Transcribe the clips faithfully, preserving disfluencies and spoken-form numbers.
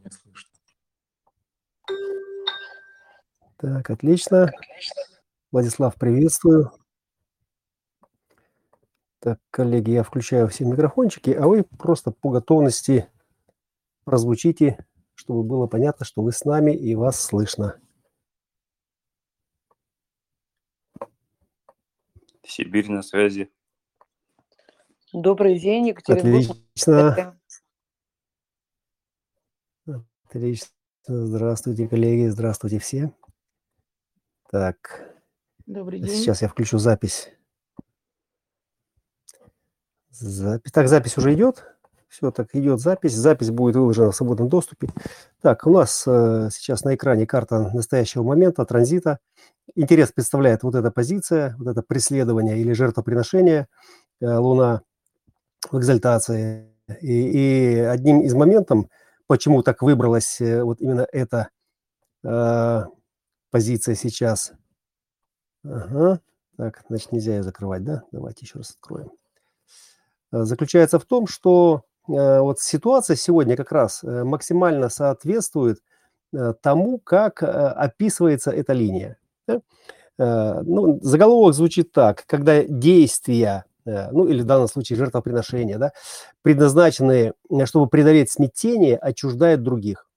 меня слышно. Так, отлично. отлично. Владислав, приветствую. Так, коллеги, я включаю все микрофончики, а вы просто по готовности прозвучите, чтобы было понятно, что вы с нами и вас слышно. Сибирь на связи. Добрый день, Екатеринбург. Отлично. Отлично. Здравствуйте, коллеги, здравствуйте все. Так. Добрый день. Сейчас я включу запись. Запись. Так, запись уже идет. Все, так, идет запись. Запись будет выложена в свободном доступе. Так, у нас э, сейчас на экране карта настоящего момента, транзита. Интерес представляет вот эта позиция, вот это преследование или жертвоприношение. Э, Луна в экзальтации. И, и одним из моментов, почему так выбралась э, вот именно эта э, позиция сейчас. Ага. Так, значит, нельзя ее закрывать, да? Давайте еще раз откроем. Заключается в том, что э, вот ситуация сегодня как раз э, максимально соответствует э, тому, как э, описывается эта линия. Да? Э, ну, заголовок звучит так: когда действия, э, ну или в данном случае жертвоприношения, да, предназначенные, чтобы преодолеть смятение, отчуждают других.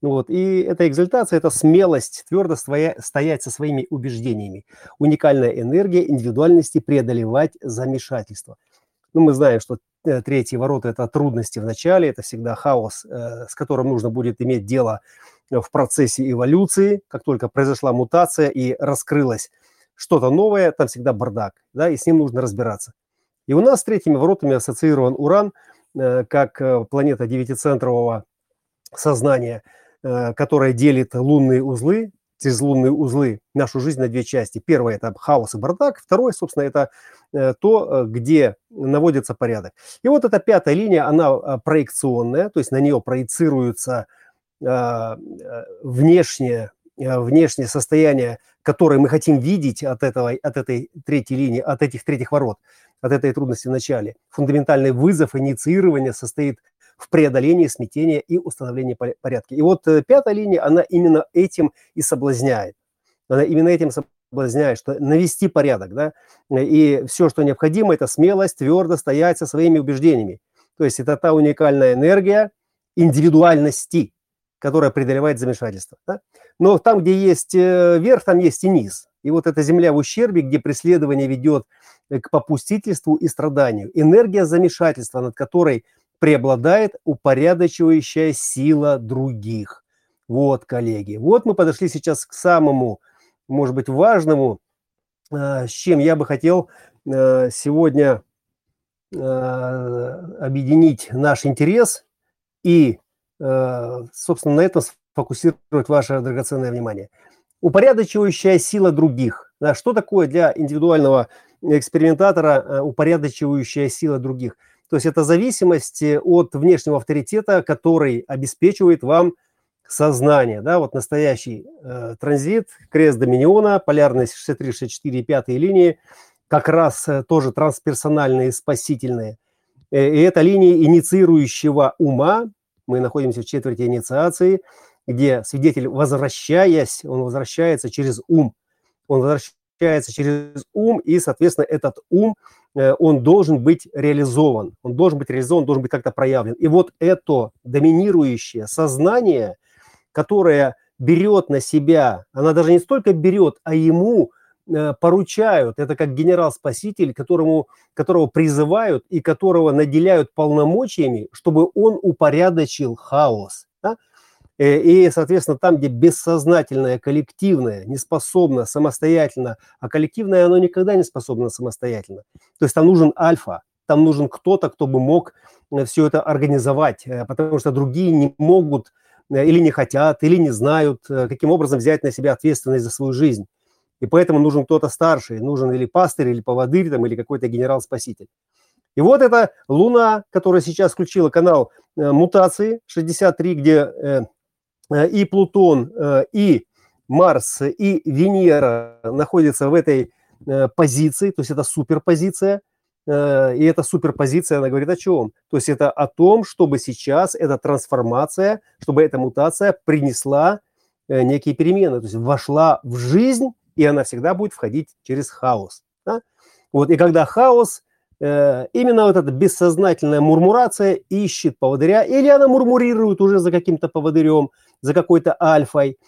Вот. И эта экзальтация – это смелость твердо стоять со своими убеждениями, уникальная энергия индивидуальности преодолевать замешательство. Ну, мы знаем, что третьи ворота – это трудности в начале, это всегда хаос, с которым нужно будет иметь дело в процессе эволюции. Как только произошла мутация и раскрылось что-то новое, там всегда бардак, да, и с ним нужно разбираться. И у нас с третьими воротами ассоциирован Уран, как планета девятицентрового сознания, которая делит лунные узлы, через лунные узлы, нашу жизнь на две части. Первое – это хаос и бардак. Второе, собственно, это то, где наводится порядок. И вот эта пятая линия, она проекционная, то есть на нее проецируется внешнее, внешнее состояние, которое мы хотим видеть от, этого, от этой третьей линии, от этих третьих ворот, от этой трудности в начале. Фундаментальный вызов инициирования состоит в преодолении смятения и установлении порядка. И вот пятая линия, она именно этим и соблазняет. Она именно этим соблазняет, что навести порядок, да, и все, что необходимо, это смелость твердо стоять со своими убеждениями. То есть это та уникальная энергия индивидуальности, которая преодолевает замешательство, да? Но там, где есть верх, там есть и низ. И вот эта земля в ущербе, где преследование ведет к попустительству и страданию. Энергия замешательства, над которой преобладает упорядочивающая сила других. Вот, коллеги, вот мы подошли сейчас к самому, может быть, важному, с чем я бы хотел сегодня объединить наш интерес и, собственно, на этом сфокусировать ваше драгоценное внимание. Упорядочивающая сила других. Что такое для индивидуального экспериментатора упорядочивающая сила других? То есть это зависимость от внешнего авторитета, который обеспечивает вам сознание. Да, вот настоящий э, транзит, крест Доминиона, полярность шестьдесят три, шестьдесят четыре, пятые линии, как раз э, тоже трансперсональные, спасительные. Э, и это линии инициирующего ума. Мы находимся в четверти инициации, где свидетель, возвращаясь, он возвращается через ум. Он возвращается через ум, и, соответственно, этот ум, он должен быть реализован, он должен быть реализован, должен быть как-то проявлен. И вот это доминирующее сознание, которое берет на себя, она даже не столько берет, а ему поручают. Это как генерал-спаситель, которому, которого призывают и которого наделяют полномочиями, чтобы он упорядочил хаос. Да? И, соответственно, там, где бессознательное, коллективное, не способно самостоятельно, а коллективное, оно никогда не способно самостоятельно. То есть там нужен альфа, там нужен кто-то, кто бы мог все это организовать, потому что другие не могут или не хотят, или не знают, каким образом взять на себя ответственность за свою жизнь. И поэтому нужен кто-то старший, нужен или пастырь, или поводырь, там, или какой-то генерал-спаситель. И вот эта Луна, которая сейчас включила канал мутации шестьдесят три, где... И Плутон, и Марс, и Венера находятся в этой позиции, то есть это суперпозиция, э, и эта суперпозиция, она говорит о чем? То есть это о том, чтобы сейчас эта трансформация, чтобы эта мутация принесла э, некие перемены, то есть вошла в жизнь, и она всегда будет входить через хаос. Да? Вот, и когда хаос, э, именно вот эта бессознательная мурмурация ищет поводыря, или она мурмурирует уже за каким-то поводырем, за какой-то альфой.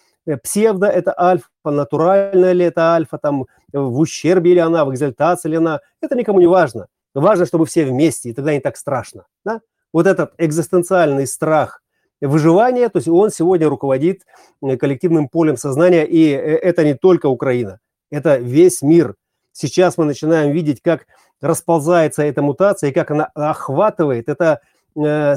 Псевдо – это альфа, натуральная ли это альфа, там, в ущербе ли она, в экзальтации ли она. Это никому не важно. Важно, чтобы все вместе, и тогда не так страшно. Да? Вот этот экзистенциальный страх выживания, то есть он сегодня руководит коллективным полем сознания, и это не только Украина, это весь мир. Сейчас мы начинаем видеть, как расползается эта мутация, и как она охватывает. Это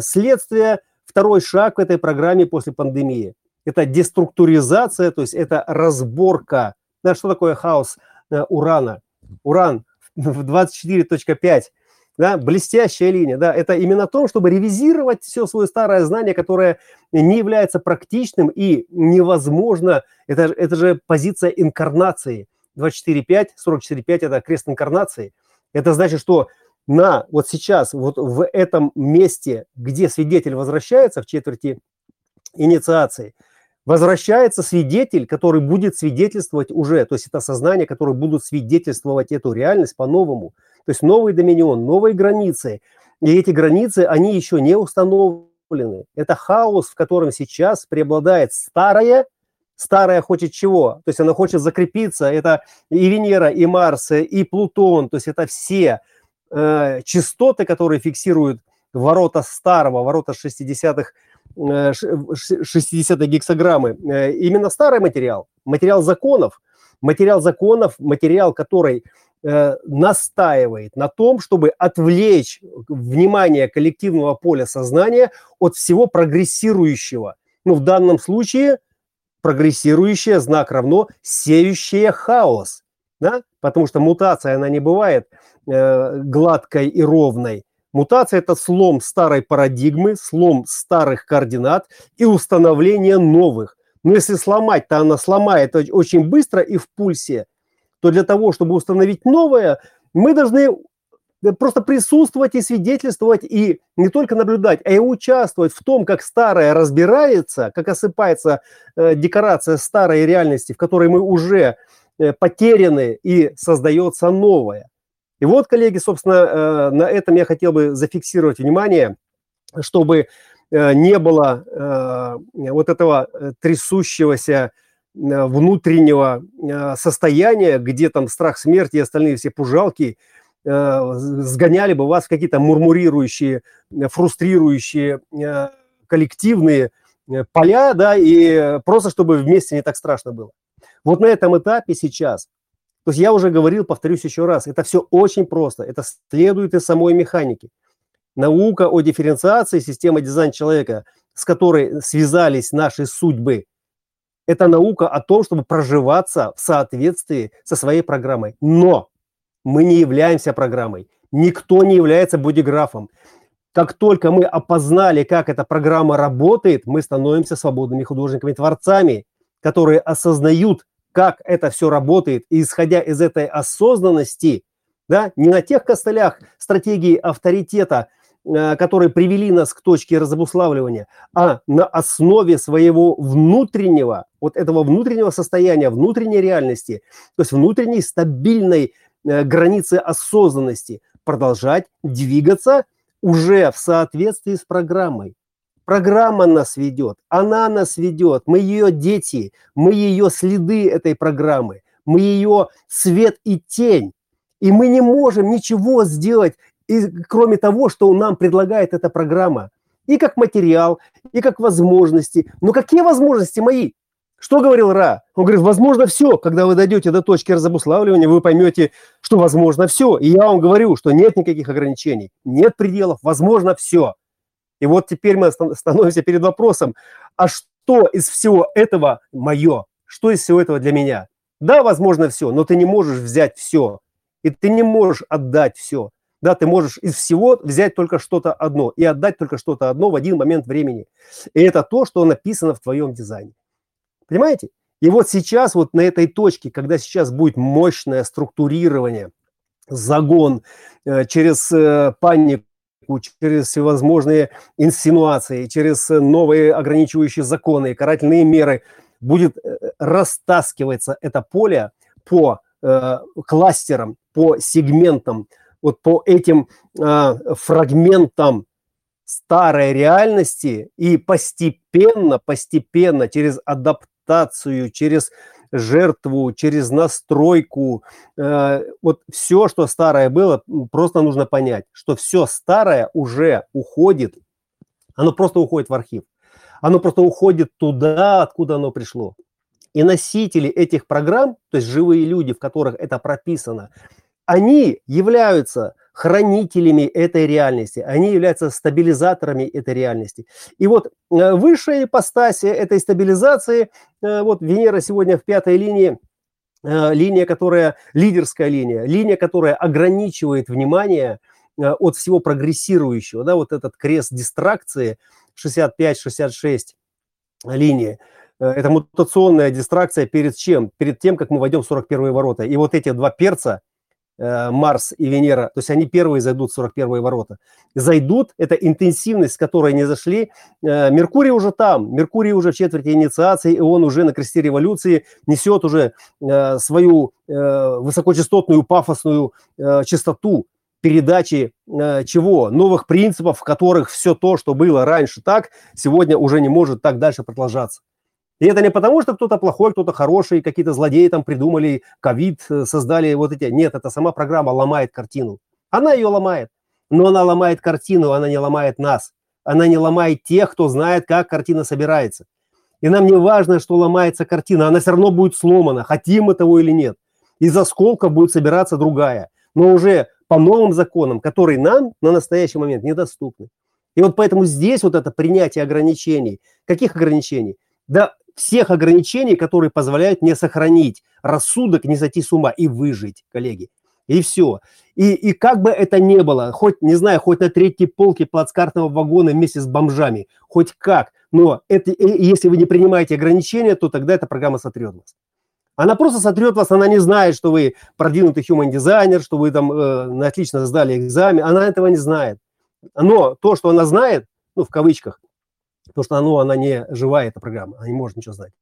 следствие, второй шаг в этой программе после пандемии. Это деструктуризация, то есть это разборка. Да, что такое хаос Урана? Уран в двадцать четыре точка пять, да, блестящая линия. Да, это именно о том, чтобы ревизировать все свое старое знание, которое не является практичным и невозможно. Это, это же позиция инкарнации. двадцать четыре пять, сорок четыре пять – это крест инкарнации. Это значит, что на, вот сейчас, вот в этом месте, где свидетель возвращается в четверти инициации, возвращается свидетель, который будет свидетельствовать уже, то есть это сознание, которое будут свидетельствовать эту реальность по-новому. То есть новый доминион, новые границы. И эти границы, они еще не установлены. Это хаос, в котором сейчас преобладает старое. Старое хочет чего? То есть она хочет закрепиться. Это и Венера, и Марс, и Плутон. То есть это все э, частоты, которые фиксируют ворота старого, ворота шестидесятых, шестидесятой гексаграммы, именно старый материал, материал законов, материал законов, материал, который э, настаивает на том, чтобы отвлечь внимание коллективного поля сознания от всего прогрессирующего. Ну, в данном случае прогрессирующее знак равно сеющее хаос, да? Потому что мутация, она не бывает э, гладкой и ровной. Мутация – это слом старой парадигмы, слом старых координат и установление новых. Но если сломать, то она сломает очень быстро и в пульсе, то для того, чтобы установить новое, мы должны просто присутствовать и свидетельствовать, и не только наблюдать, а и участвовать в том, как старое разбирается, как осыпается декорация старой реальности, в которой мы уже потеряны, и создается новое. И вот, коллеги, собственно, на этом я хотел бы зафиксировать внимание, чтобы не было вот этого трясущегося внутреннего состояния, где там страх смерти и остальные все пужалки сгоняли бы вас в какие-то мурмурирующие, фрустрирующие коллективные поля, да, и просто чтобы вместе не так страшно было. Вот на этом этапе сейчас. То есть я уже говорил, повторюсь еще раз, это все очень просто, это следует из самой механики. Наука о дифференциации системы дизайн человека, с которой связались наши судьбы, это наука о том, чтобы проживаться в соответствии со своей программой. Но мы не являемся программой, никто не является бодиграфом. Как только мы опознали, как эта программа работает, мы становимся свободными художниками-творцами, которые осознают, как это все работает, и исходя из этой осознанности, да, не на тех костылях стратегии авторитета, э, которые привели нас к точке разобуславливания, а на основе своего внутреннего, вот этого внутреннего состояния, внутренней реальности, то есть внутренней стабильной э, границы осознанности, продолжать двигаться уже в соответствии с программой. Программа нас ведет, она нас ведет, мы ее дети, мы ее следы этой программы, мы ее свет и тень. И мы не можем ничего сделать, кроме того, что нам предлагает эта программа. И как материал, и как возможности. Но какие возможности мои? Что говорил Ра? Он говорит, возможно все. Когда вы дойдете до точки разобуславливания, вы поймете, что возможно все. И я вам говорю, что нет никаких ограничений, нет пределов, возможно все. И вот теперь мы становимся перед вопросом, а что из всего этого мое? Что из всего этого для меня? Да, возможно, все, но ты не можешь взять все. И ты не можешь отдать все. Да, ты можешь из всего взять только что-то одно и отдать только что-то одно в один момент времени. И это то, что написано в твоем дизайне. Понимаете? И вот сейчас, вот на этой точке, когда сейчас будет мощное структурирование загон, через панику, через всевозможные инсинуации, через новые ограничивающие законы, карательные меры, будет растаскиваться это поле по э, кластерам, по сегментам, вот по этим э, фрагментам старой реальности, и постепенно, постепенно через адаптацию, через жертву, через настройку, э, вот все, что старое было, просто нужно понять, что все старое уже уходит, оно просто уходит в архив, оно просто уходит туда, откуда оно пришло. И носители этих программ, то есть живые люди, в которых это прописано, они являются хранителями этой реальности, они являются стабилизаторами этой реальности. И вот высшая ипостась этой стабилизации, вот Венера сегодня в пятой линии, линия, которая лидерская линия, линия, которая ограничивает внимание от всего прогрессирующего, да, вот этот крест дистракции, шестьдесят пять шестьдесят шесть линии. Это мутационная дистракция перед чем? Перед тем, как мы войдем в сорок первые ворота. И вот эти два перца, Марс и Венера, то есть они первые зайдут в сорок первые ворота. Зайдут, это интенсивность, с которой они зашли. Меркурий уже там, Меркурий уже в четверти инициации, и он уже на кресте революции несет уже свою высокочастотную, пафосную частоту передачи чего? Новых принципов, в которых все то, что было раньше так, сегодня уже не может так дальше продолжаться. И это не потому, что кто-то плохой, кто-то хороший, какие-то злодеи там придумали, ковид создали, вот эти. Нет, это сама программа ломает картину. Она ее ломает, но она ломает картину, она не ломает нас. Она не ломает тех, кто знает, как картина собирается. И нам не важно, что ломается картина, она все равно будет сломана, хотим мы того или нет. Из осколка будет собираться другая, но уже по новым законам, которые нам на настоящий момент недоступны. И вот поэтому здесь вот это принятие ограничений. Каких ограничений? Да, всех ограничений, которые позволяют мне сохранить рассудок, не сойти с ума и выжить, коллеги. И все. И, и как бы это ни было, хоть, не знаю, хоть на третьей полке плацкартного вагона вместе с бомжами, хоть как, но это, если вы не принимаете ограничения, то тогда эта программа сотрет вас. Она просто сотрет вас, она не знает, что вы продвинутый human designer, что вы там э, отлично сдали экзамен, она этого не знает. Но то, что она знает, ну, в кавычках, потому что ну, она не живая, эта программа, она не может ничего знать.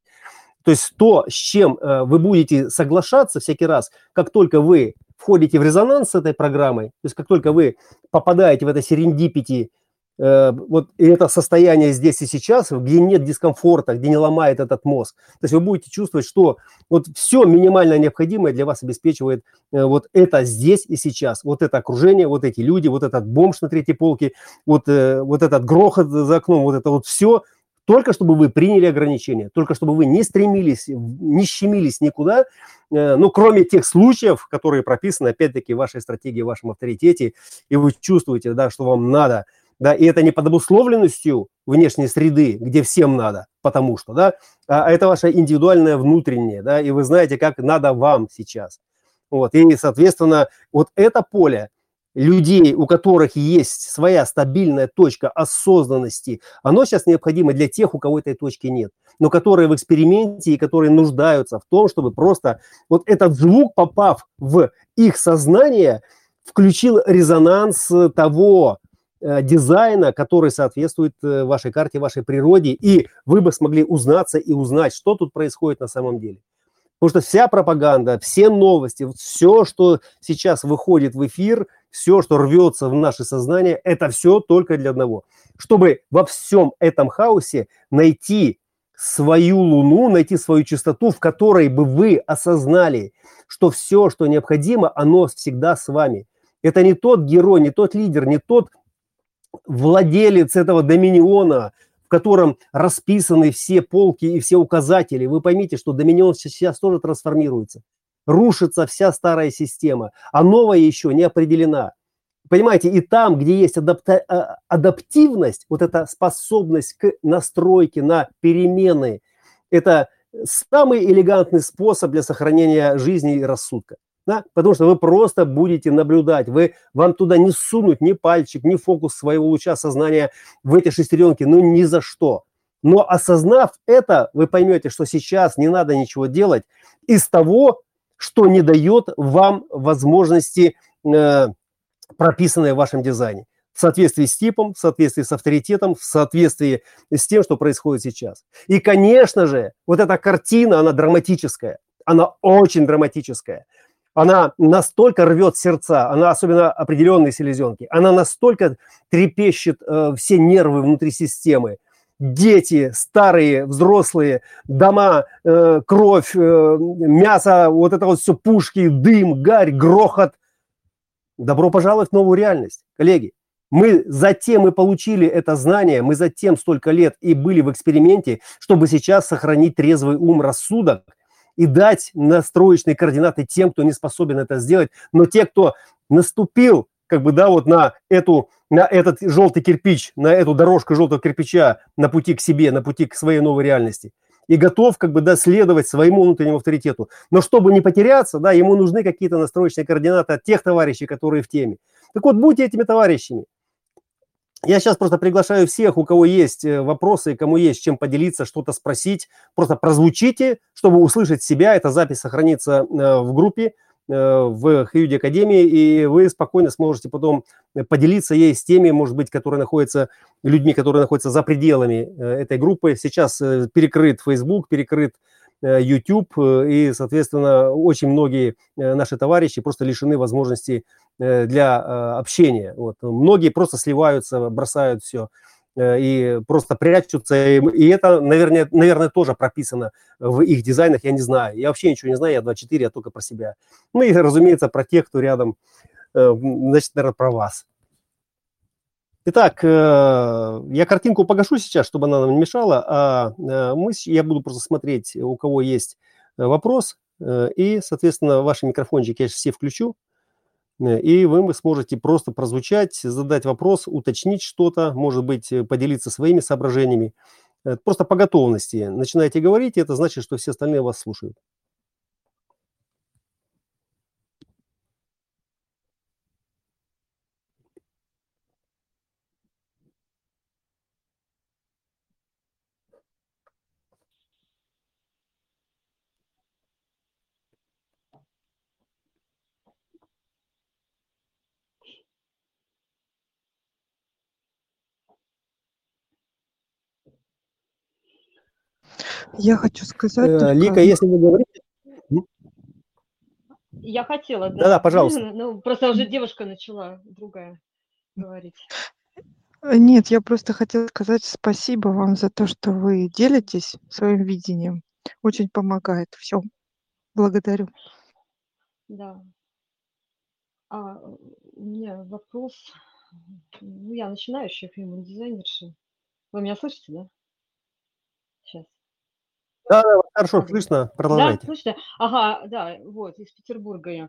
То есть то, с чем э, вы будете соглашаться всякий раз, как только вы входите в резонанс с этой программой, то есть как только вы попадаете в это серендипити, э, вот и это состояние здесь и сейчас, где нет дискомфорта, где не ломает этот мозг, то есть вы будете чувствовать, что вот все минимально необходимое для вас обеспечивает э, вот это здесь и сейчас, вот это окружение, вот эти люди, вот этот бомж на третьей полке, вот, э, вот этот грохот за окном, вот это вот все. Только чтобы вы приняли ограничения, только чтобы вы не стремились, не щемились никуда, ну, кроме тех случаев, которые прописаны, опять-таки, в вашей стратегии, в вашем авторитете, и вы чувствуете, да, что вам надо, да, и это не под обусловленностью внешней среды, где всем надо, потому что, да, а это ваше индивидуальное внутреннее, да, и вы знаете, как надо вам сейчас. Вот, и, соответственно, вот это поле, людей, у которых есть своя стабильная точка осознанности, оно сейчас необходимо для тех, у кого этой точки нет, но которые в эксперименте и которые нуждаются в том, чтобы просто вот этот звук, попав в их сознание, включил резонанс того э, дизайна, который соответствует вашей карте, вашей природе, и вы бы смогли узнаться и узнать, что тут происходит на самом деле. Потому что вся пропаганда, все новости, все, что сейчас выходит в эфир, все, что рвется в наше сознание, это все только для одного. Чтобы во всем этом хаосе найти свою луну, найти свою частоту, в которой бы вы осознали, что все, что необходимо, оно всегда с вами. Это не тот герой, не тот лидер, не тот владелец этого доминиона, в котором расписаны все полки и все указатели. Вы поймите, что доминион сейчас тоже трансформируется. Рушится вся старая система, а новая еще не определена. Понимаете, и там, где есть адапта- адаптивность, вот эта способность к настройке на перемены, это самый элегантный способ для сохранения жизни и рассудка. Да? Потому что вы просто будете наблюдать, вы, вам туда не сунуть ни пальчик, ни фокус своего луча сознания в эти шестеренки, ну ни за что. Но осознав это, вы поймете, что сейчас не надо ничего делать из того, что не дает вам возможности э, прописанное в вашем дизайне. В соответствии с типом, в соответствии с авторитетом, в соответствии с тем, что происходит сейчас. И, конечно же, вот эта картина, она драматическая. Она очень драматическая. Она настолько рвет сердца, она особенно определенные селезенки, она настолько трепещет э, все нервы внутри системы. Дети, старые, взрослые, дома, э, кровь, э, мясо, вот это вот все, пушки, дым, гарь, грохот. Добро пожаловать в новую реальность, коллеги. Мы затем мы получили это знание, мы затем столько лет и были в эксперименте, чтобы сейчас сохранить трезвый ум, рассудок и дать настроечные координаты тем, кто не способен это сделать. Но те, кто наступил, как бы, да, вот на эту, на этот желтый кирпич, на эту дорожку желтого кирпича на пути к себе, на пути к своей новой реальности, и готов, как бы, да, следовать своему внутреннему авторитету. Но чтобы не потеряться, да, ему нужны какие-то настроечные координаты от тех товарищей, которые в теме. Так вот, будьте этими товарищами. Я сейчас просто приглашаю всех, у кого есть вопросы, кому есть чем поделиться, что-то спросить. Просто прозвучите, чтобы услышать себя. Эта запись сохранится в группе, в Хьюди Академии, и вы спокойно сможете потом поделиться ей с теми, может быть, которые находятся, людьми, которые находятся за пределами этой группы. Сейчас перекрыт Facebook, перекрыт YouTube, и, соответственно, очень многие наши товарищи просто лишены возможности для общения. Вот. Многие просто сливаются, бросают все и просто прячутся. И это, наверное, наверное, тоже прописано в их дизайнах, я не знаю. Я вообще ничего не знаю, я двадцать четыре, я только про себя. Ну и, разумеется, про тех, кто рядом, значит, наверное, про вас. Итак, я картинку погашу сейчас, чтобы она нам не мешала, а мы, я буду просто смотреть, у кого есть вопрос, и, соответственно, ваши микрофончики я сейчас все включу, и вы сможете просто прозвучать, задать вопрос, уточнить что-то, может быть, поделиться своими соображениями. Просто по готовности начинайте говорить, и это значит, что все остальные вас слушают. Я хочу сказать... Э, только... Лика, если вы говорите... Я хотела, да? Да-да, пожалуйста. Ну, просто уже девушка начала другая говорить. Нет, я просто хотела сказать спасибо вам за то, что вы делитесь своим видением. Очень помогает. Все. Благодарю. Да. А у меня вопрос... Ну, я начинающая human дизайнерша. Вы меня слышите, да? Сейчас. Да, хорошо, слышно, продолжайте. Да, слышно. Ага, да, вот, из Петербурга я.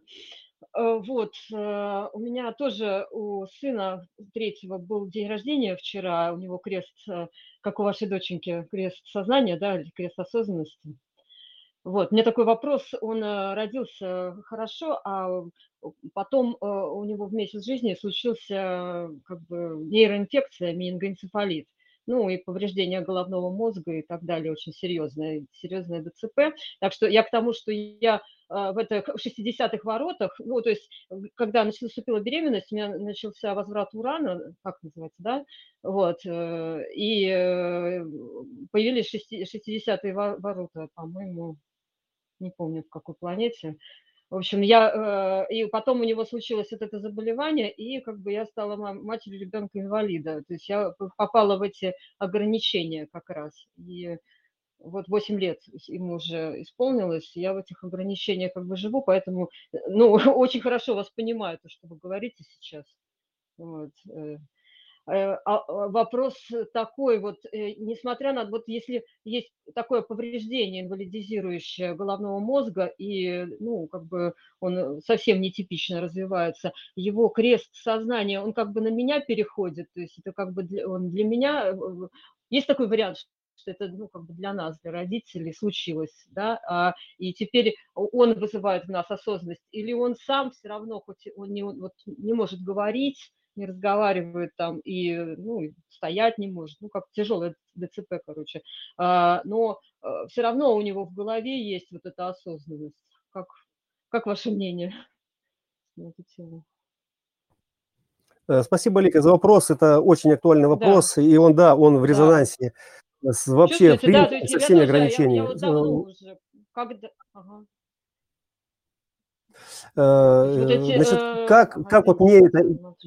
Вот, у меня тоже у сына третьего был день рождения вчера, у него крест, как у вашей доченьки, крест сознания, да, или крест осознанности. Вот, у меня такой вопрос, он родился хорошо, а потом у него в месяц жизни случился как бы нейроинфекция, менингоэнцефалит. Ну и повреждение головного мозга и так далее, очень серьезное, серьезное дэ цэ пэ. Так что я к тому, что я в этих шестидесятых воротах, ну то есть когда наступила беременность, у меня начался возврат урана, как называется, да, вот, и появились шестидесятые ворота, по-моему, не помню в какой планете. В общем, я, и потом у него случилось вот это заболевание, и как бы я стала матерью ребенка-инвалида. То есть я попала в эти ограничения как раз. И вот восемь лет ему уже исполнилось, я в этих ограничениях как бы живу, поэтому, ну, очень хорошо вас понимаю, то, что вы говорите сейчас. Вот. А вопрос такой, вот, несмотря на, вот если есть такое повреждение инвалидизирующее головного мозга, и, ну, как бы он совсем нетипично развивается, его крест сознания, он как бы на меня переходит, то есть это как бы для, он для меня, есть такой вариант, что это, ну, как бы для нас, для родителей случилось, да, а, и теперь он вызывает в нас осознанность, или он сам все равно, хоть он не, вот, не может говорить, не разговаривает там и, ну, стоять не может, ну, как тяжелое дэ цэ пэ, короче. А, но а, все равно у него в голове есть вот эта осознанность. Как, как ваше мнение на эту тему? Спасибо, Лика, за вопрос. Это очень актуальный вопрос. Да. И он, да, он в резонансе. Да. С, вообще, в принципе, да, со всеми ограничениями. Я, я вот уже, когда... ага. Вот эти, Значит, как, э... как, вот мне это,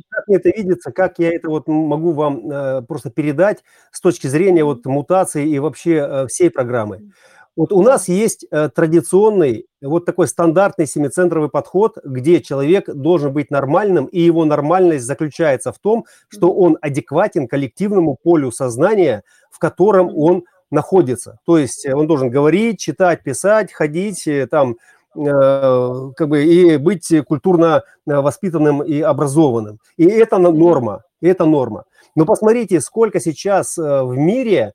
как мне это видится, как я это вот могу вам э, просто передать с точки зрения вот мутации и вообще э, всей программы. Вот у нас есть э, традиционный, вот такой стандартный семицентровый подход, где человек должен быть нормальным, и его нормальность заключается в том, что он адекватен коллективному полю сознания, в котором он находится. То есть он должен говорить, читать, писать, ходить, там, э, как бы, и быть культурно воспитанным и образованным. И это норма, это норма. Но посмотрите, сколько сейчас э, в мире...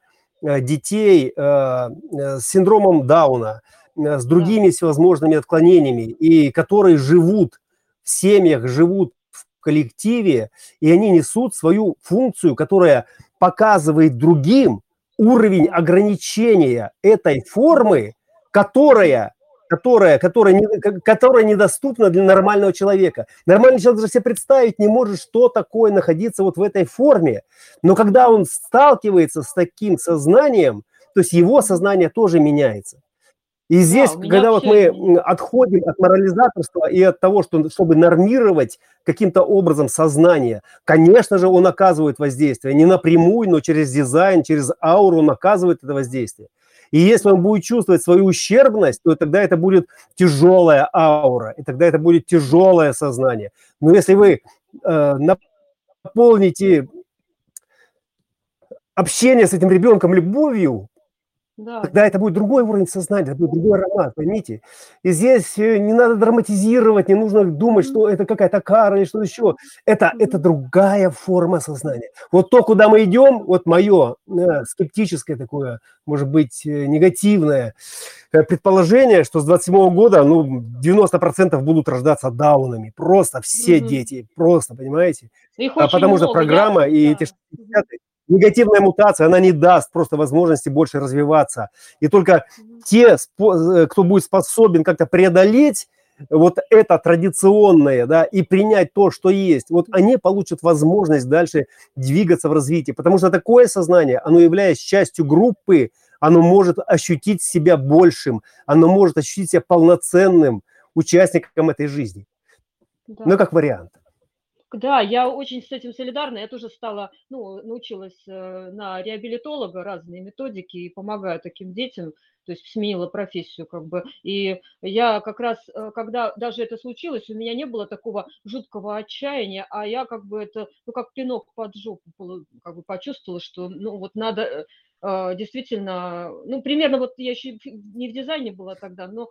детей э, с синдромом Дауна, э, с другими всевозможными отклонениями, и которые живут в семьях, живут в коллективе, и они несут свою функцию, которая показывает другим уровень ограничения этой формы, которая, которая, которая, не, которая недоступна для нормального человека. Нормальный человек даже себе представить не может, что такое находиться вот в этой форме. Но когда он сталкивается с таким сознанием, то есть его сознание тоже меняется. И здесь, да, когда вот мы не... отходим от морализаторства и от того, что, чтобы нормировать каким-то образом сознание, конечно же, он оказывает воздействие. Не напрямую, но через дизайн, через ауру он оказывает это воздействие. И если он будет чувствовать свою ущербность, то тогда это будет тяжелая аура, и тогда это будет тяжелое сознание. Но если вы э, наполните общение с этим ребенком любовью, да, тогда это будет другой уровень сознания, это будет другой аромат, поймите. И здесь не надо драматизировать, не нужно думать, что это какая-то кара или что-то еще. Это, это другая форма сознания. Вот то, куда мы идем, вот мое э, скептическое такое, может быть, негативное предположение, что с двадцать седьмого года ну, девяносто процентов будут рождаться даунами. Просто все mm-hmm. дети, просто, понимаете? А потому что программа да? и да. эти шестидесятые негативная мутация, она не даст просто возможности больше развиваться. И только те, кто будет способен как-то преодолеть вот это традиционное, да, и принять то, что есть, вот они получат возможность дальше двигаться в развитии. Потому что такое сознание, оно, являясь частью группы, оно может ощутить себя большим, оно может ощутить себя полноценным участником этой жизни. Да. Ну, как вариант. Да, я очень с этим солидарна. Я тоже стала, ну, научилась на реабилитолога, разные методики, и помогаю таким детям, то есть сменила профессию как бы. И я как раз, когда даже это случилось, у меня не было такого жуткого отчаяния, а я как бы это, ну, как пинок под жопу как бы почувствовала, что, ну, вот надо... действительно, ну, примерно вот я еще не в дизайне была тогда, но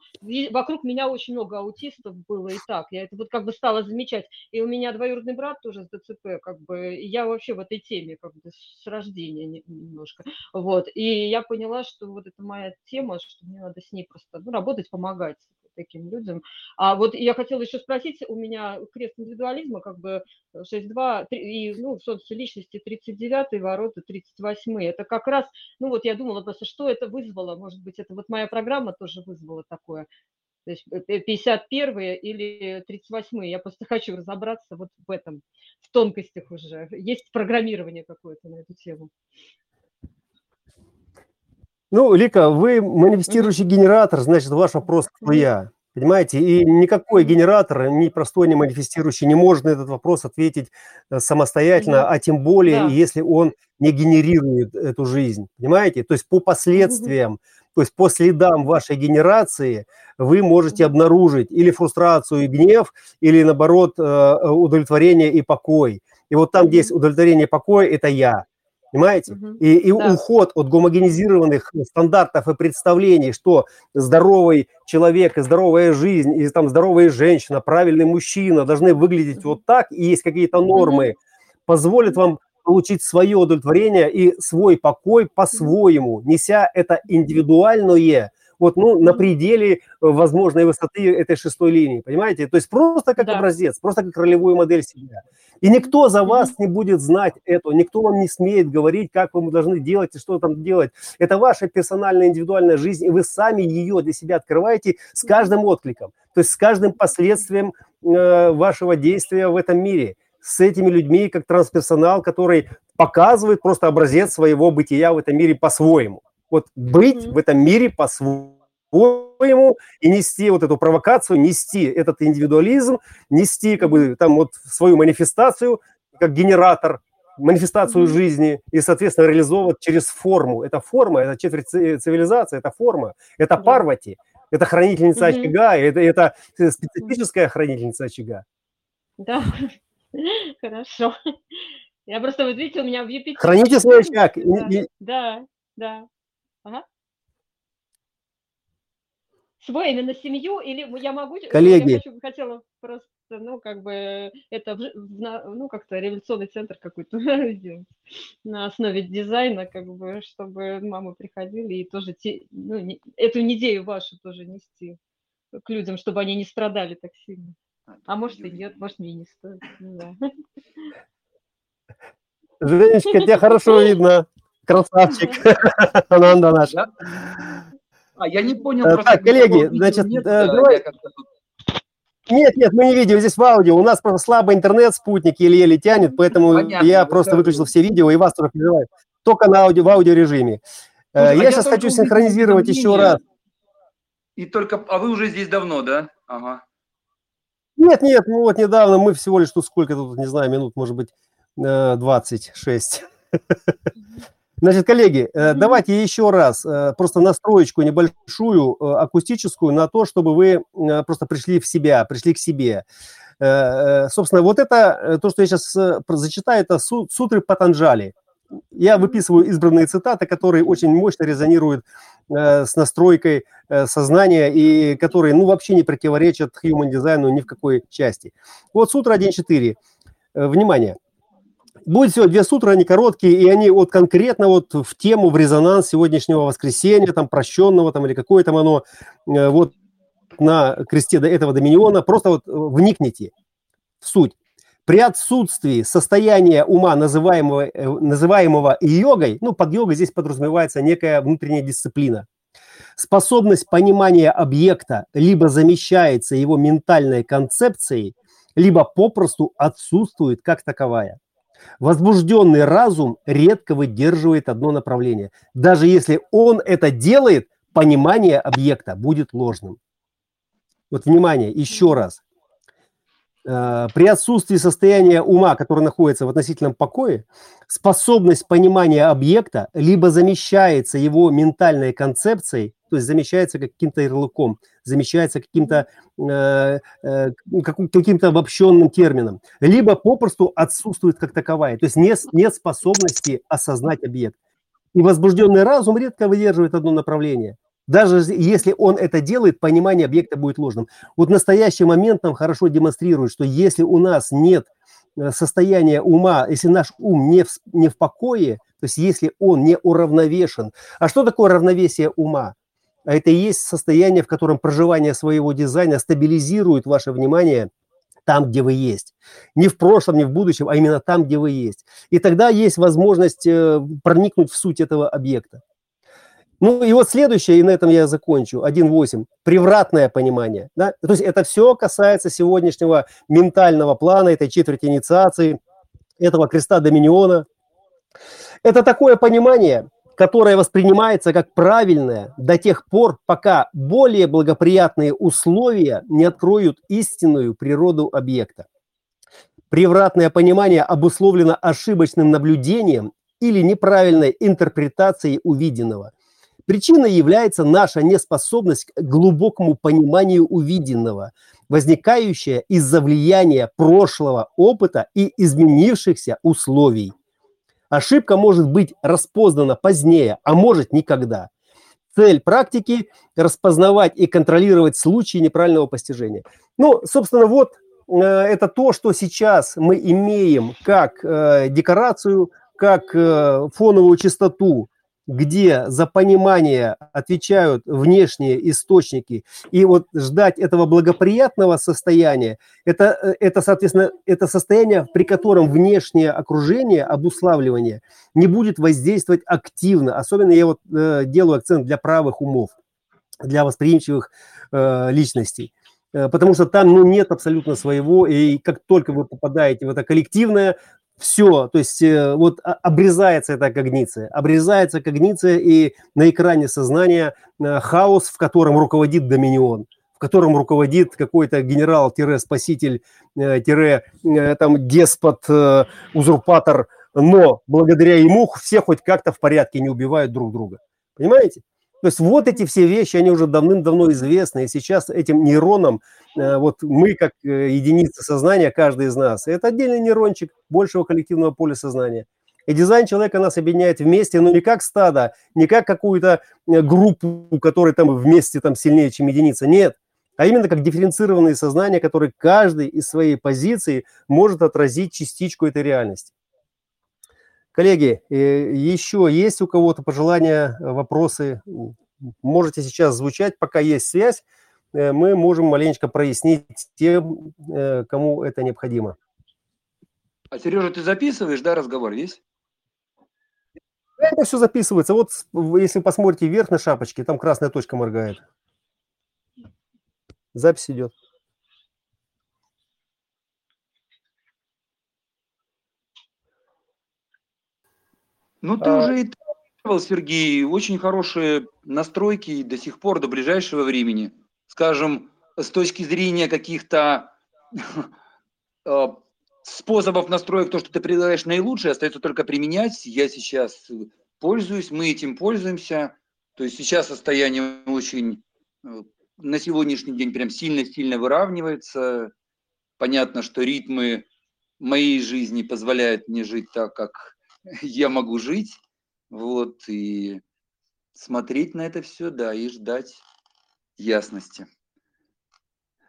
вокруг меня очень много аутистов было и так. Я это вот как бы стала замечать. И у меня двоюродный брат тоже с ДЦП, как бы, и я вообще в этой теме как бы с рождения немножко. Вот, и я поняла, что вот это моя тема, что мне надо с ней просто, ну, работать, помогать таким людям. А вот я хотела еще спросить, у меня крест индивидуализма как бы шесть два, и, ну, солнце личности тридцать девятый, ворота тридцать восьмой. Это как раз, ну вот я думала просто, что это вызвало, может быть, это вот моя программа тоже вызвала такое. То есть пятьдесят первые или тридцать восьмые. Я просто хочу разобраться вот в этом, в тонкостях уже. Есть программирование какое-то на эту тему. Ну, Лика, вы манифестирующий генератор, значит, ваш вопрос, кто я, понимаете? И никакой генератор, ни простой, ни манифестирующий, не может на этот вопрос ответить самостоятельно, да. а тем более, да. если он не генерирует эту жизнь, понимаете? То есть по последствиям, mm-hmm. то есть по следам вашей генерации вы можете mm-hmm. обнаружить или фрустрацию и гнев, или, наоборот, удовлетворение и покой. И вот там, где есть удовлетворение и покой, это я. Понимаете? Угу. И, и да. уход от гомогенизированных стандартов и представлений, что здоровый человек, здоровая жизнь, и там здоровая женщина, правильный мужчина должны выглядеть угу. вот так, и есть какие-то нормы, угу. позволит вам получить свое удовлетворение и свой покой по-своему, неся это индивидуальное, вот, ну, на пределе возможной высоты этой шестой линии, понимаете? То есть просто как да. образец, просто как ролевую модель себя. И никто за вас не будет знать этого, никто вам не смеет говорить, как вы должны делать и что там делать. Это ваша персональная, индивидуальная жизнь, и вы сами ее для себя открываете с каждым откликом, то есть с каждым последствием э, вашего действия в этом мире. с этими людьми, как трансперсонал, который показывает просто образец своего бытия в этом мире по-своему. Вот быть mm-hmm. в этом мире по-своему и нести вот эту провокацию, нести этот индивидуализм, нести как бы там вот свою манифестацию как генератор, манифестацию mm-hmm. жизни и, соответственно, реализовывать через форму. Это форма, это четверть цивилизации, это форма, это mm-hmm. парвати, это хранительница mm-hmm. очага, это, это специфическая хранительница очага. Да, хорошо. Я просто, вот видите, у меня в Юпитере... Храните свой очаг. Да, и... да, да. Ага. Свой именно семью, или я могу... Коллеги. Я хочу, хотела просто, ну, как бы, это, ну, как-то революционный центр какой-то сделать на основе дизайна, как бы, чтобы мамы приходили и тоже те, ну, не, эту идею вашу тоже нести к людям, чтобы они не страдали так сильно. А может и нет, может мне и не стоит. Да. Женечка, тебя хорошо видно. Красавчик. Ананда наша. А, я не понял. А, так, коллеги, значит... Нет, э, давай... нет, нет, мы не видим, здесь в аудио. У нас просто слабый интернет, спутник еле-еле тянет, поэтому Понятно, я просто выключил все видео, и вас тоже переживает. Только на аудио, в аудиорежиме. А я, я сейчас хочу синхронизировать еще раз. И только... А вы уже здесь давно, да? Ага. Нет, нет, ну вот недавно мы всего лишь тут сколько, тут, не знаю, минут, может быть, двадцать шесть. Значит, коллеги, давайте еще раз просто настроечку небольшую, акустическую, на то, чтобы вы просто пришли в себя, пришли к себе. Собственно, вот это, то, что я сейчас зачитаю, это сутры Патанджали. Я выписываю избранные цитаты, которые очень мощно резонируют э, с настройкой э, сознания и которые, ну, вообще не противоречат Human Design ни в какой части. Вот сутра один четыре. Э, внимание. Будет всего две сутры, они короткие, и они вот конкретно вот в тему, в резонанс сегодняшнего воскресенья, там, прощенного, там, или какое там оно, э, вот на кресте до этого доминиона. Просто вот вникните в суть. При отсутствии состояния ума, называемого, называемого йогой, ну, под йогой здесь подразумевается некая внутренняя дисциплина, способность понимания объекта либо замещается его ментальной концепцией, либо попросту отсутствует как таковая. Возбужденный разум редко выдерживает одно направление. Даже если он это делает, понимание объекта будет ложным. Вот, внимание, еще раз. При отсутствии состояния ума, которое находится в относительном покое, способность понимания объекта либо замещается его ментальной концепцией, то есть замещается каким-то ярлыком, замещается каким-то, э, э, каким-то обобщенным термином, либо попросту отсутствует как таковая, то есть нет, нет способности осознать объект. И возбужденный разум редко выдерживает одно направление. Даже если он это делает, понимание объекта будет ложным. Вот настоящий момент нам хорошо демонстрирует, что если у нас нет состояния ума, если наш ум не в, не в покое, то есть если он не уравновешен. А что такое равновесие ума? А это и есть состояние, в котором проживание своего дизайна стабилизирует ваше внимание там, где вы есть. Не в прошлом, не в будущем, а именно там, где вы есть. И тогда есть возможность проникнуть в суть этого объекта. Ну и вот следующее, и на этом я закончу, один восемь, превратное понимание. Да? То есть это все касается сегодняшнего ментального плана, этой четверти инициации, этого креста доминиона. Это такое понимание, которое воспринимается как правильное до тех пор, пока более благоприятные условия не откроют истинную природу объекта. Превратное понимание обусловлено ошибочным наблюдением или неправильной интерпретацией увиденного. Причиной является наша неспособность к глубокому пониманию увиденного, возникающая из-за влияния прошлого опыта и изменившихся условий. Ошибка может быть распознана позднее, а может никогда. Цель практики – распознавать и контролировать случаи неправильного постижения. Ну, собственно, вот э, это то, что сейчас мы имеем как э, декорацию, как э, фоновую частоту, где за понимание отвечают внешние источники, и вот ждать этого благоприятного состояния, это, это, соответственно, это состояние, при котором внешнее окружение, обуславливание не будет воздействовать активно. Особенно я вот э, делаю акцент для правых умов, для восприимчивых э, личностей. потому что там ну, нет абсолютно своего, и как только вы попадаете в это коллективное, все, то есть вот обрезается эта когниция, обрезается когниция, и на экране сознания хаос, в котором руководит доминион, в котором руководит какой-то генерал-спаситель-деспот-узурпатор, но благодаря ему все хоть как-то в порядке, не убивают друг друга. Понимаете? То есть вот эти все вещи, они уже давным-давно известны, и сейчас этим нейронам, вот мы как единица сознания, каждый из нас, это отдельный нейрончик большего коллективного поля сознания. И дизайн человека нас объединяет вместе, но не как стадо, не как какую-то группу, которая там вместе там сильнее, чем единица, нет, а именно как дифференцированные сознания, которые каждый из своей позиции может отразить частичку этой реальности. Коллеги, еще есть у кого-то пожелания, вопросы? Можете сейчас звучать, пока есть связь. Мы можем маленечко прояснить тем, кому это необходимо. А, Сережа, ты записываешь, да, разговор весь? Это все записывается. Вот если посмотрите вверх на шапочке, там красная точка моргает. Запись идет. Ну, ты а... уже и тренировал, Сергей, очень хорошие настройки до сих пор, до ближайшего времени. Скажем, с точки зрения каких-то способов настроек, то, что ты предлагаешь наилучшее, остается только применять. Я сейчас пользуюсь, мы этим пользуемся. То есть сейчас состояние очень на сегодняшний день прям сильно-сильно выравнивается. Понятно, что ритмы моей жизни позволяют мне жить так, как... я могу жить, вот, и смотреть на это все, да, и ждать ясности.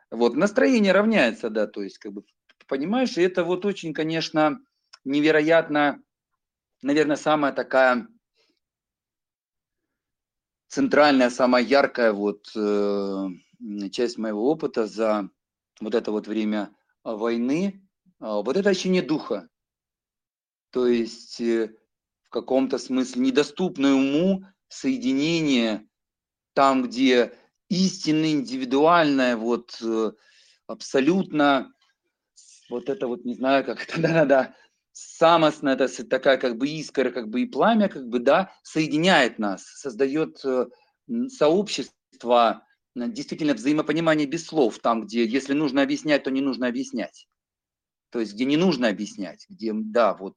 Вот, настроение равняется, да, то есть, как бы, понимаешь, и это вот очень, конечно, невероятно, наверное, самая такая центральная, самая яркая вот э, часть моего опыта за вот это вот время войны, вот это ощущение духа. То есть в каком-то смысле недоступное уму соединение там, где истинно индивидуальное, вот абсолютно, вот это вот, не знаю, как это, да-да-да, самостная такая как бы искра, как бы и пламя, как бы, да, соединяет нас, создает сообщество, действительно взаимопонимание без слов, там, где если нужно объяснять, то не нужно объяснять. То есть, где не нужно объяснять, где, да, вот,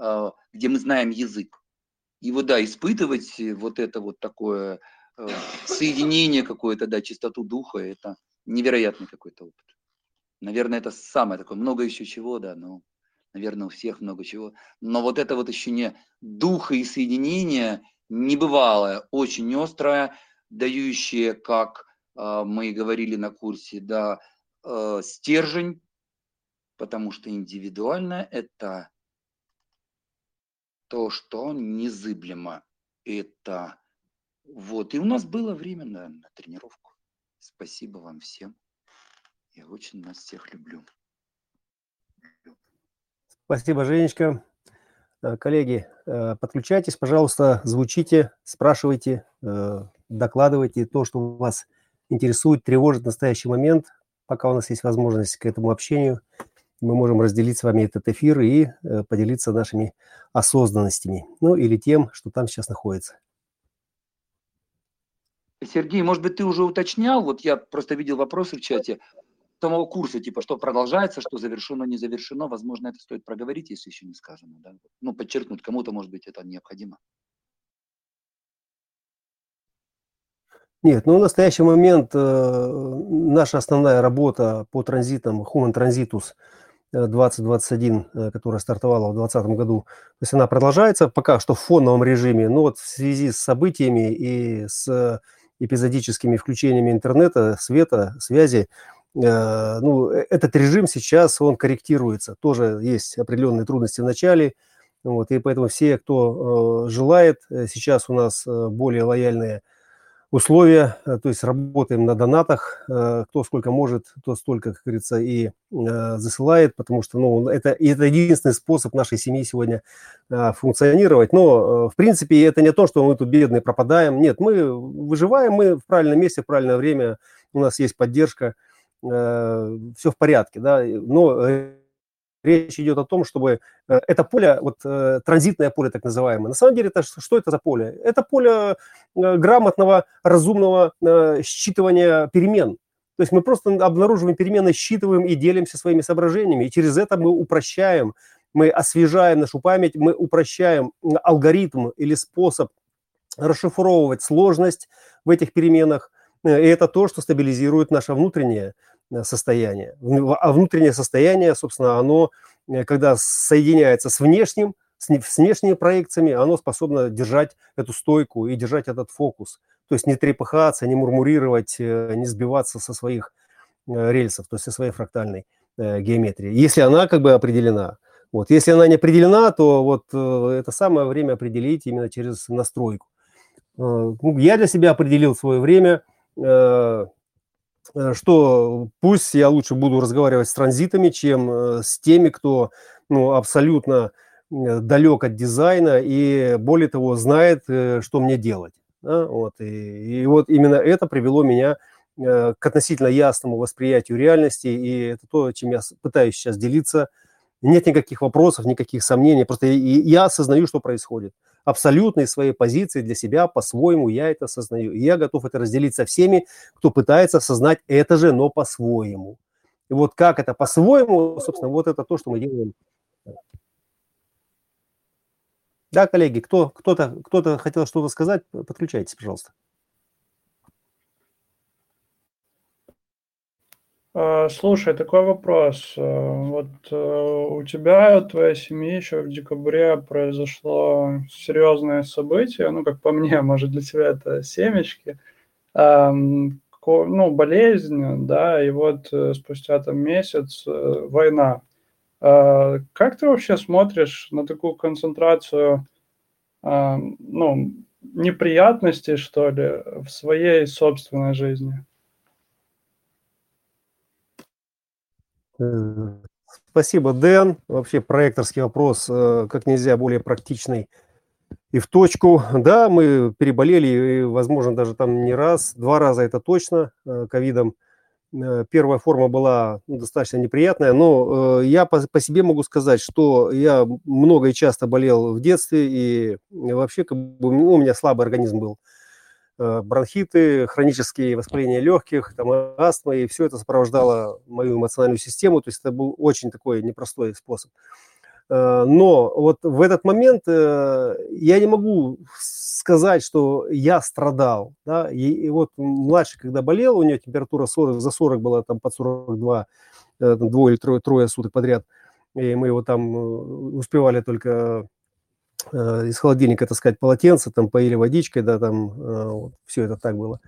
э, где мы знаем язык. И вот, да, испытывать вот это вот такое э, соединение какое-то, да, чистоту духа, это невероятный какой-то опыт. Наверное, это самое такое, много еще чего, да, ну, наверное, у всех много чего. Но вот это вот ощущение духа и соединения небывалое, очень острое, дающее, как э, мы и говорили на курсе, да, э, стержень. Потому что индивидуально это то, что незыблемо. Это вот. И у нас было время на, на тренировку. Спасибо вам всем. Я очень нас всех люблю. Спасибо, Женечка. Коллеги, подключайтесь, пожалуйста, звучите, спрашивайте, докладывайте то, что вас интересует, тревожит в настоящий момент. Пока у нас есть возможность к этому общению, мы можем разделить с вами этот эфир и поделиться нашими осознанностями, ну или тем, что там сейчас находится. Сергей, может быть, ты уже уточнял, вот я просто видел вопросы в чате, самого курса, типа, что продолжается, что завершено, не завершено, возможно, это стоит проговорить, если еще не сказано, да? Ну, подчеркнуть, кому-то, может быть, это необходимо. Нет, ну в настоящий момент э, наша основная работа по транзитам, Human Transitus двадцать двадцать один, э, которая стартовала в двадцать двадцатом году, то есть она продолжается пока что в фоновом режиме, но вот в связи с событиями и с эпизодическими включениями интернета, света, связи, э, ну, этот режим сейчас, он корректируется. Тоже есть определенные трудности в начале, вот, и поэтому все, кто э, желает, сейчас у нас более лояльные условия, то есть работаем на донатах, кто сколько может, кто столько, как говорится, и засылает, потому что ну, это, это единственный способ нашей семьи сегодня функционировать. Но, в принципе, это не то, что мы тут бедные пропадаем. Нет, мы выживаем, мы в правильном месте, в правильное время, у нас есть поддержка, э, все в порядке, да, но речь идет о том, чтобы это поле, вот транзитное поле так называемое, на самом деле, это, что это за поле? Это поле грамотного, разумного считывания перемен. То есть мы просто обнаруживаем перемены, считываем и делимся своими соображениями, и через это мы упрощаем, мы освежаем нашу память, мы упрощаем алгоритм или способ расшифровывать сложность в этих переменах, и это то, что стабилизирует наше внутреннее состояние. А внутреннее состояние, собственно, оно, когда соединяется с внешним, с внешними проекциями, оно способно держать эту стойку и держать этот фокус. То есть не трепыхаться, не мурмурировать, не сбиваться со своих рельсов, то есть со своей фрактальной геометрии, если она как бы определена. Вот. Если она не определена, то вот это самое время определить именно через настройку. Я для себя определил в свое время, что пусть я лучше буду разговаривать с транзитами, чем с теми, кто, ну, абсолютно далек от дизайна и, более того, знает, что мне делать. Да? Вот. И, и вот именно это привело меня к относительно ясному восприятию реальности, и это то, чем я пытаюсь сейчас делиться. Нет никаких вопросов, никаких сомнений, просто я осознаю, что происходит. Абсолютно из своей позиции для себя, по-своему я это осознаю. И я готов это разделить со всеми, кто пытается осознать это же, но по-своему. И вот как это по-своему, собственно, вот это то, что мы делаем. Да, коллеги, кто, кто-то, кто-то хотел что-то сказать, подключайтесь, пожалуйста. Слушай, такой вопрос. Вот у тебя, у твоей семьи еще в декабре произошло серьезное событие, ну, как по мне, может, для тебя это семечки, ну, болезнь, да, и вот спустя там месяц война. Как ты вообще смотришь на такую концентрацию, ну, неприятностей, что ли, в своей собственной жизни? Спасибо, Дэн. Вообще проекторский вопрос как нельзя более практичный и в точку. Да, мы переболели, и, возможно, даже там не раз, два раза это точно, ковидом. Первая форма была, ну, достаточно неприятная, но я по, по себе могу сказать, что я много и часто болел в детстве, и вообще, как бы, ну, у меня слабый организм был. Бронхиты, хронические воспаления легких, там, астма, и все это сопровождало мою эмоциональную систему, то есть это был очень такой непростой способ. Но вот в этот момент я не могу сказать, что я страдал, да? и, и вот младший, когда болел, у него температура сорок, за сорок была, там, под сорок два, двое или трое, трое суток подряд, и мы его там успевали только... из холодильника, так сказать, полотенце, там, поили водичкой, да, там, вот, все это так было.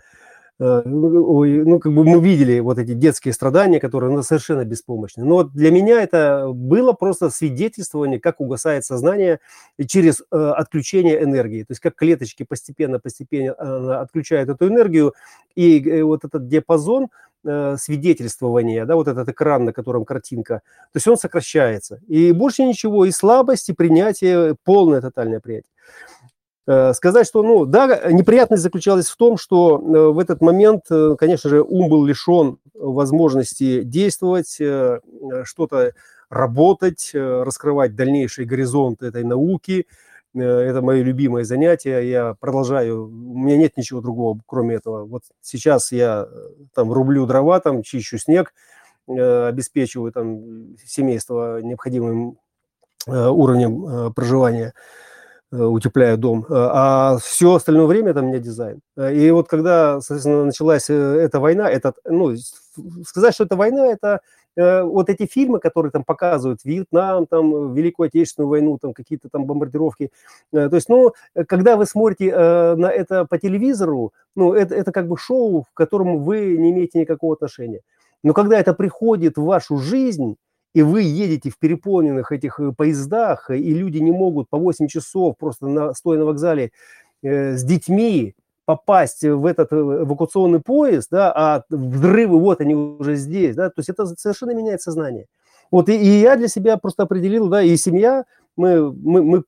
Ну, как бы мы видели вот эти детские страдания, которые, ну, совершенно беспомощны. Но для меня это было просто свидетельствование, как угасает сознание через отключение энергии. То есть как клеточки постепенно-постепенно отключают эту энергию, и вот этот диапазон свидетельствования, да, вот этот экран, на котором картинка, то есть он сокращается. И больше ничего, и слабость, и принятие, полное тотальное принятие. Сказать, что, ну, да, неприятность заключалась в том, что в этот момент, конечно же, ум был лишен возможности действовать, что-то работать, раскрывать дальнейший горизонт этой науки. Это мое любимое занятие, я продолжаю, у меня нет ничего другого, кроме этого. Вот сейчас я там рублю дрова, там чищу снег, обеспечиваю там семейство необходимым уровнем проживания, утепляю дом, а все остальное время это у меня дизайн. И вот когда, соответственно, началась эта война, этот, ну, сказать, что это война, это э, вот эти фильмы, которые там показывают Вьетнам, там, Великую Отечественную войну, там, какие-то там бомбардировки. Э, то есть, ну, когда вы смотрите э, на это по телевизору, ну, это, это как бы шоу, к которому вы не имеете никакого отношения. Но когда это приходит в вашу жизнь, и вы едете в переполненных этих поездах, и люди не могут по восемь часов просто на, стоя на вокзале э, с детьми попасть в этот эвакуационный поезд, да, а взрывы, вот они уже здесь, да, то есть это совершенно меняет сознание. Вот, и, и я для себя просто определил, да, и семья, мы, мы, мы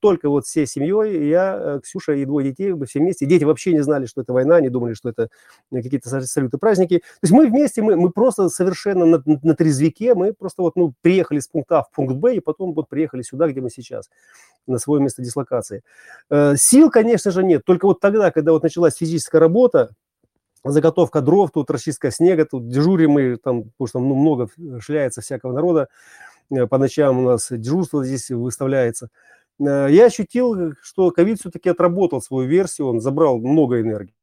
только вот всей семьей, я, Ксюша и двое детей, мы все вместе. Дети вообще не знали, что это война, они думали, что это какие-то салюты, праздники. То есть мы вместе, мы, мы просто совершенно на, на, на трезвике, мы просто вот, ну, приехали с пункта А в пункт Б, и потом вот приехали сюда, где мы сейчас, на свое место дислокации. Сил, конечно же, нет. Только вот тогда, когда вот началась физическая работа, заготовка дров, тут расчистка снега, тут дежурим мы, там, потому что ну, много шляется всякого народа, по ночам у нас дежурство здесь выставляется. Я ощутил, что ковид все-таки отработал свою версию, он забрал много энергии.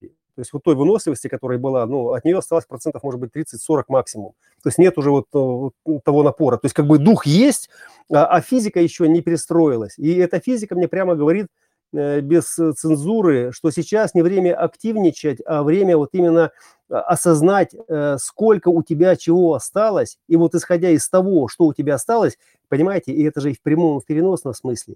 То есть вот той выносливости, которая была, ну, от нее осталось процентов, может быть, тридцать-сорок максимум. То есть нет уже вот того напора. То есть как бы дух есть, а физика еще не перестроилась. И эта физика мне прямо говорит, без цензуры, что сейчас не время активничать, а время вот именно осознать, сколько у тебя чего осталось, и вот исходя из того, что у тебя осталось, понимаете, и это же и в прямом, и в переносном смысле,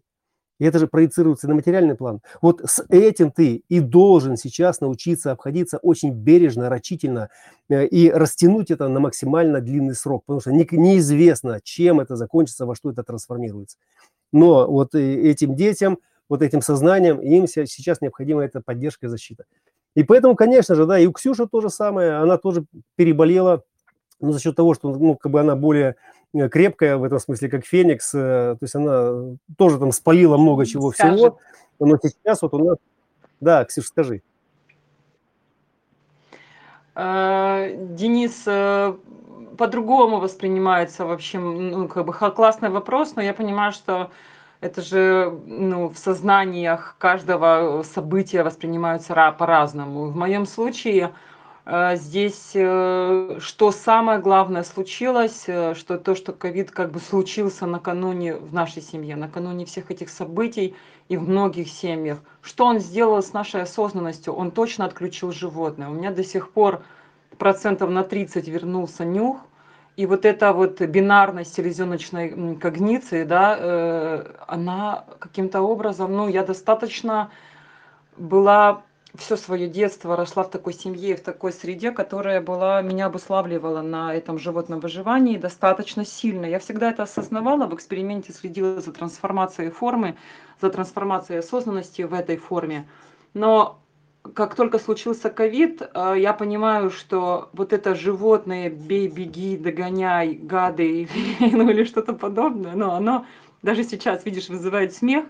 и это же проецируется на материальный план. Вот с этим ты и должен сейчас научиться обходиться очень бережно, рачительно и растянуть это на максимально длинный срок, потому что неизвестно, чем это закончится, во что это трансформируется. Но вот этим детям, вот этим сознанием, им сейчас необходима эта поддержка и защита. И поэтому, конечно же, да, и у Ксюши то же самое, она тоже переболела, ну, за счет того, что, ну, как бы она более крепкая в этом смысле, как Феникс, то есть она тоже там спалила много чего скажет. Всего, но сейчас вот у нас... Да, Ксюша, скажи. Денис, по-другому воспринимается вообще, ну, как бы классный вопрос, но я понимаю, что это же, ну, в сознаниях каждого события воспринимаются по-разному. В моем случае здесь, что самое главное случилось, что то, что ковид как бы случился накануне в нашей семье, накануне всех этих событий и в многих семьях, что он сделал с нашей осознанностью? Он точно отключил животное. У меня до сих пор процентов на тридцать вернулся нюх. И вот эта вот бинарность селезеночной когниции, да, она каким-то образом, ну, я достаточно была, все свое детство росла в такой семье, в такой среде, которая была, меня обуславливала на этом животном выживании достаточно сильно. Я всегда это осознавала, в эксперименте следила за трансформацией формы, за трансформацией осознанности в этой форме. Но как только случился ковид, я понимаю, что вот это животное «бей, беги, догоняй, гады», ну или что-то подобное, но оно даже сейчас, видишь, вызывает смех.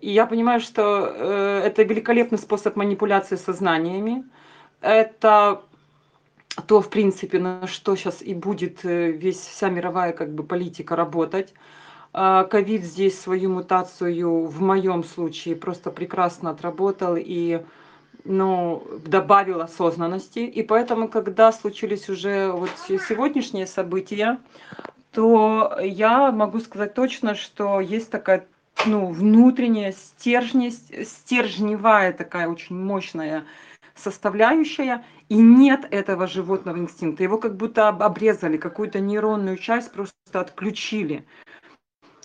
И я понимаю, что это великолепный способ манипуляции сознаниями. Это то, в принципе, на что сейчас и будет весь, вся мировая как бы политика работать. Ковид здесь свою мутацию в моем случае просто прекрасно отработал и... ну, добавил осознанности. И поэтому, когда случились уже вот сегодняшние события, то я могу сказать точно, что есть такая, ну, внутренняя стержнесть, стержневая такая очень мощная составляющая, и нет этого животного инстинкта. Его как будто обрезали, какую-то нейронную часть просто отключили.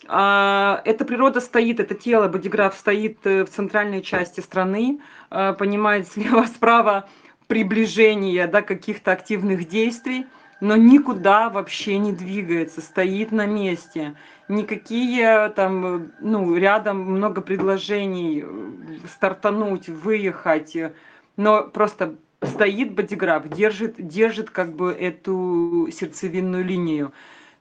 Эта природа стоит, это тело, бодиграф стоит в центральной части страны, понимает слева-справа приближение, да, каких-то активных действий, но никуда вообще не двигается, стоит на месте. Никакие там, ну, рядом много предложений стартануть, выехать, но просто стоит бодиграф, держит, держит как бы эту сердцевинную линию.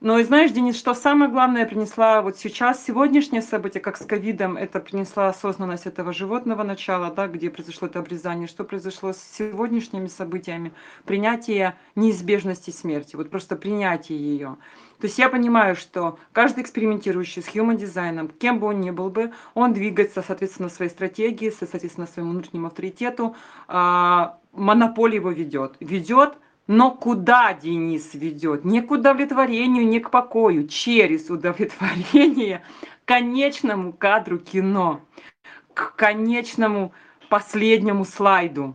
Но и знаешь, Денис, что самое главное принесла вот сейчас, сегодняшнее событие, как с ковидом, это принесла осознанность этого животного начала, да, где произошло это обрезание, что произошло с сегодняшними событиями, принятие неизбежности смерти, вот просто принятие ее. То есть я понимаю, что каждый экспериментирующий с Human Design, кем бы он ни был бы, он двигается, соответственно, своей стратегии, соответственно, своему внутреннему авторитету, монополия его ведет, ведет. Но куда Денис ведет? Не к удовлетворению, не к покою, через удовлетворение к конечному кадру кино, к конечному последнему слайду.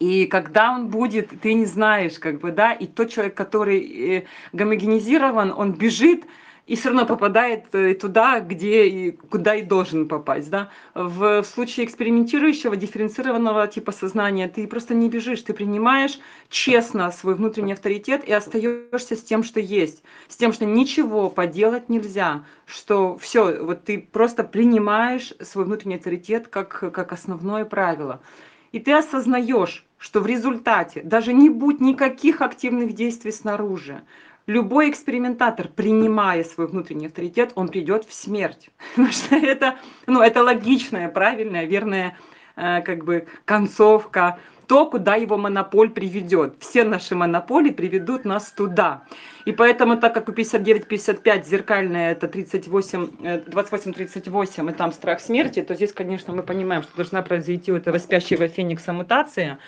И когда он будет, ты не знаешь, как бы, да, и тот человек, который гомогенизирован, он бежит, и все равно попадает туда, где и куда и должен попасть. Да? В, в случае экспериментирующего, дифференцированного типа сознания ты просто не бежишь, ты принимаешь честно свой внутренний авторитет и остаешься с тем, что есть, с тем, что ничего поделать нельзя, что все, вот ты просто принимаешь свой внутренний авторитет как, как основное правило. И ты осознаешь, что в результате даже не будь никаких активных действий снаружи, любой экспериментатор, принимая свой внутренний авторитет, он придет в смерть. Потому что это, ну, это логичная, правильная, верная э, как бы концовка, то, куда его монополь приведет. Все наши монополи приведут нас туда. И поэтому, так как у пятьдесят девять пятьдесят пять зеркальное это тридцать восемь, двадцать восемь тридцать восемь, и там страх смерти, то здесь, конечно, мы понимаем, что должна произойти у этого спящего феникса мутация.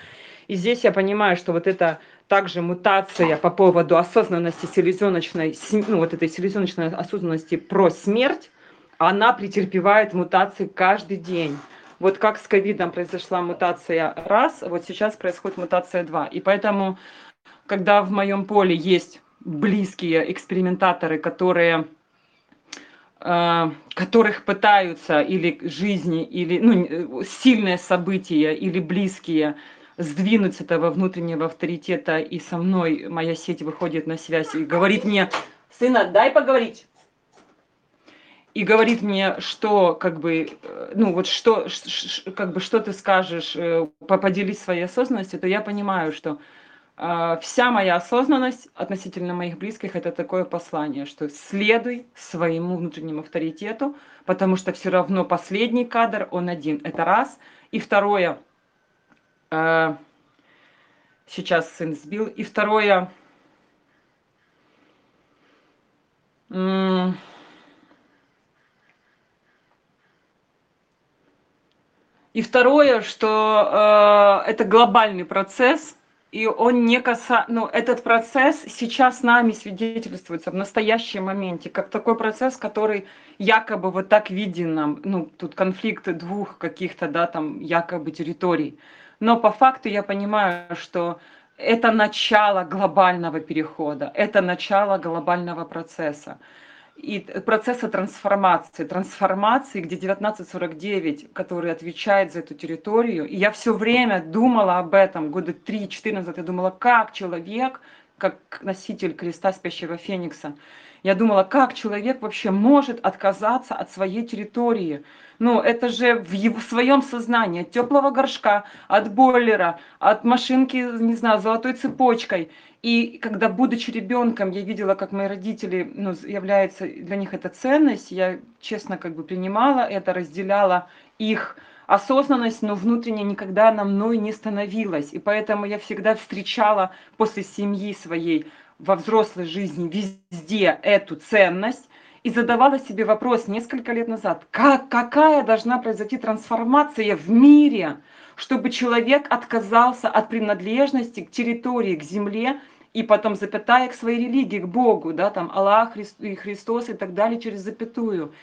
И здесь я понимаю, что вот это также мутация по поводу осознанности селезеночной, ну, вот этой селезеночной осознанности про смерть, она претерпевает мутации каждый день. Вот как с ковидом произошла мутация раз, вот сейчас происходит мутация два. И поэтому, когда в моем поле есть близкие экспериментаторы, которые... которых пытаются или жизни, или ну, сильное событие, или близкие сдвинуть с этого внутреннего авторитета, и со мной моя сеть выходит на связь и говорит мне: сына, дай поговорить. И говорит мне, что как бы, ну вот что, как бы, что ты скажешь, поделись своей осознанностью, то я понимаю, что вся моя осознанность относительно моих близких — это такое послание, что следуй своему внутреннему авторитету, потому что все равно последний кадр, он один. Это раз. И второе, сейчас сын сбил, и второе, и второе, что это глобальный процесс, и он не касается, ну, этот процесс сейчас нами свидетельствуется в настоящем моменте, как такой процесс, который якобы вот так виден нам, ну, тут конфликты двух каких-то, да, там, якобы территорий. Но по факту я понимаю, что это начало глобального перехода, это начало глобального процесса. И процесса трансформации, трансформации, где девятнадцать сорок девять, который отвечает за эту территорию. И я все время думала об этом, года три-четыре назад я думала, как человек, как носитель креста спящего феникса, я думала, как человек вообще может отказаться от своей территории. Ну, это же в, его, в своем сознании, от теплого горшка, от бойлера, от машинки, не знаю, золотой цепочкой. И когда, будучи ребенком, я видела, как мои родители, ну, является для них эта ценность, я честно как бы принимала это, разделяла их осознанность, но внутренне никогда она мной не становилась. И поэтому я всегда встречала после семьи своей во взрослой жизни везде эту ценность. И задавала себе вопрос несколько лет назад, как, какая должна произойти трансформация в мире, чтобы человек отказался от принадлежности к территории, к земле, и потом запятая к своей религии, к Богу, да, там Аллах, Хри- Христос и так далее через запятую.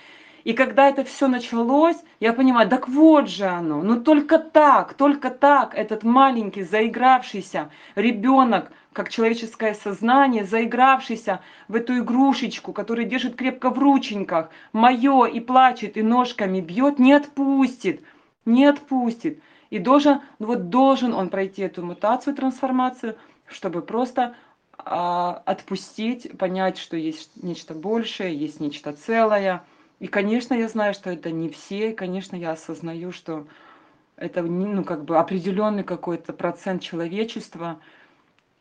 И когда это все началось, я понимаю, так вот же оно, ну только так, только так этот маленький заигравшийся ребенок, как человеческое сознание, заигравшийся в эту игрушечку, которую держит крепко в рученьках, мое, и плачет, и ножками бьет, не отпустит, не отпустит. И должен, вот должен он пройти эту мутацию, трансформацию, чтобы просто а, отпустить, понять, что есть нечто большее, есть нечто целое. И, конечно, я знаю, что это не все, и, конечно, я осознаю, что это, ну, как бы определенный какой-то процент человечества.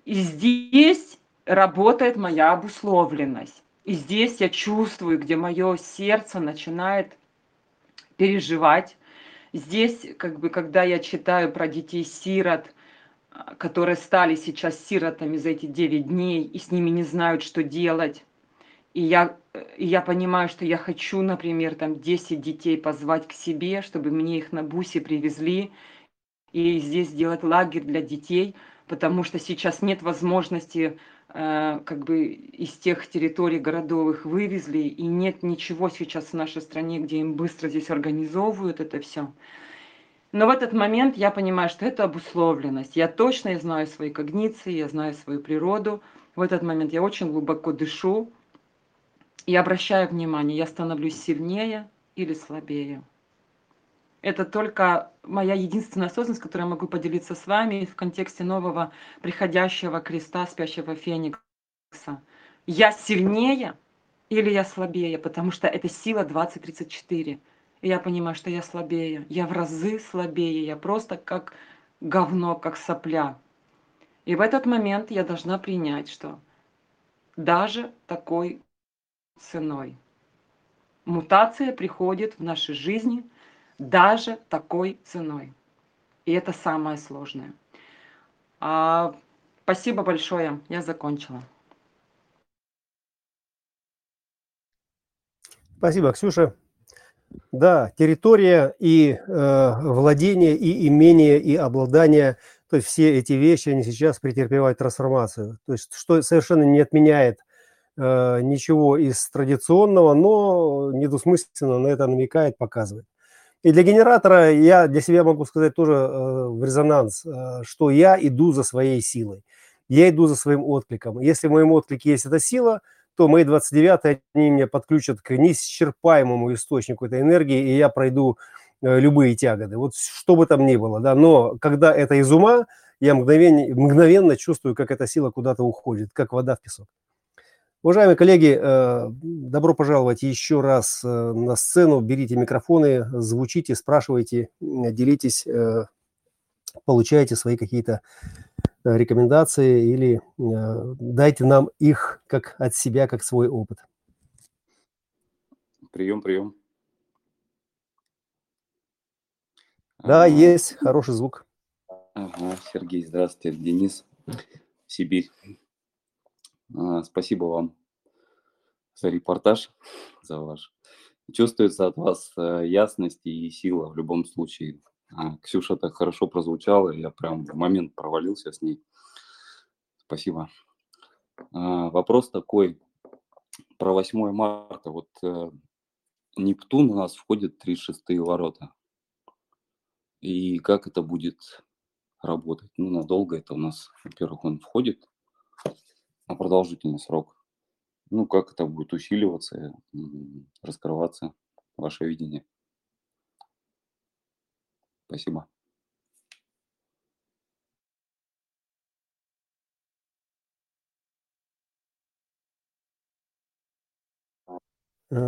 И здесь работает моя обусловленность. И здесь я чувствую, где мое сердце начинает переживать. Здесь, как бы, когда я читаю про детей-сирот, которые стали сейчас сиротами за эти девять дней, и с ними не знают, что делать. И я, и я понимаю, что я хочу, например, там десять детей позвать к себе, чтобы мне их на бусе привезли, и здесь сделать лагерь для детей, потому что сейчас нет возможности, э, как бы из тех территорий городовых вывезли, и нет ничего сейчас в нашей стране, где им быстро здесь организовывают это все. Но в этот момент я понимаю, что это обусловленность. Я точно я знаю свои когниции, я знаю свою природу. В этот момент я очень глубоко дышу, И обращаю внимание, я становлюсь сильнее или слабее. Это только моя единственная осознанность, которую я могу поделиться с вами в контексте нового приходящего креста, спящего феникса. Я сильнее или я слабее, потому что это сила двадцать тридцать четыре. И я понимаю, что я слабее, я в разы слабее, я просто как говно, как сопля. И в этот момент я должна принять, что даже такой ценой мутация приходит в нашей жизни, даже такой ценой. И это самое сложное. А, спасибо большое. Я закончила. Спасибо, Ксюша. Да, территория и э, владение, и имение, и обладание, то есть все эти вещи, они сейчас претерпевают трансформацию. То есть что совершенно не отменяет э, ничего из традиционного, но недвусмысленно на это намекает, показывает. И для генератора я для себя могу сказать тоже э, в резонанс, э, что я иду за своей силой, я иду за своим откликом. Если в моем отклике есть эта сила, то мои двадцать девятые, они меня подключат к неисчерпаемому источнику этой энергии, и я пройду э, любые тяготы, вот что бы там ни было. Да? Но когда это из ума, я мгновенно, мгновенно чувствую, как эта сила куда-то уходит, как вода в песок. Уважаемые коллеги, добро пожаловать еще раз на сцену. Берите микрофоны, звучите, спрашивайте, делитесь, получайте свои какие-то рекомендации или дайте нам их как от себя, как свой опыт. Прием, прием. Да, ага. Есть хороший звук. Ага, Сергей, здравствуйте. Денис, Сибирь. Спасибо вам за репортаж, за ваш. Чувствуется от вас ясность и сила в любом случае. Ксюша так хорошо прозвучала, я прям в момент провалился с ней. Спасибо. Вопрос такой про восьмое марта. Вот Нептун у нас входит в тридцать шестые ворота. И как это будет работать? Ну, надолго это у нас, во-первых, он входит. На продолжительный срок. Ну, как это будет усиливаться, раскрываться, ваше видение. Спасибо.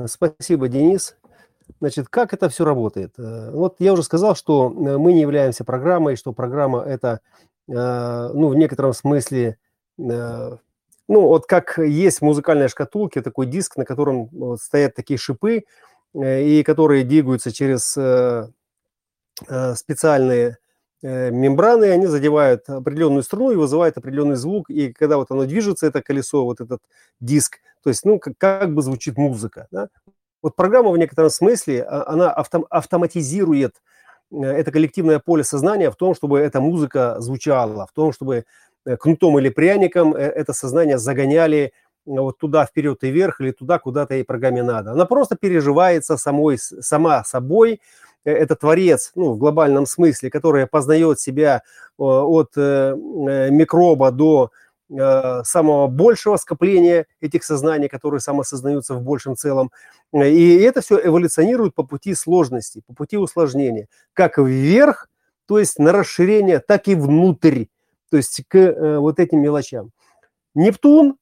Спасибо, Денис. Значит, как это все работает? Вот я уже сказал, что мы не являемся программой, что программа это, ну, в некотором смысле... Ну, вот как есть в музыкальной шкатулке такой диск, на котором вот стоят такие шипы, и которые двигаются через специальные мембраны, они задевают определенную струну и вызывают определенный звук, и когда вот оно движется, это колесо, вот этот диск, то есть, ну, как, как бы звучит музыка. Да? Вот программа в некотором смысле, она автом, автоматизирует это коллективное поле сознания в том, чтобы эта музыка звучала, в том, чтобы... кнутом или пряником это сознание загоняли вот туда вперед и вверх, или туда, куда-то ей программе надо. Она просто переживается самой, сама собой. Это творец, ну, в глобальном смысле, который познает себя от микроба до самого большего скопления этих сознаний, которые самосознаются в большем целом. И это все эволюционирует по пути сложности, по пути усложнения. Как вверх, то есть на расширение, так и внутрь. То есть к э, вот этим мелочам. Нептун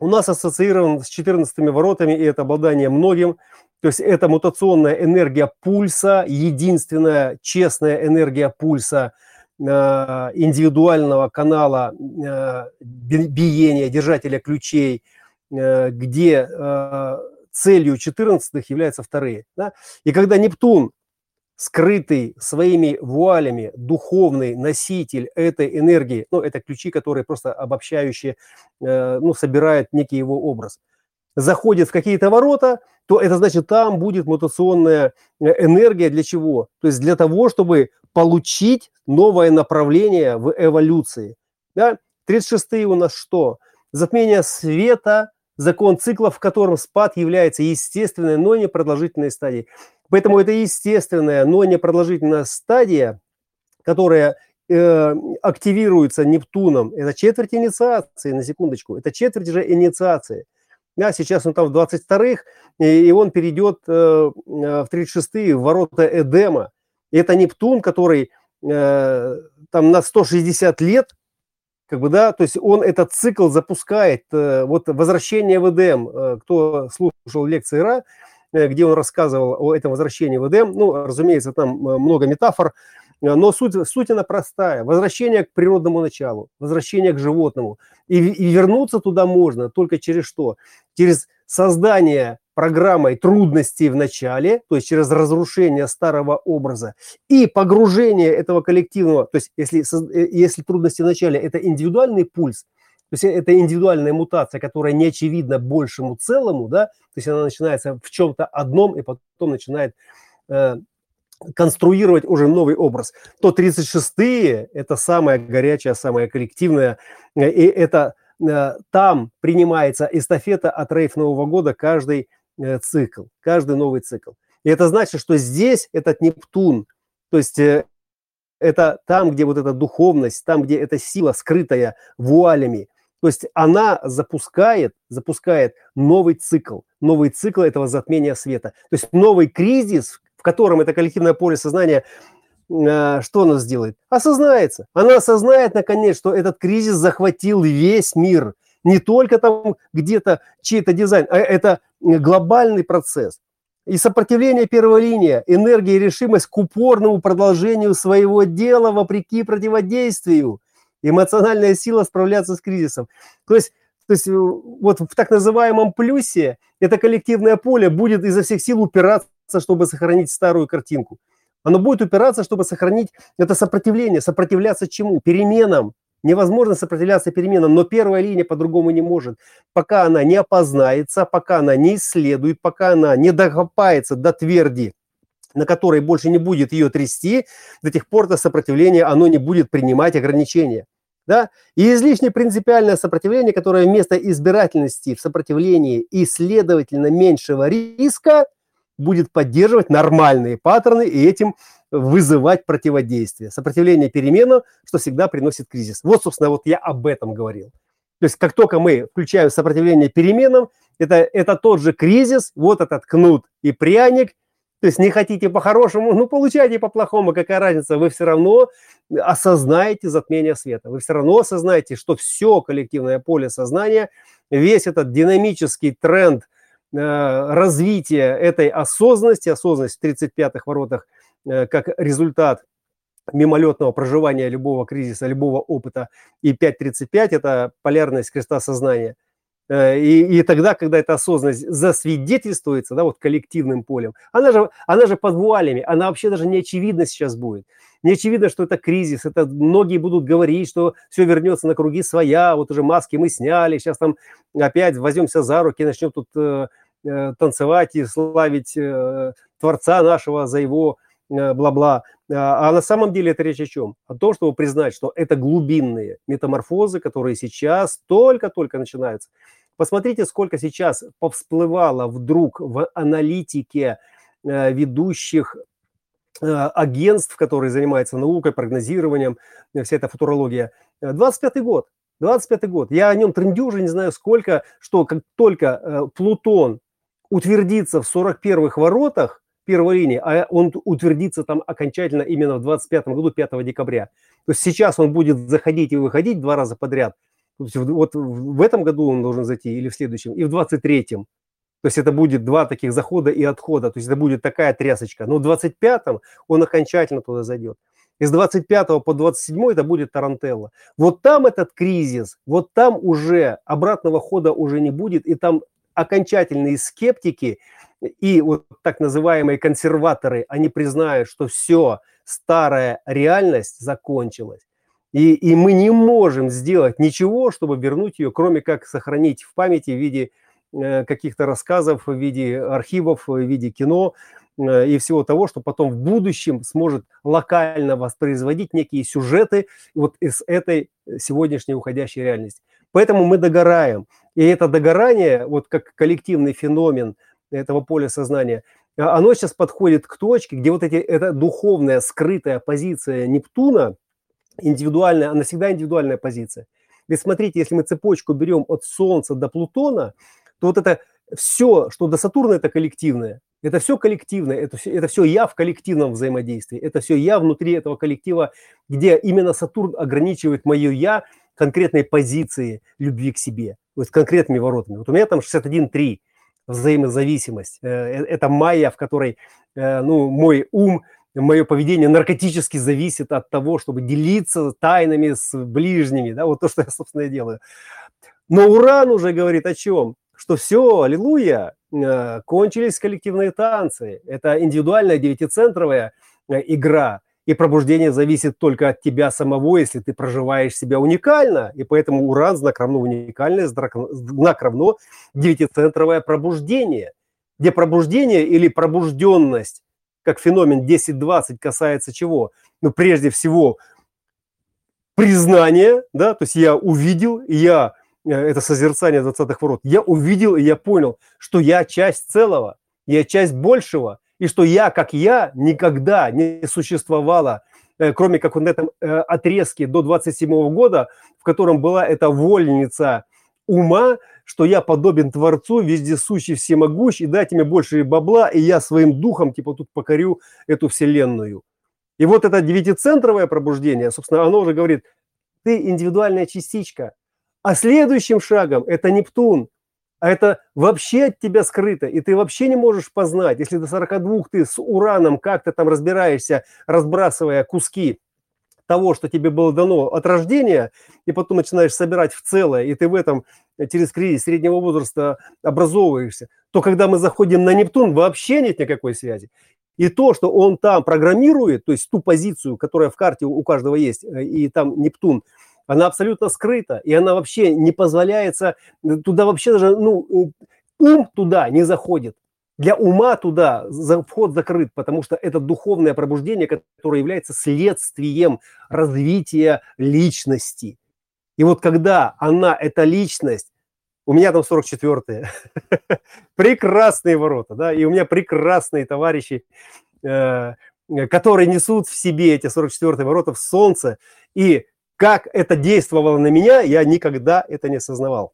у нас ассоциирован с четырнадцатыми воротами, и это обладание многим. То есть это мутационная энергия пульса, единственная честная энергия пульса э, индивидуального канала э, биения, держателя ключей, э, где э, целью четырнадцатых являются вторые. Да? И когда Нептун скрытый своими вуалями духовный носитель этой энергии, ну, это ключи, которые просто обобщающие, э, ну, собирают некий его образ, заходит в какие-то ворота, то это значит, там будет мутационная энергия для чего? То есть для того, чтобы получить новое направление в эволюции. Да? тридцать шестые у нас что? Затмение света, закон цикла, в котором спад является естественной, но не продолжительной стадией. Поэтому это естественная, но не продолжительная стадия, которая э, активируется Нептуном. Это четверть инициации, на секундочку. Это четверть же инициации. а сейчас он там в двадцать вторых, и он перейдет в тридцать шестые, в ворота Эдема. И это Нептун, который там на сто шестьдесят лет, как бы, да, то есть он этот цикл запускает, вот возвращение в Эдем, кто слушал лекции Ра, где он рассказывал о этом возвращении в Эдем, ну, разумеется, там много метафор, но суть, суть она простая, возвращение к природному началу, возвращение к животному, и, и вернуться туда можно только через что? Через создание программой трудностей в начале, то есть через разрушение старого образа и погружение этого коллективного, то есть если, если трудности в начале – это индивидуальный пульс, то есть это индивидуальная мутация, которая не очевидна большему целому, да, то есть она начинается в чем-то одном и потом начинает э, конструировать уже новый образ, то тридцать шестые – это самое горячее, самое коллективное, и это э, там принимается эстафета от рейв Нового года каждый цикл, каждый новый цикл. И это значит, что здесь этот Нептун, то есть это там, где вот эта духовность, там, где эта сила, скрытая вуалями, то есть она запускает, запускает новый цикл, новый цикл этого затмения света. То есть новый кризис, в котором это коллективное поле сознания, что оно сделает? Осознается. Она осознает, наконец, что этот кризис захватил весь мир. Не только там где-то чей-то дизайн, а это глобальный процесс. И сопротивление первой линии, энергия и решимость к упорному продолжению своего дела вопреки противодействию, эмоциональная сила справляться с кризисом. То есть, то есть вот в так называемом плюсе это коллективное поле будет изо всех сил упираться, чтобы сохранить старую картинку. Оно будет упираться, чтобы сохранить это сопротивление. Сопротивляться чему? Переменам. Невозможно сопротивляться переменам, но первая линия по-другому не может. Пока она не опознается, пока она не исследует, пока она не докопается до тверди, на которой больше не будет ее трясти, до тех пор, до сопротивления оно не будет принимать ограничения. Да? И излишне принципиальное сопротивление, которое вместо избирательности в сопротивлении и, следовательно, меньшего риска, будет поддерживать нормальные паттерны и этим вызывать противодействие. Сопротивление переменам, что всегда приносит кризис. Вот, собственно, вот я об этом говорил. То есть как только мы включаем сопротивление переменам, это, это тот же кризис, вот этот кнут и пряник. То есть не хотите по-хорошему, ну получайте по-плохому, какая разница, вы все равно осознаете затмение света. Вы все равно осознаете, что все коллективное поле сознания, весь этот динамический тренд развитие этой осознанности, осознанность в тридцать пятых воротах как результат мимолетного проживания любого кризиса, любого опыта, и пять тридцать пять – это полярность креста сознания. И, и тогда, когда эта осознанность засвидетельствуется, да, вот коллективным полем, она же, она же под вуалями, она вообще даже не очевидна сейчас будет. Не очевидно, что это кризис, это многие будут говорить, что все вернется на круги своя, вот уже маски мы сняли, сейчас там опять возьмемся за руки, начнем тут э, танцевать и славить э, Творца нашего за его э, бла-бла. А на самом деле это речь о чем? О том, чтобы признать, что это глубинные метаморфозы, которые сейчас только-только начинаются. Посмотрите, сколько сейчас повсплывало вдруг в аналитике ведущих агентств, которые занимаются наукой, прогнозированием, вся эта футурология. двадцать пятый год, двадцать пятый год. Я о нем трендю уже не знаю сколько, что как только Плутон утвердится в сорок первых воротах, первой линии, а он утвердится там окончательно именно в двадцать пятом году, пятого декабря. То есть сейчас он будет заходить и выходить два раза подряд. То есть вот в этом году он должен зайти или в следующем, и в двадцать третьем. То есть это будет два таких захода и отхода. То есть это будет такая трясочка. Но в двадцать пятом он окончательно туда зайдет. Из двадцать пятого по двадцать седьмой это будет тарантелла. Вот там этот кризис, вот там уже обратного хода уже не будет, и там окончательные скептики и вот так называемые консерваторы, они признают, что все, старая реальность закончилась. И, и мы не можем сделать ничего, чтобы вернуть ее, кроме как сохранить в памяти в виде э, каких-то рассказов, в виде архивов, в виде кино э, и всего того, что потом в будущем сможет локально воспроизводить некие сюжеты вот из этой сегодняшней уходящей реальности. Поэтому мы догораем. И это догорание, вот как коллективный феномен этого поля сознания, оно сейчас подходит к точке, где вот эти, эта духовная скрытая позиция Нептуна, индивидуальная, она всегда индивидуальная позиция. Ведь смотрите, если мы цепочку берем от Солнца до Плутона, то вот это все, что до Сатурна, это коллективное. Это все коллективное, это все, это все я в коллективном взаимодействии, это все я внутри этого коллектива, где именно Сатурн ограничивает мое я конкретной позиции любви к себе, то есть конкретными воротами. Вот у меня там шестьдесят один три, взаимозависимость. Это майя, в которой ну, мой ум, мое поведение наркотически зависит от того, чтобы делиться тайнами с ближними. Да, вот то, что я, собственно, и делаю. Но Уран уже говорит о чем? Что все, аллилуйя, кончились коллективные танцы. Это индивидуальная девятицентровая игра. И пробуждение зависит только от тебя самого, если ты проживаешь себя уникально. И поэтому Уран знак равно уникальное, знак равно девятицентровое пробуждение. Где пробуждение или пробужденность, как феномен десять двадцать, касается чего? Ну, прежде всего, признание, да, то есть я увидел, я, это созерцание двадцатых ворот, я увидел и я понял, что я часть целого, я часть большего, и что я, как я, никогда не существовала, кроме как вот на этом отрезке до двадцать седьмого года, в котором была эта вольница ума, что я подобен Творцу, вездесущий, всемогущий, дайте мне больше бабла, и я своим духом, типа, тут покорю эту вселенную. И вот это девятицентровое пробуждение, собственно, оно уже говорит, ты индивидуальная частичка. А следующим шагом – это Нептун. А это вообще от тебя скрыто, и ты вообще не можешь познать. Если до сорока двух ты с Ураном как-то там разбираешься, разбрасывая куски того, что тебе было дано от рождения, и потом начинаешь собирать в целое, и ты в этом через кризис среднего возраста образовываешься, то когда мы заходим на Нептун, вообще нет никакой связи. И то, что он там программирует, то есть ту позицию, которая в карте у каждого есть, и там Нептун, она абсолютно скрыта, и она вообще не позволяется, туда вообще даже, ну, ум туда не заходит. Для ума туда вход закрыт, потому что это духовное пробуждение, которое является следствием развития личности. И вот когда она, эта личность, у меня там сорок четвёртые, прекрасные ворота, да, и у меня прекрасные товарищи, которые несут в себе эти сорок четвёртые ворота в солнце, и как это действовало на меня, я никогда это не осознавал.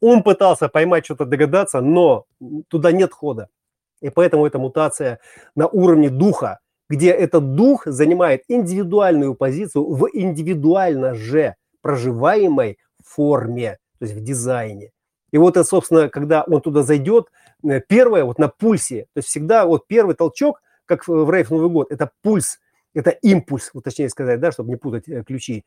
Он пытался поймать что-то, догадаться, но туда нет хода. И поэтому это мутация на уровне духа, где этот дух занимает индивидуальную позицию в индивидуально же проживаемой форме, то есть в дизайне. И вот это, собственно, когда он туда зайдет, первое вот на пульсе, то есть всегда вот первый толчок, как в рейв Новый год, это пульс, это импульс, вот точнее сказать, да, чтобы не путать ключи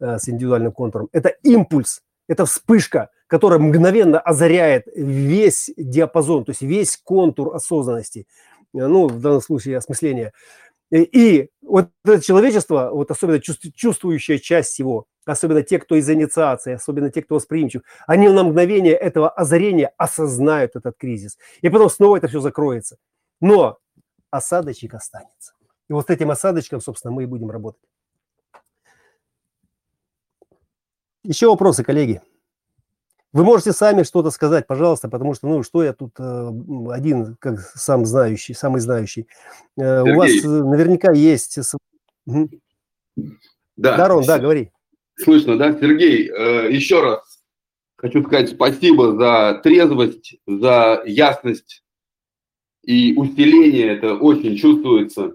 с индивидуальным контуром. Это импульс, это вспышка, которая мгновенно озаряет весь диапазон, то есть весь контур осознанности, ну, в данном случае осмысления. И вот это человечество, вот особенно чувствующая часть его, особенно те, кто из инициации, особенно те, кто восприимчив, они на мгновение этого озарения осознают этот кризис. И потом снова это все закроется. Но осадочек останется. И вот с этим осадочком, собственно, мы и будем работать. Еще вопросы, коллеги? Вы можете сами что-то сказать, пожалуйста, потому что, ну, что я тут э, один, как сам знающий, самый знающий. Э, у вас наверняка есть... Угу. Да. Да, Рон, да, говори. Слышно, да? Сергей, э, еще раз хочу сказать спасибо за трезвость, за ясность и усиление. Это очень чувствуется.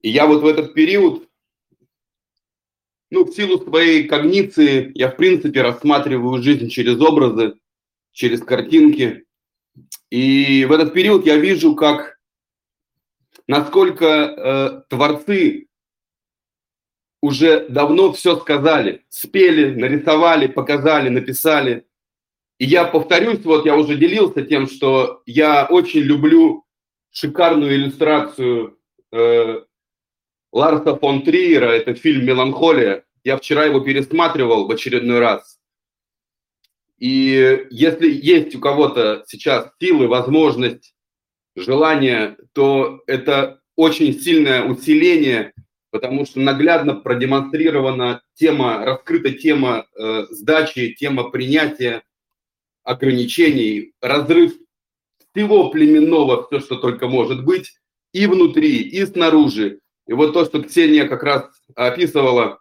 И я вот в этот период... Ну, в силу своей когниции я, в принципе, рассматриваю жизнь через образы, через картинки. И в этот период я вижу, как, насколько э, творцы уже давно все сказали, спели, нарисовали, показали, написали. И я повторюсь, вот я уже делился тем, что я очень люблю шикарную иллюстрацию э, Ларса фон Триера, это фильм «Меланхолия». Я вчера его пересматривал в очередной раз. И если есть у кого-то сейчас силы, возможность, желание, то это очень сильное усиление, потому что наглядно продемонстрирована тема, раскрыта тема э, сдачи, тема принятия ограничений, разрыв всего племенного, все, что только может быть, и внутри, и снаружи. И вот то, что Ксения как раз описывала,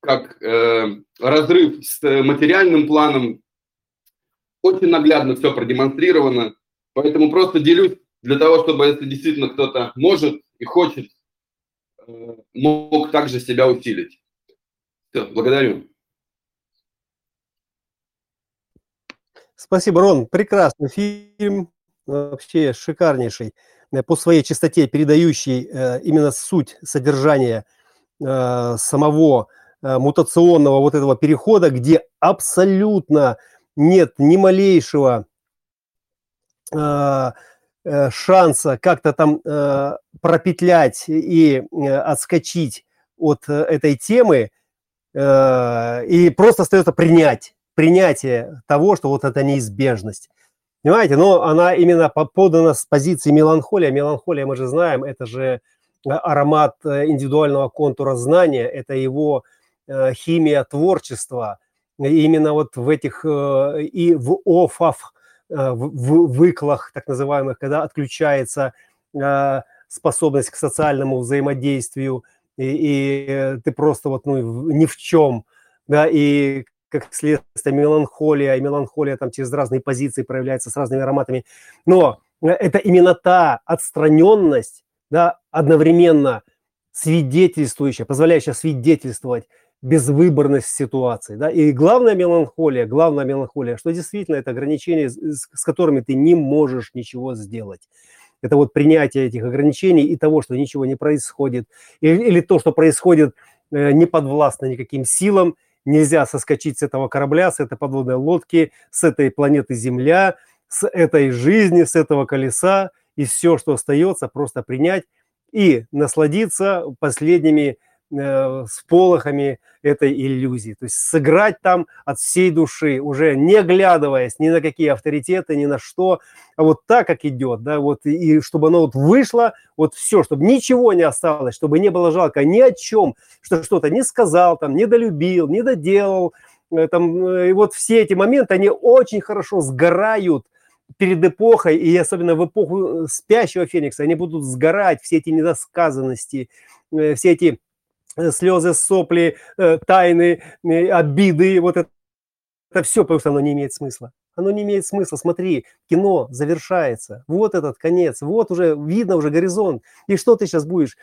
как э, разрыв с материальным планом, Очень наглядно все продемонстрировано. Поэтому просто делюсь для того, чтобы, если действительно кто-то может и хочет, мог также себя усилить. Все, благодарю. Спасибо, Рон. Прекрасный фильм, вообще шикарнейший, по своей чистоте, передающий именно суть содержания самого мутационного вот этого перехода, где абсолютно нет ни малейшего шанса как-то там пропетлять и отскочить от этой темы, и просто остается принять, принятие того, что вот это неизбежность. Понимаете, но она именно подана с позиции меланхолия. Меланхолия, мы же знаем, это же аромат индивидуального контура знания, это его химия творчества. И именно вот в этих и в офах, в выклах так называемых, когда отключается способность к социальному взаимодействию, и, и ты просто вот ну, ни в чем, да, и как следствие меланхолия, и меланхолия там через разные позиции проявляется с разными ароматами. Но это именно та отстраненность, да, одновременно свидетельствующая, позволяющая свидетельствовать безвыборность ситуации. Да? И главная меланхолия, главная меланхолия, что действительно это ограничения, с которыми ты не можешь ничего сделать. Это вот принятие этих ограничений и того, что ничего не происходит, или, или то, что происходит, не подвластно никаким силам. Нельзя соскочить с этого корабля, с этой подводной лодки, с этой планеты Земля, с этой жизни, с этого колеса. И все, что остается, просто принять и насладиться последними э, сполохами этой иллюзии. То есть сыграть там от всей души, уже не глядываясь ни на какие авторитеты, ни на что. А вот так, как идет, да, вот, и чтобы оно вот вышло, вот все, чтобы ничего не осталось, чтобы не было жалко ни о чем, что что-то не сказал, там, не долюбил, не доделал. Там, и вот все эти моменты, они очень хорошо сгорают перед эпохой, и особенно в эпоху спящего феникса, они будут сгорать, все эти недосказанности, все эти слезы, сопли, тайны, обиды, вот это, это все, потому что оно не имеет смысла. Оно не имеет смысла. Смотри, кино завершается. Вот этот конец. Вот уже видно уже горизонт. И что ты сейчас будешь?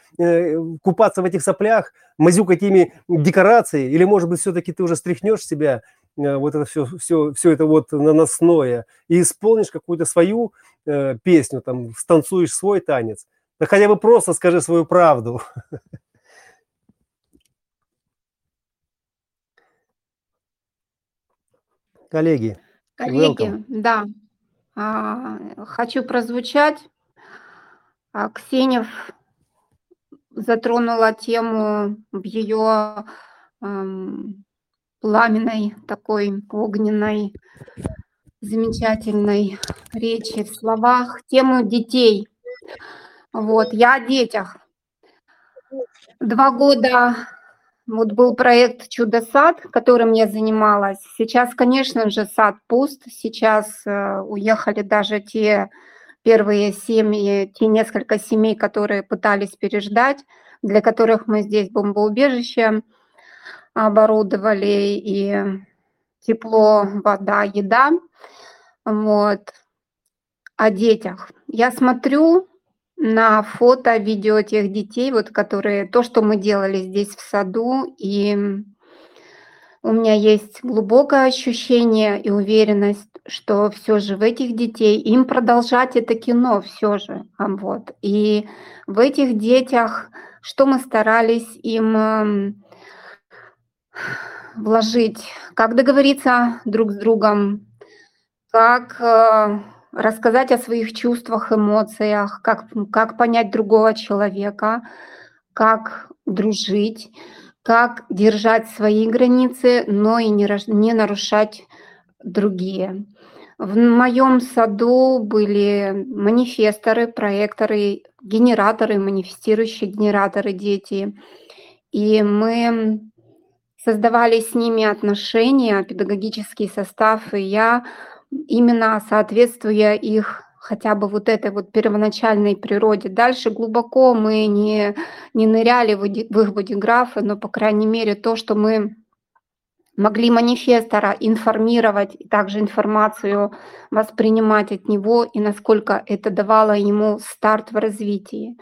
Купаться в этих соплях? Мазюкать ими декорации? Или, может быть, все-таки ты уже стряхнешь себя вот это все, все, все это вот наносное и исполнишь какую-то свою песню, там, станцуешь свой танец? Да хотя бы просто скажи свою правду. Коллеги. Коллеги, welcome. Да, а, хочу прозвучать. А, Ксения затронула тему в ее а, пламенной, такой огненной, замечательной речи, в словах, тему детей. Вот, я о детях. Два года... Вот был проект «Чудо-сад», которым я занималась. Сейчас, конечно же, сад пуст. Сейчас уехали даже те первые семьи, те несколько семей, которые пытались переждать, для которых мы здесь бомбоубежище оборудовали, и тепло, вода, еда. Вот. О детях. Я смотрю на фото, видео тех детей, вот которые, то, что мы делали здесь в саду, и у меня есть глубокое ощущение и уверенность, что все же в этих детей, им продолжать это кино все же, вот, и в этих детях, что мы старались им вложить, как договориться друг с другом, как... рассказать о своих чувствах, эмоциях, как, как понять другого человека, как дружить, как держать свои границы, но и не, не нарушать другие. В моем саду были манифесторы, проекторы, генераторы, манифестирующие генераторы, дети. И мы создавали с ними отношения, педагогический состав, и я... именно соответствуя их хотя бы вот этой вот первоначальной природе. Дальше глубоко мы не, не ныряли в их бодиграфы, но, по крайней мере, то, что мы могли манифестора информировать, и также информацию воспринимать от него, и насколько это давало ему старт в развитии.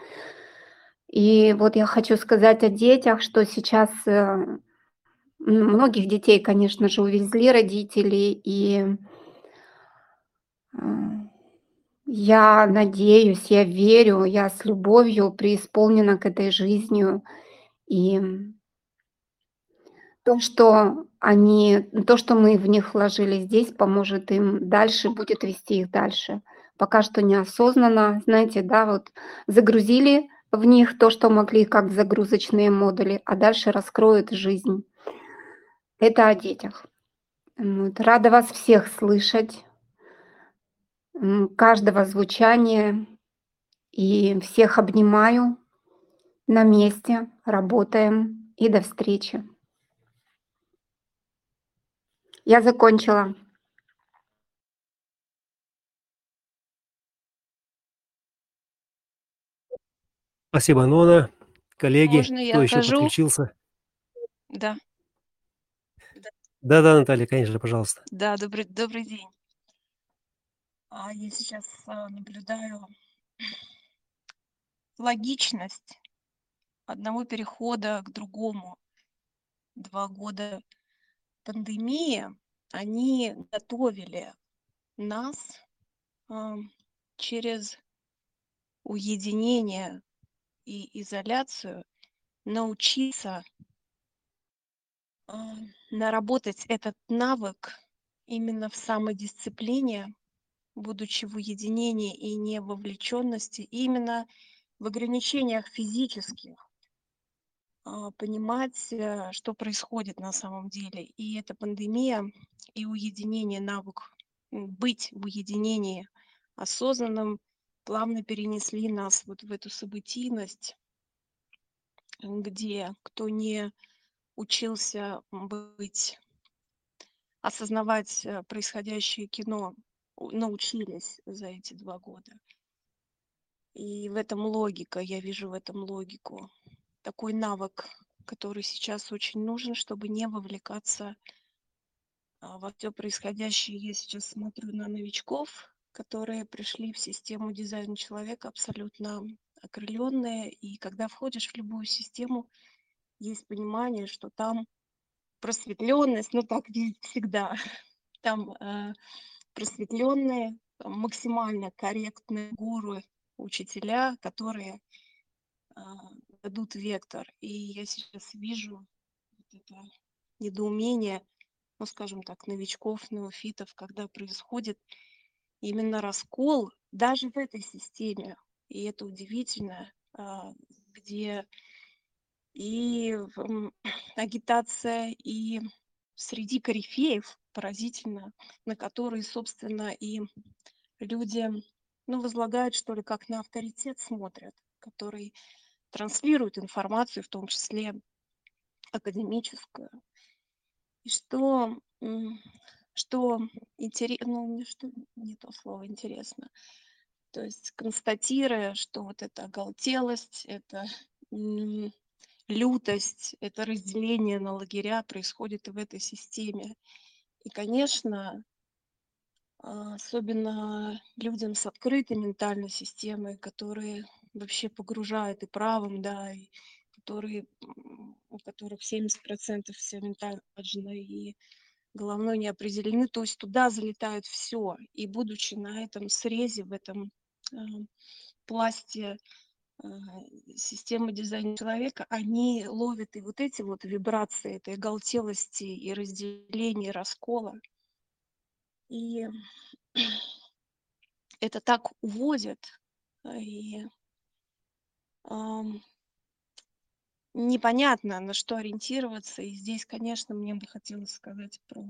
И вот я хочу сказать о детях, что сейчас многих детей, конечно же, увезли родители, и я надеюсь, я верю, я с любовью преисполнена к этой жизни, и то, что они, то, что мы в них вложили здесь, поможет им дальше, будет вести их дальше. Пока что неосознанно, знаете, да, вот загрузили в них то, что могли, как загрузочные модули, а дальше раскроют жизнь. Это о детях. Вот. Рада вас всех слышать, каждого звучания, и всех обнимаю. На месте, работаем, и до встречи. Я закончила. Спасибо, Нона. Коллеги, можно кто я еще хожу? Подключился? Да. Да-да, Наталья, конечно, пожалуйста. Да, добрый, добрый день. Я сейчас наблюдаю логичность одного перехода к другому. Два года пандемии, они готовили нас через уединение и изоляцию научиться наработать этот навык именно в самодисциплине, будучи в уединении и не вовлеченности, именно в ограничениях физических, понимать, что происходит на самом деле. И эта пандемия, и уединение, навык быть в уединении осознанным, плавно перенесли нас вот в эту событийность, где кто не учился быть, осознавать происходящее кино, научились за эти два года. И в этом логика, я вижу в этом логику. Такой навык, который сейчас очень нужен, чтобы не вовлекаться во все происходящее. Я сейчас смотрю на новичков, которые пришли в систему дизайна человека абсолютно окрыленные. И когда входишь в любую систему, есть понимание, что там просветленность, ну так всегда, там э, просветленные, максимально корректные гуру, учителя, которые э, дадут вектор. И я сейчас вижу вот это недоумение, ну скажем так, новичков, неофитов, когда происходит именно раскол даже в этой системе. И это удивительно, э, где... И агитация, и среди корифеев поразительно, на которые, собственно, и люди, ну, возлагают, что ли, как на авторитет смотрят, который транслирует информацию, в том числе академическую. И что, что интересно, ну, не, что, не то слово интересно, то есть констатируя, что вот эта оголтелость, это... лютость, это разделение на лагеря происходит и в этой системе. И, конечно, особенно людям с открытой ментальной системой, которые вообще погружают и правым, да, и которые, у которых семьдесят процентов все ментально отжены и головной не определены, то есть туда залетают все. И будучи на этом срезе, в этом э, пласте, системы дизайна человека, они ловят и вот эти вот вибрации этой оголтелости и разделения, и раскола. И это так уводит. И э, непонятно, на что ориентироваться. И здесь, конечно, мне бы хотелось сказать про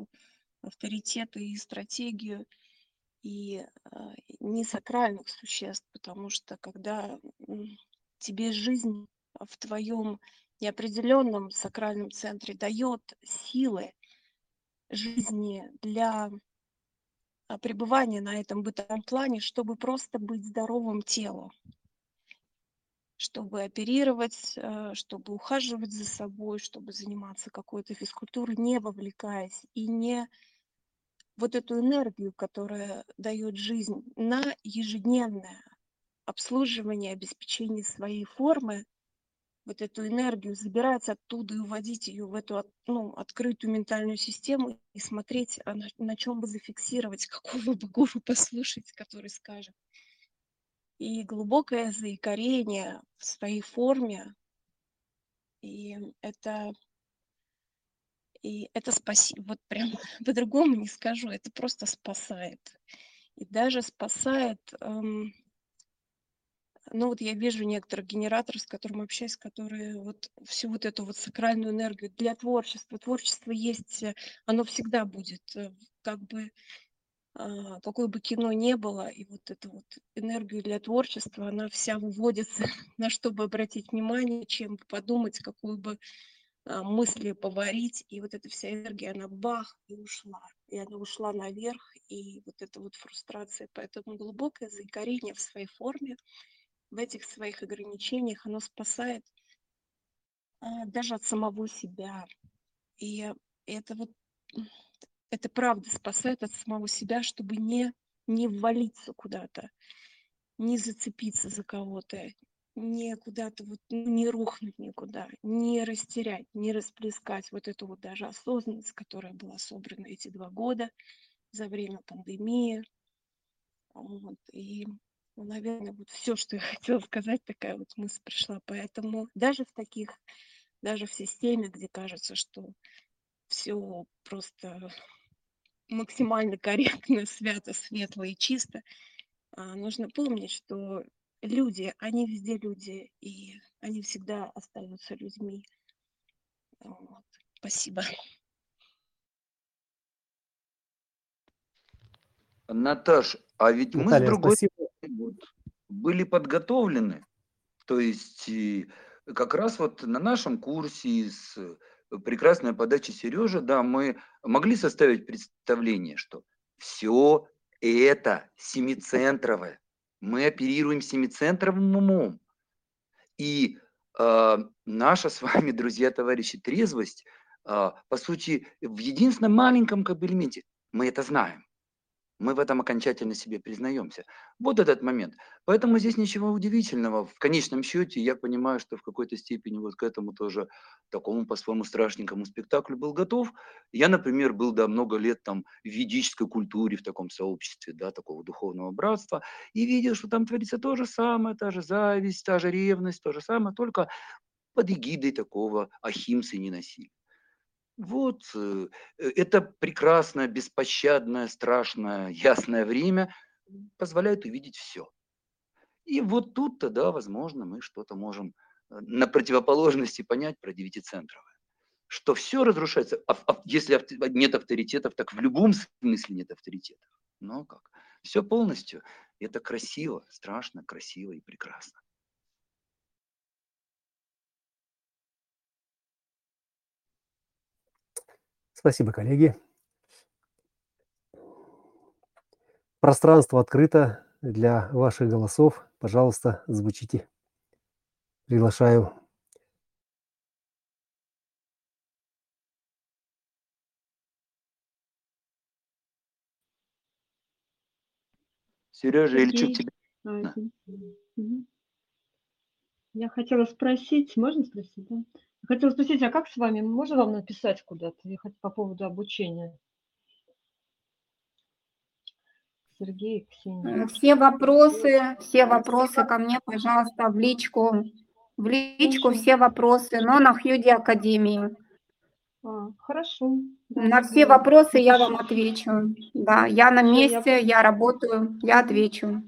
авторитеты и стратегию, и несакральных существ, потому что когда тебе жизнь в твоем неопределенном сакральном центре дает силы жизни для пребывания на этом бытовом плане, чтобы просто быть здоровым телом. чтобы оперировать, чтобы ухаживать за собой, чтобы заниматься какой-то физкультурой, не вовлекаясь и не вот эту энергию, которая дает жизнь, на ежедневное обслуживание, обеспечение своей формы, вот эту энергию забирать оттуда и уводить ее в эту ну, открытую ментальную систему и смотреть, на, на чем бы зафиксировать, какого бы гуру послушать, который скажет. И глубокое заикарение в своей форме, и это... И это спасибо, вот прям по-другому не скажу, это просто спасает. И даже спасает, эм, ну вот я вижу некоторых генераторов, с которыми общаюсь, которые вот всю вот эту вот сакральную энергию для творчества. Творчество есть, оно всегда будет, как бы, э, какое бы кино ни было, и вот эту вот энергию для творчества, она вся выводится, на что бы обратить внимание, чем бы подумать, какую бы... мысли поварить, и вот эта вся энергия, она бах, и ушла. И она ушла наверх, и вот эта вот фрустрация. Поэтому глубокое заикарение в своей форме, в этих своих ограничениях, оно спасает даже от самого себя. И это вот, это правда спасает от самого себя, чтобы не, не ввалиться куда-то, не зацепиться за кого-то, не куда-то вот не рухнуть никуда, не растерять, не расплескать вот эту вот даже осознанность, которая была собрана эти два года за время пандемии. Вот. И, ну, наверное, вот все, что я хотела сказать, такая вот мысль пришла. Поэтому даже в таких, даже в системе, где кажется, что все просто максимально корректно, свято, светло и чисто, нужно помнить, что люди, они везде люди, и они всегда остаются людьми. Вот. Спасибо. Наташ, а ведь Наталья, мы с другой стороны были подготовлены. То есть как раз вот на нашем курсе с прекрасной подачей Сережи, да, мы могли составить представление, что все это семицентровое. Мы оперируем семицентровым умом. И э, наша с вами, друзья, товарищи, трезвость, э, по сути, в единственном маленьком элементе, мы это знаем. Мы в этом окончательно себе признаемся. Вот этот момент. Поэтому здесь ничего удивительного. В конечном счете, я понимаю, что в какой-то степени вот к этому тоже, такому по-своему страшненькому спектаклю был готов. Я, например, был да, много лет там в ведической культуре, в таком сообществе, да, такого духовного братства, и видел, что там творится то же самое, та же зависть, та же ревность, то же самое, только под эгидой такого ахимса и ненасилия. Вот, это прекрасное, беспощадное, страшное, ясное время позволяет увидеть все. И вот тут-то, да, возможно, мы что-то можем на противоположности понять про девятицентровое. Что все разрушается, а, а, если нет авторитетов, так в любом смысле нет авторитетов. Ну как? Все полностью. Это красиво, страшно, красиво и прекрасно. Спасибо, коллеги. Пространство открыто для ваших голосов. Пожалуйста, звучите. Приглашаю. Сережа, okay. Ильчук, тебе... Okay. Mm-hmm. Я хотела спросить, можно спросить, да? Хотела спросить, а как с вами? Можно вам написать куда-то по поводу обучения? Сергей, Ксения. Все вопросы, все вопросы ко мне, пожалуйста, в личку. В личку все вопросы, но на Хьюди Академии. А, хорошо. На все вопросы я вам отвечу. Да, я на месте, я работаю, я отвечу.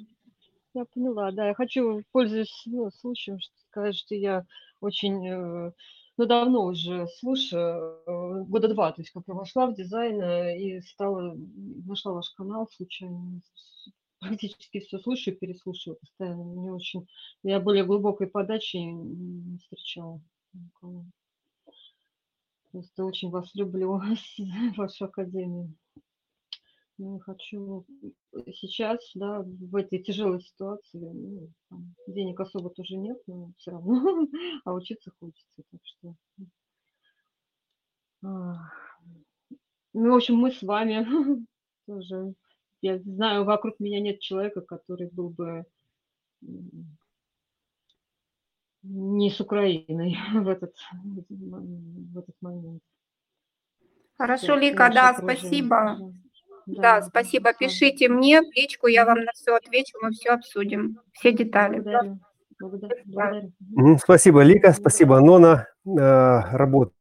Я поняла, да. Я хочу, пользуясь ну, случаем, сказать, что я очень... Ну, давно уже слушаю, года два, то есть как я вошла в дизайн и стала, нашла ваш канал случайно, практически все слушаю, переслушиваю постоянно, не очень, я более глубокой подачи не встречала никого. Просто очень вас люблю, вашу академию. не хочу сейчас, да, в этой тяжелой ситуации, ну, там, денег особо тоже нет, но все равно, а учиться хочется, так что... Ну, в общем, мы с вами тоже, я знаю, вокруг меня нет человека, который был бы не с Украиной в этот, в этот момент. Хорошо, Лика, да, спасибо. Да, да, спасибо. Пишите мне в личку, я вам на все отвечу, мы все обсудим, все детали. Благодарю. Благодарю. Благодарю. Спасибо, Лика, спасибо, Нона. Работаем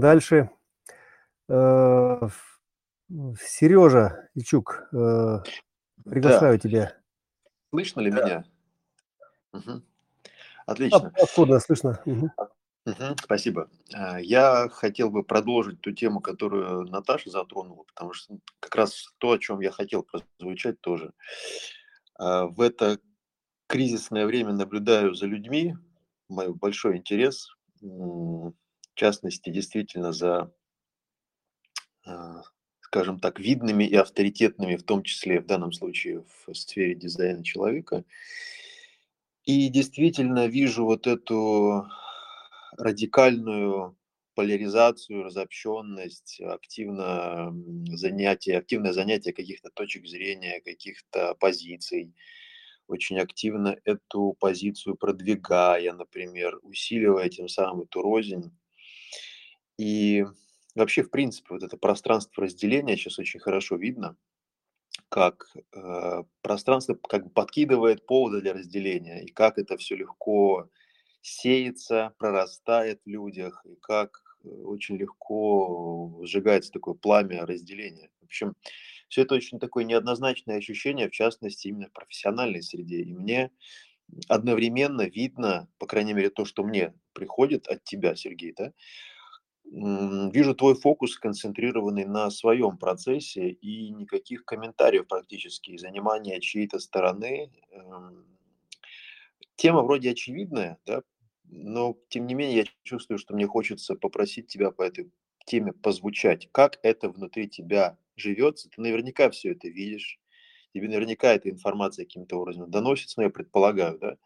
дальше. Сережа Ичук, приглашаю да. тебя. Слышно ли да. меня? Угу. Отлично. Откуда слышно? Угу. Угу, спасибо. Я хотел бы продолжить ту тему, которую Наташа затронула, потому что как раз то, о чем я хотел прозвучать тоже. В это кризисное время наблюдаю за людьми, мой большой интерес, в частности, действительно за, скажем так, видными и авторитетными, в том числе в данном случае в сфере дизайна человека. И действительно вижу вот эту... радикальную поляризацию, разобщенность, активно занятие, активное занятие каких-то точек зрения, каких-то позиций. Очень активно эту позицию продвигая, например, усиливая тем самым эту рознь. И вообще, в принципе, вот это пространство разделения сейчас очень хорошо видно, как э, пространство как бы подкидывает поводы для разделения, и как это все легко... сеется, прорастает в людях, и как очень легко сжигается такое пламя разделения. В общем, все это очень такое неоднозначное ощущение, в частности, именно в профессиональной среде. И мне одновременно видно, по крайней мере, то, что мне приходит от тебя, Сергей, да, вижу твой фокус, сконцентрированный на своем процессе, и никаких комментариев практически, занимания чьей-то стороны. Тема вроде очевидная, да, но тем не менее я чувствую, что мне хочется попросить тебя по этой теме позвучать. Как это внутри тебя живется? Ты наверняка все это видишь. Тебе наверняка эта информация каким-то образом доносится, но я предполагаю, да.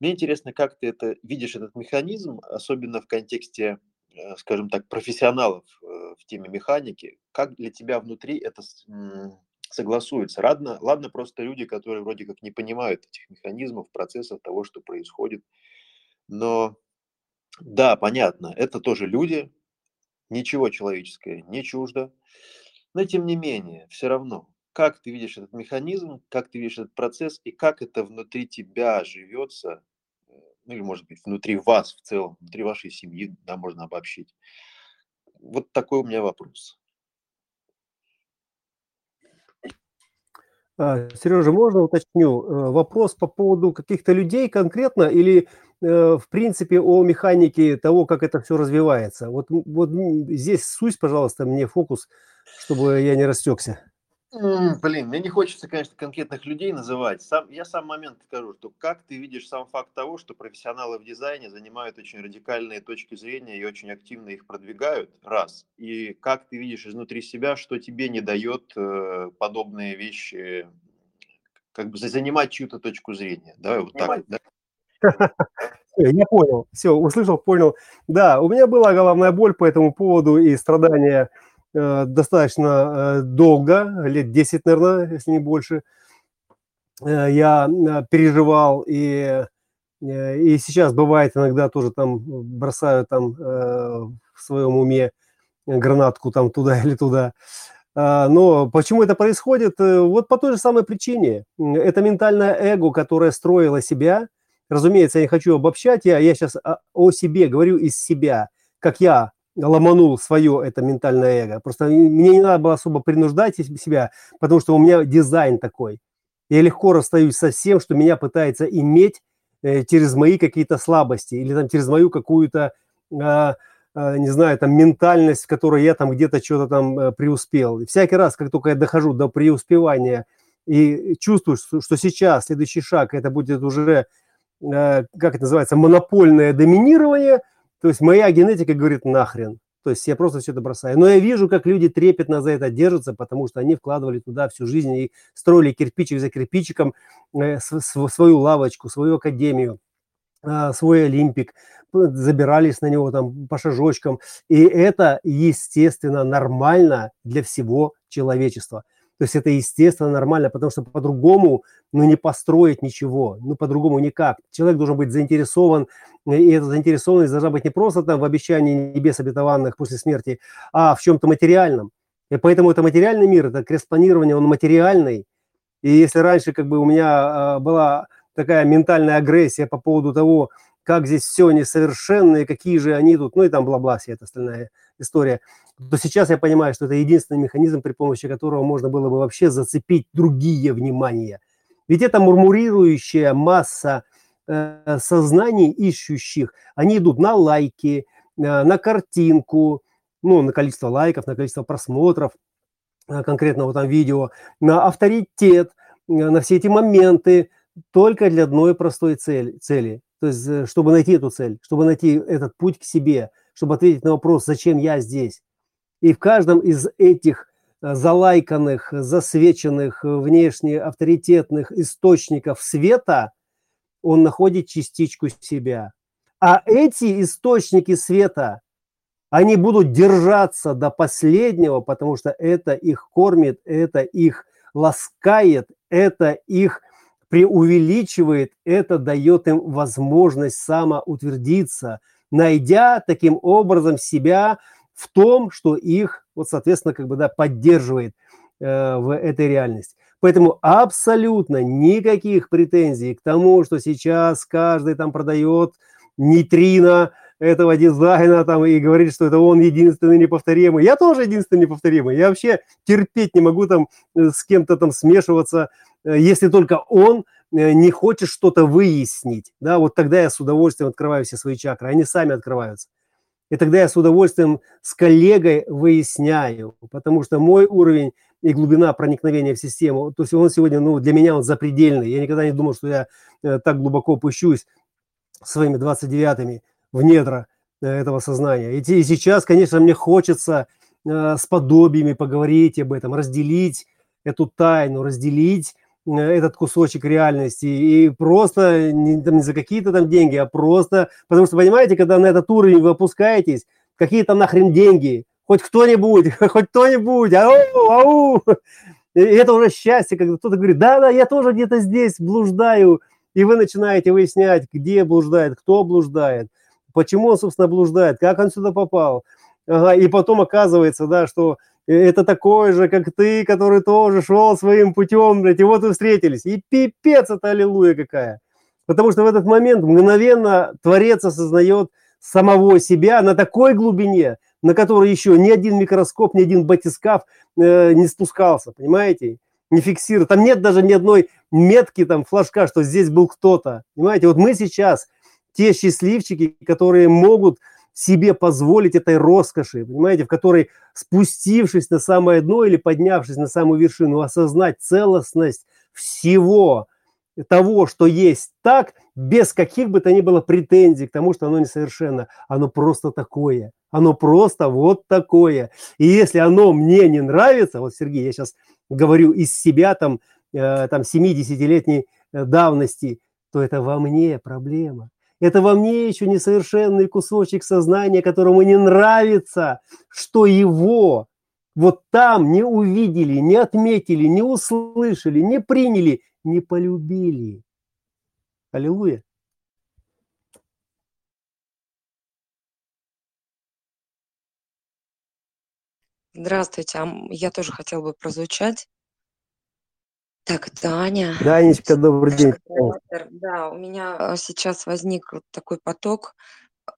Мне интересно, как ты это видишь, этот механизм, особенно в контексте, скажем так, профессионалов в теме механики. Как для тебя внутри это согласуется? Ладно, ладно, просто люди, которые вроде как не понимают этих механизмов, процессов, того, что происходит. Но да, понятно, это тоже люди, ничего человеческое не чуждо. Но тем не менее, все равно, как ты видишь этот механизм, как ты видишь этот процесс, и как это внутри тебя живется, ну или, может быть, внутри вас в целом, внутри вашей семьи, да, можно обобщить. Вот такой у меня вопрос. Сережа, можно уточню? Вопрос по поводу каких-то людей конкретно или, в принципе, о механике того, как это все развивается? Вот, вот здесь сусь, пожалуйста, мне фокус, чтобы я не растекся. Блин, мне не хочется, конечно, конкретных людей называть. Сам, я сам момент скажу, что как ты видишь сам факт того, что профессионалы в дизайне занимают очень радикальные точки зрения и очень активно их продвигают, раз. И как ты видишь изнутри себя, что тебе не дает э, подобные вещи, как бы занимать чью-то точку зрения. Давай вот так. Я понял, все, услышал, понял. Да, у меня была головная боль по этому поводу и страдания... достаточно долго, лет десять, наверное, если не больше, я переживал, и, и сейчас бывает иногда тоже там бросаю там в своем уме гранатку там туда или туда. Но почему это происходит? Вот по той же самой причине. Это ментальное эго, которое строило себя. Разумеется, я не хочу обобщать, я, я сейчас о себе говорю из себя, как я ломанул свое это ментальное эго. Просто мне не надо было особо принуждать себя, потому что у меня дизайн такой. Я легко расстаюсь со всем, что меня пытается иметь э, через мои какие-то слабости или там через мою какую-то, э, э, не знаю, там ментальность, в которой я там где-то что-то там э, преуспел. И всякий раз, как только я дохожу до преуспевания и чувствую, что, что сейчас следующий шаг, это будет уже, э, как это называется, монопольное доминирование. То есть моя генетика говорит нахрен. То есть я просто все это бросаю. Но я вижу, как люди трепетно за это держатся, потому что они вкладывали туда всю жизнь и строили кирпичик за кирпичиком свою лавочку, свою академию, свой Олимпик, забирались на него там по шажочкам. И это, естественно, нормально для всего человечества. То есть это, естественно, нормально, потому что по-другому, ну, не построить ничего, ну, по-другому никак. Человек должен быть заинтересован, и эта заинтересованность должна быть не просто там в обещании небес обетованных после смерти, а в чем-то материальном. И поэтому это материальный мир, это крест-планирование, он материальный. И если раньше как бы у меня была такая ментальная агрессия по поводу того, как здесь все несовершенно, и какие же они тут, ну, и там бла-бла, вся эта остальная история, то сейчас я понимаю, что это единственный механизм, при помощи которого можно было бы вообще зацепить другие внимания. Ведь это мурмурирующая масса э, сознаний ищущих. Они идут на лайки, э, на картинку, ну, на количество лайков, на количество просмотров э, конкретного там видео, на авторитет, э, на все эти моменты, только для одной простой цели, цели. То есть, э, чтобы найти эту цель, чтобы найти этот путь к себе, чтобы ответить на вопрос, зачем я здесь. И в каждом из этих залайканных, засвеченных, внешне авторитетных источников света он находит частичку себя. А эти источники света, они будут держаться до последнего, потому что это их кормит, это их ласкает, это их преувеличивает, это дает им возможность самоутвердиться, найдя таким образом себя в том, что их, вот, соответственно, как бы, да, поддерживает э, в этой реальности. Поэтому абсолютно никаких претензий к тому, что сейчас каждый там продает нейтрино этого дизайна там и говорит, что это он единственный неповторимый. Я тоже единственный неповторимый. Я вообще терпеть не могу там с кем-то там смешиваться, если только он не хочет что-то выяснить. Да, вот тогда я с удовольствием открываю все свои чакры. Они сами открываются. И тогда я с удовольствием с коллегой выясняю, потому что мой уровень и глубина проникновения в систему, то есть он сегодня, ну, для меня он запредельный. Я никогда не думал, что я э, так глубоко пущусь своими двадцать девятыми в недра э, этого сознания. И, и сейчас, конечно, мне хочется э, с подобиями поговорить об этом, разделить эту тайну, разделить э, этот кусочек реальности. И просто не, там, не за какие-то там деньги, а просто... Потому что, понимаете, когда на этот уровень вы опускаетесь, какие там нахрен деньги? Хоть кто-нибудь, хоть кто-нибудь, ау, ау! И это уже счастье, когда кто-то говорит, да-да, я тоже где-то здесь блуждаю. И вы начинаете выяснять, где блуждает, кто блуждает, почему он, собственно, блуждает, как он сюда попал. Ага, и потом оказывается, да, что это такой же, как ты, который тоже шел своим путем, блядь, и вот вы встретились. И пипец, это аллилуйя какая. Потому что в этот момент мгновенно Творец осознает самого себя на такой глубине, на которой еще ни один микроскоп, ни один батискаф э, не спускался, понимаете? Не фиксирует. Там нет даже ни одной метки, там, флажка, что здесь был кто-то. Понимаете, вот мы сейчас те счастливчики, которые могут себе позволить этой роскоши, понимаете, в которой, спустившись на самое дно или поднявшись на самую вершину, осознать целостность всего того, что есть так, без каких бы то ни было претензий к тому, что оно несовершенно. Оно просто такое. Оно просто вот такое. И если оно мне не нравится, вот, Сергей, я сейчас говорю из себя там, э, там семидесятилетней давности, то это во мне проблема. Это во мне еще несовершенный кусочек сознания, которому не нравится, что его вот там не увидели, не отметили, не услышали, не приняли, не полюбили. Аллилуйя. Здравствуйте. Я тоже хотела бы прозвучать. Так, это Аня. Да, Анечка, добрый день. Да, у меня сейчас возник вот такой поток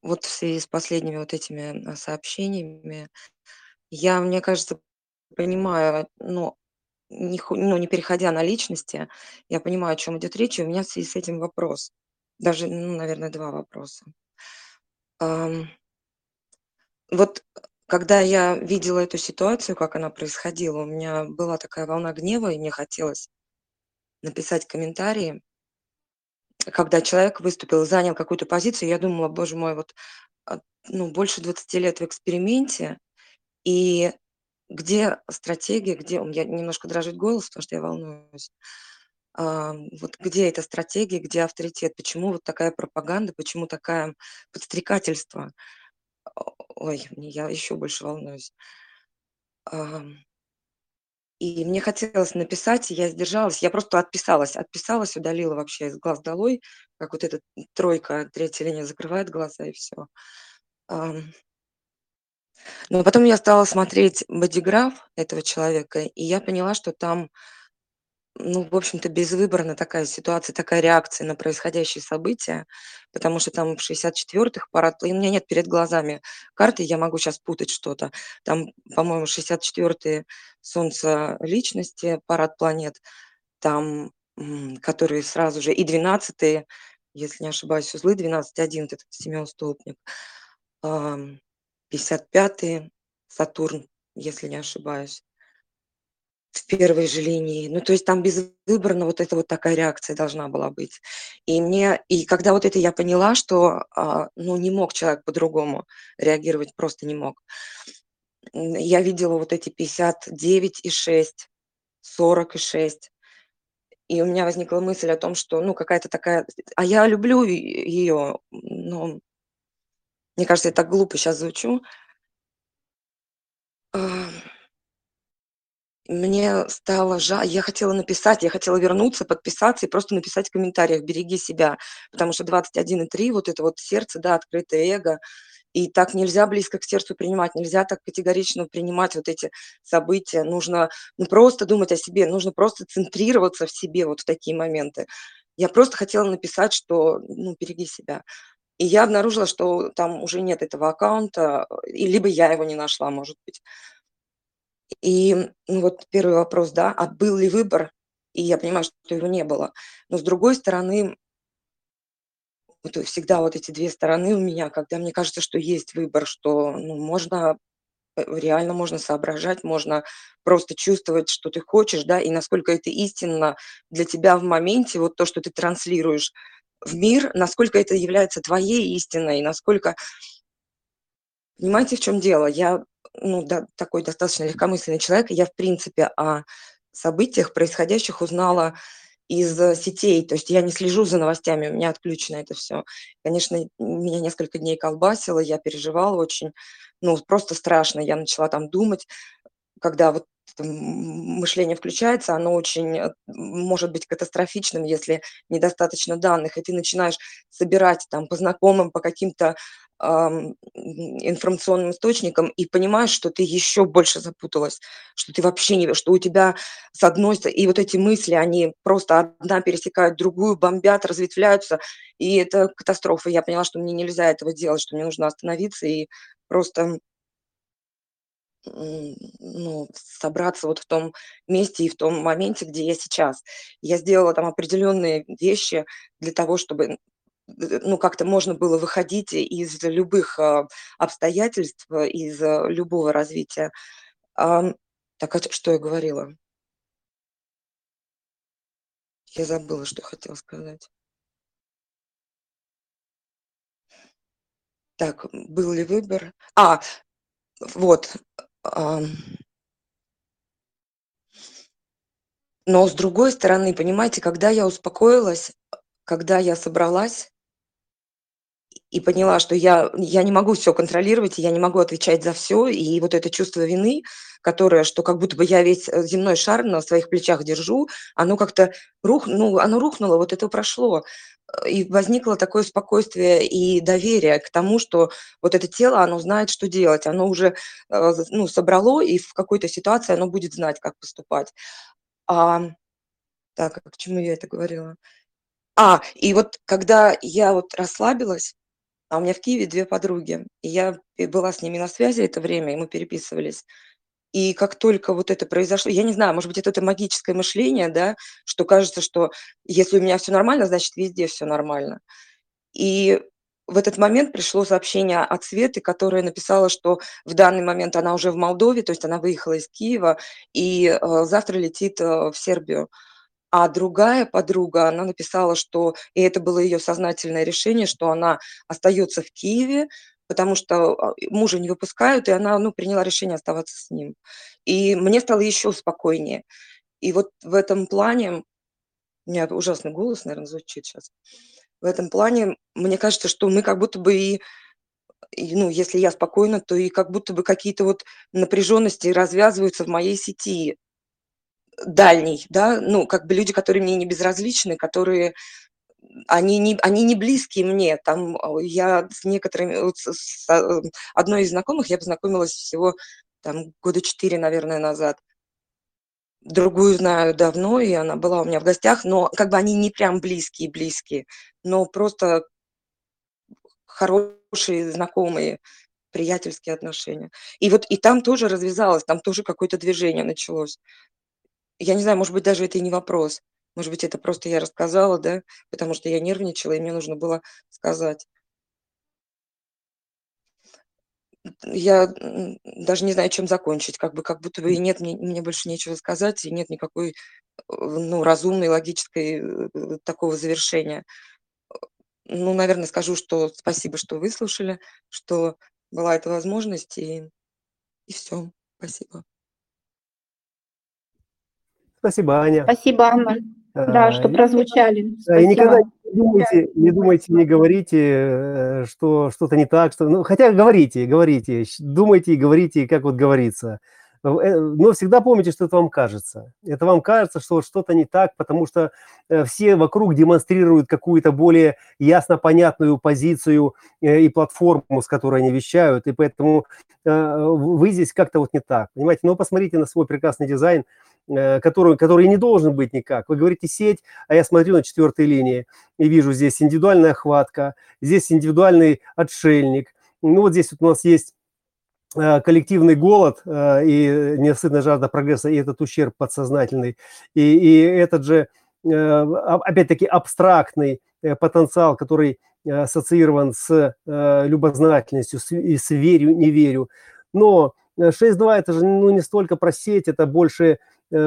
вот в связи с последними вот этими сообщениями. Я, мне кажется, понимаю, ну, не, ну, не переходя на личности, я понимаю, о чем идет речь, и у меня в связи с этим вопрос. Даже, ну, наверное, два вопроса. Эм, вот когда я видела эту ситуацию, как она происходила, у меня была такая волна гнева, и мне хотелось написать комментарии, когда человек выступил, занял какую-то позицию, я думала, боже мой, вот ну, больше двадцати лет в эксперименте, и где стратегия, где... У меня немножко дрожит голос, потому что я волнуюсь. А, вот где эта стратегия, где авторитет, почему вот такая пропаганда, почему такое подстрекательство? Ой, я еще больше волнуюсь. А, и мне хотелось написать, я сдержалась, я просто отписалась, отписалась, удалила вообще из глаз долой, как вот эта тройка, третья линия закрывает глаза, и все. А, но потом я стала смотреть бодиграф этого человека, и я поняла, что там, ну, в общем-то, безвыборно такая ситуация, такая реакция на происходящие события, потому что там в шестьдесят четвёртых парад, и у меня нет перед глазами карты, я могу сейчас путать что-то. Там, по-моему, шестьдесят четвёртое Солнце личности, парад планет, там, которые сразу же, и двенадцатые, если не ошибаюсь, узлы, двенадцать один, это Семен Столпник, пятьдесят пятый Сатурн, если не ошибаюсь, в первой же линии. Ну, то есть там безвыборно вот эта вот такая реакция должна была быть. И мне, и когда вот это я поняла, что, ну, не мог человек по-другому реагировать, просто не мог. Я видела вот эти пятьдесят девять и шесть, сорок и шесть. И у меня возникла мысль о том, что, ну, какая-то такая... А я люблю ее, но... Мне кажется, я так глупо сейчас звучу. Мне стало жаль, я хотела написать, я хотела вернуться, подписаться и просто написать в комментариях «береги себя», потому что двадцать один и три, вот это вот сердце, да, открытое эго, и так нельзя близко к сердцу принимать, нельзя так категорично принимать вот эти события, нужно, ну, просто думать о себе, нужно просто центрироваться в себе вот в такие моменты. Я просто хотела написать, что, ну, «береги себя». И я обнаружила, что там уже нет этого аккаунта, и либо я его не нашла, может быть. И, ну, вот первый вопрос, да, а был ли выбор? И я понимаю, что его не было. Но с другой стороны, вот всегда вот эти две стороны у меня, когда мне кажется, что есть выбор, что, ну, можно, реально можно соображать, можно просто чувствовать, что ты хочешь, да, и насколько это истинно для тебя в моменте, вот то, что ты транслируешь в мир, насколько это является твоей истиной, насколько... Понимаете, в чем дело? Я, ну, да, такой достаточно легкомысленный человек, я, в принципе, о событиях, происходящих, узнала из сетей, то есть я не слежу за новостями, у меня отключено это все. Конечно, меня несколько дней колбасило, я переживала очень, ну, просто страшно, я начала там думать, когда вот мышление включается, оно очень может быть катастрофичным, если недостаточно данных, и ты начинаешь собирать там по знакомым, по каким-то э, информационным источникам, и понимаешь, что ты еще больше запуталась, что ты вообще не... что у тебя с одной... И вот эти мысли, они просто одна пересекают другую, бомбят, разветвляются, и это катастрофа. Я поняла, что мне нельзя этого делать, что мне нужно остановиться и просто... ну, собраться вот в том месте и в том моменте, где я сейчас. Я сделала там определенные вещи для того, чтобы, ну, как-то можно было выходить из любых обстоятельств, из любого развития. А, так, а что я говорила? Я забыла, что хотела сказать. Так, был ли выбор? А, вот... Но с другой стороны, понимаете, когда я успокоилась, когда я собралась и поняла, что я, я не могу все контролировать, и я не могу отвечать за все, и вот это чувство вины, которое, что как будто бы я весь земной шар на своих плечах держу, оно как-то рух, ну, оно рухнуло, вот это прошло. И возникло такое спокойствие и доверие к тому, что вот это тело, оно знает, что делать, оно уже, ну, собрало, и в какой-то ситуации оно будет знать, как поступать. А, так, к чему я это говорила? А, и вот когда я вот расслабилась, а у меня в Киеве две подруги, и я была с ними на связи это время, и мы переписывались. И как только вот это произошло, я не знаю, может быть, это, это магическое мышление, да, что кажется, что если у меня все нормально, значит, везде все нормально. И в этот момент пришло сообщение от Светы, которая написала, что в данный момент она уже в Молдове, то есть она выехала из Киева, и э, завтра летит э, в Сербию. А другая подруга, она написала, что, и это было ее сознательное решение, что она остается в Киеве, потому что мужа не выпускают, и она, ну, приняла решение оставаться с ним. И мне стало еще спокойнее. И вот в этом плане, у меня ужасный голос, наверное, звучит сейчас, в этом плане, мне кажется, что мы как будто бы и, и ну, если я спокойна, то и как будто бы какие-то вот напряженности развязываются в моей сети дальней, да, ну, как бы люди, которые мне не безразличны, которые... Они не, они не близкие мне, там я с некоторыми, вот с, с одной из знакомых я познакомилась всего там года четыре, наверное, назад. Другую знаю давно, и она была у меня в гостях, но как бы они не прям близкие-близкие, но просто хорошие, знакомые, приятельские отношения. И вот и там тоже развязалось, там тоже какое-то движение началось. Я не знаю, может быть, даже это и не вопрос. Может быть, это просто я рассказала, да, потому что я нервничала, и мне нужно было сказать. Я даже не знаю, чем закончить, как бы, как будто бы и нет, мне, мне больше нечего сказать, и нет никакой, ну, разумной, логической такого завершения. Ну, наверное, скажу, что спасибо, что выслушали, что была эта возможность, и, и все. Спасибо. Спасибо, Аня. Спасибо, Анна. Да, а, что прозвучали. Да, и никогда не думайте, не думайте, не говорите, что что-то не так. Что, ну, хотя говорите, говорите, думайте и говорите, как вот говорится. Но всегда помните, что это вам кажется. Это вам кажется, что что-то не так, потому что все вокруг демонстрируют какую-то более ясно понятную позицию и платформу, с которой они вещают, и поэтому вы здесь как-то вот не так, понимаете? Но посмотрите на свой прекрасный дизайн, который, который не должен быть никак. Вы говорите сеть, а я смотрю на четвертой линии и вижу здесь индивидуальная хватка, здесь индивидуальный отшельник. Ну вот здесь вот у нас есть... коллективный голод и ненасытная жажда прогресса, и этот ущерб подсознательный, и, и этот же, опять-таки, абстрактный потенциал, который ассоциирован с любознательностью, и с верю, не верю. Но шесть два – это же, ну, не столько про сеть, это больше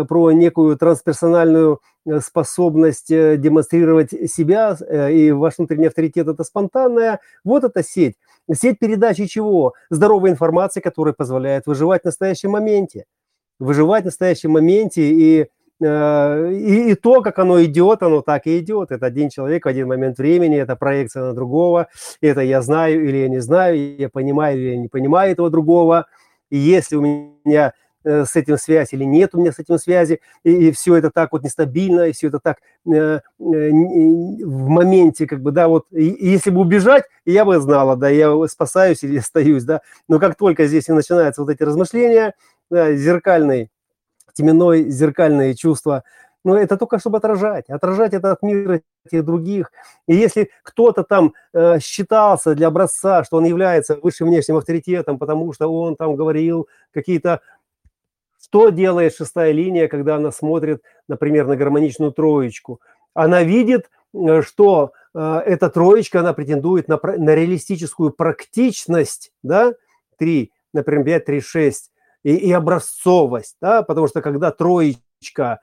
про некую трансперсональную способность демонстрировать себя, и ваш внутренний авторитет – это спонтанная, вот эта сеть. Сеть передачи чего? Здоровой информации, которая позволяет выживать в настоящем моменте. Выживать в настоящем моменте, и, э, и, и то, как оно идет, оно так и идет. Это один человек в один момент времени, это проекция на другого, это я знаю или я не знаю, я понимаю или я не понимаю этого другого. И если у меня э, с этим связь или нет у меня с этим связи, и, и все это так вот нестабильно, и все это так э, э, в моменте, как бы, да, вот, и, и если бы убежать, я бы знала, да, я спасаюсь или остаюсь, да, но как только здесь и начинаются вот эти размышления, да, зеркальные, теменной, зеркальные чувства, ну, это только чтобы отражать, отражать это от мира этих других, и если кто-то там э, считался для образца, что он является высшим внешним авторитетом, потому что он там говорил какие-то... Что делает шестая линия, когда она смотрит, например, на гармоничную троечку? Она видит, что э, эта троечка, она претендует на, на реалистическую практичность, да, три, например, пять, три, шесть, и, и образцовость, да, потому что когда троечка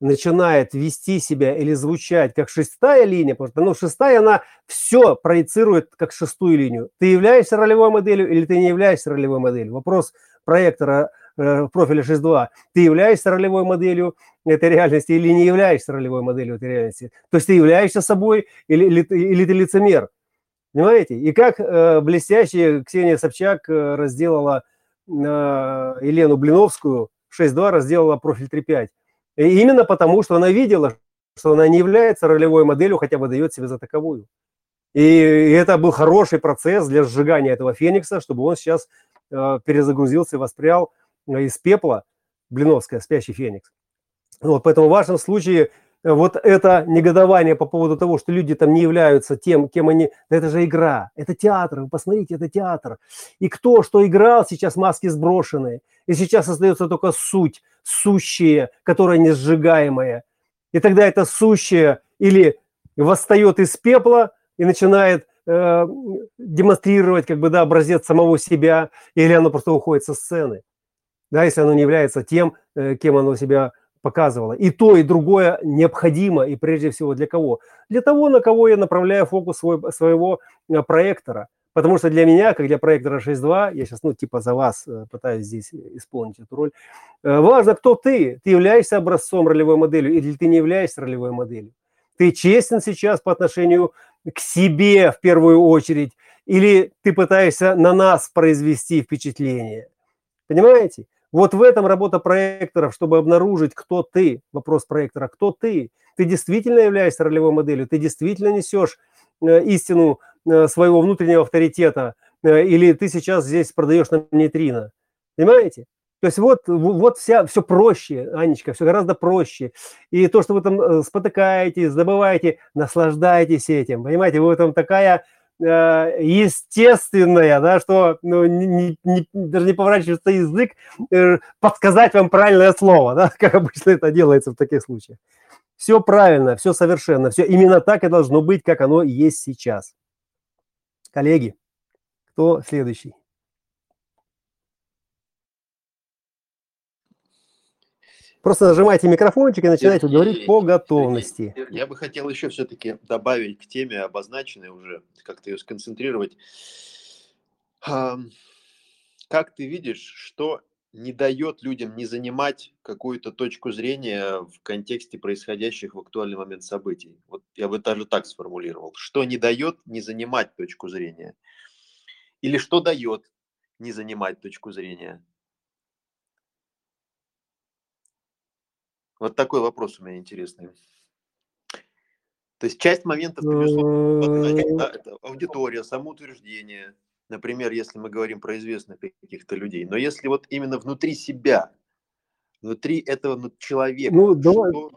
начинает вести себя или звучать как шестая линия, потому что, ну, шестая, она все проецирует как шестую линию. Ты являешься ролевой моделью или ты не являешься ролевой моделью? Вопрос проектора э, профиля шесть два. Ты являешься ролевой моделью этой реальности или не являешься ролевой моделью этой реальности? То есть ты являешься собой или, или, или ты лицемер? Понимаете? И как э, блестяще Ксения Собчак э, разделала э, Елену Блиновскую, шесть два разделала профиль три пять. И именно потому, что она видела, что она не является ролевой моделью, хотя бы дает себе за таковую. И это был хороший процесс для сжигания этого феникса, чтобы он сейчас перезагрузился и воспрял из пепла. Блиновская, спящий феникс. Вот, поэтому в вашем случае вот это негодование по поводу того, что люди там не являются тем, кем они... Это же игра, это театр, вы посмотрите, это театр. И кто что играл, сейчас маски сброшены. И сейчас остается только суть, сущее, которое несжигаемое. И тогда это сущее или восстает из пепла и начинает э, демонстрировать, как бы, да, образец самого себя, или оно просто уходит со сцены, да, если оно не является тем, э, кем оно себя показывала. И то, и другое необходимо, и прежде всего для кого? Для того, на кого я направляю фокус свой, своего проектора. Потому что для меня, как для проектора шесть два, я сейчас, ну, типа за вас пытаюсь здесь исполнить эту роль, важно, кто ты. Ты являешься образцом, ролевой моделью, или ты не являешься ролевой моделью. Ты честен сейчас по отношению к себе в первую очередь, или ты пытаешься на нас произвести впечатление. Понимаете? Вот в этом работа проекторов, чтобы обнаружить, кто ты. Вопрос проектора, кто ты? Ты действительно являешься ролевой моделью? Ты действительно несешь истину своего внутреннего авторитета? Или ты сейчас здесь продаешь нам нейтрино? Понимаете? То есть вот, вот вся, все проще, Анечка, все гораздо проще. И то, что вы там спотыкаетесь, добываете, наслаждайтесь этим. Понимаете, вы там такая... естественная, да, что ну, не, не, даже не поворачивается язык э, подсказать вам правильное слово, да, как обычно это делается в таких случаях. Все правильно, все совершенно, все именно так и должно быть, как оно есть сейчас. Коллеги, кто следующий? Просто нажимайте микрофончик и начинайте говорить по готовности. Я бы хотел еще все-таки добавить к теме, обозначенной уже, как-то ее сконцентрировать. Как ты видишь, что не дает людям не занимать какую-то точку зрения в контексте происходящих в актуальный момент событий? Вот я бы даже так сформулировал. Что не дает не занимать точку зрения? Или что дает не занимать точку зрения? Вот такой вопрос у меня интересный. То есть часть моментов, безусловно, да, это аудитория, самоутверждение. Например, если мы говорим про известных каких-то людей. Но если вот именно внутри себя, внутри этого человека... Ну, давай. Что...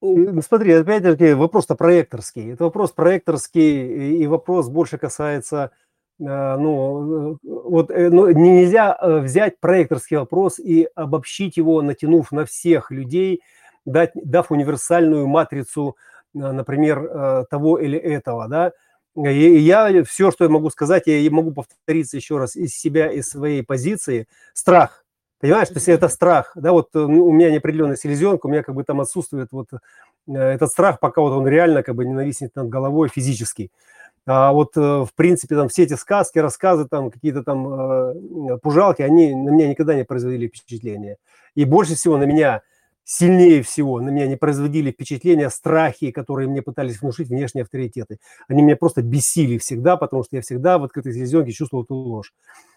Угу. Смотри, опять-таки вопрос-то проекторский. Это вопрос проекторский, и вопрос больше касается... Ну, вот, ну, нельзя взять проекторский вопрос и обобщить его, натянув на всех людей, дать, дав универсальную матрицу, например, того или этого, да. И я все, что я могу сказать, я могу повториться еще раз из себя, из своей позиции. Страх, понимаешь, то есть это страх, да, вот у меня неопределенная селезенка, у меня как бы там отсутствует вот этот страх, пока вот он реально как бы не нависнет над головой физически. А вот, в принципе, там все эти сказки, рассказы, там какие-то там пужалки, они на меня никогда не производили впечатления. И больше всего на меня, сильнее всего на меня не производили впечатления страхи, которые мне пытались внушить внешние авторитеты. Они меня просто бесили всегда, потому что я всегда в открытой селезенке чувствовал эту ложь.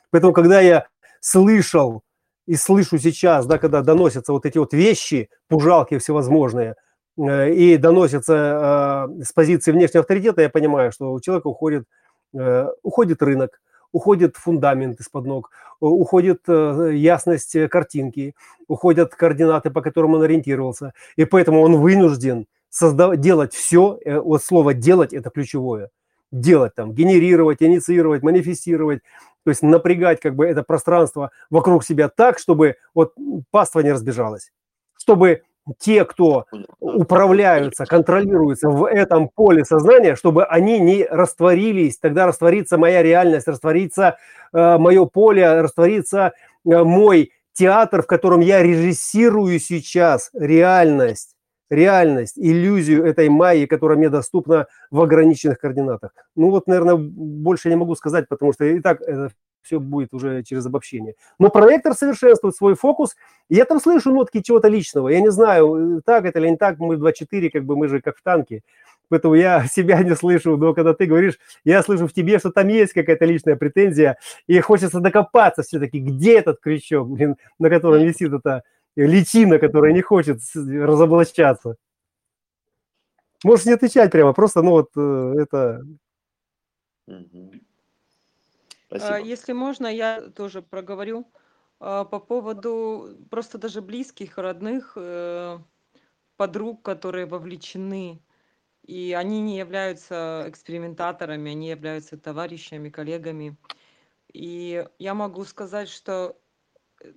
Поэтому, когда я слышал и слышу сейчас, да, когда доносятся вот эти вот вещи, пужалки всевозможные, и доносятся э, с позиции внешнего авторитета, я понимаю, что у человека уходит, э, уходит рынок, уходит фундамент из-под ног, уходит э, ясность картинки, уходят координаты, по которым он ориентировался. И поэтому он вынужден создав- делать все, э, вот слово «делать» – это ключевое. Делать там, генерировать, инициировать, манифестировать, то есть напрягать как бы это пространство вокруг себя так, чтобы вот паства не разбежалась, чтобы... те, кто управляются, контролируются в этом поле сознания, чтобы они не растворились, тогда растворится моя реальность, растворится э, мое поле, растворится э, мой театр, в котором я режиссирую сейчас реальность, реальность, иллюзию этой майи, которая мне доступна в ограниченных координатах. Ну вот, наверное, больше я не могу сказать, потому что и так это все будет уже через обобщение. Но проектор совершенствует свой фокус. И я там слышу нотки чего-то личного. Я не знаю, так это или не так. Мы два-четыре, как бы мы же как в танке. Поэтому я себя не слышу. Но когда ты говоришь, я слышу в тебе, что там есть какая-то личная претензия. И хочется докопаться все-таки, где этот крючок, блин, на котором висит эта личина, которая не хочет разоблачаться. Можешь не отвечать прямо. Просто, ну вот это... Спасибо. Если можно, я тоже проговорю по поводу просто даже близких, родных, подруг, которые вовлечены. И они не являются экспериментаторами, они являются товарищами, коллегами. И я могу сказать, что...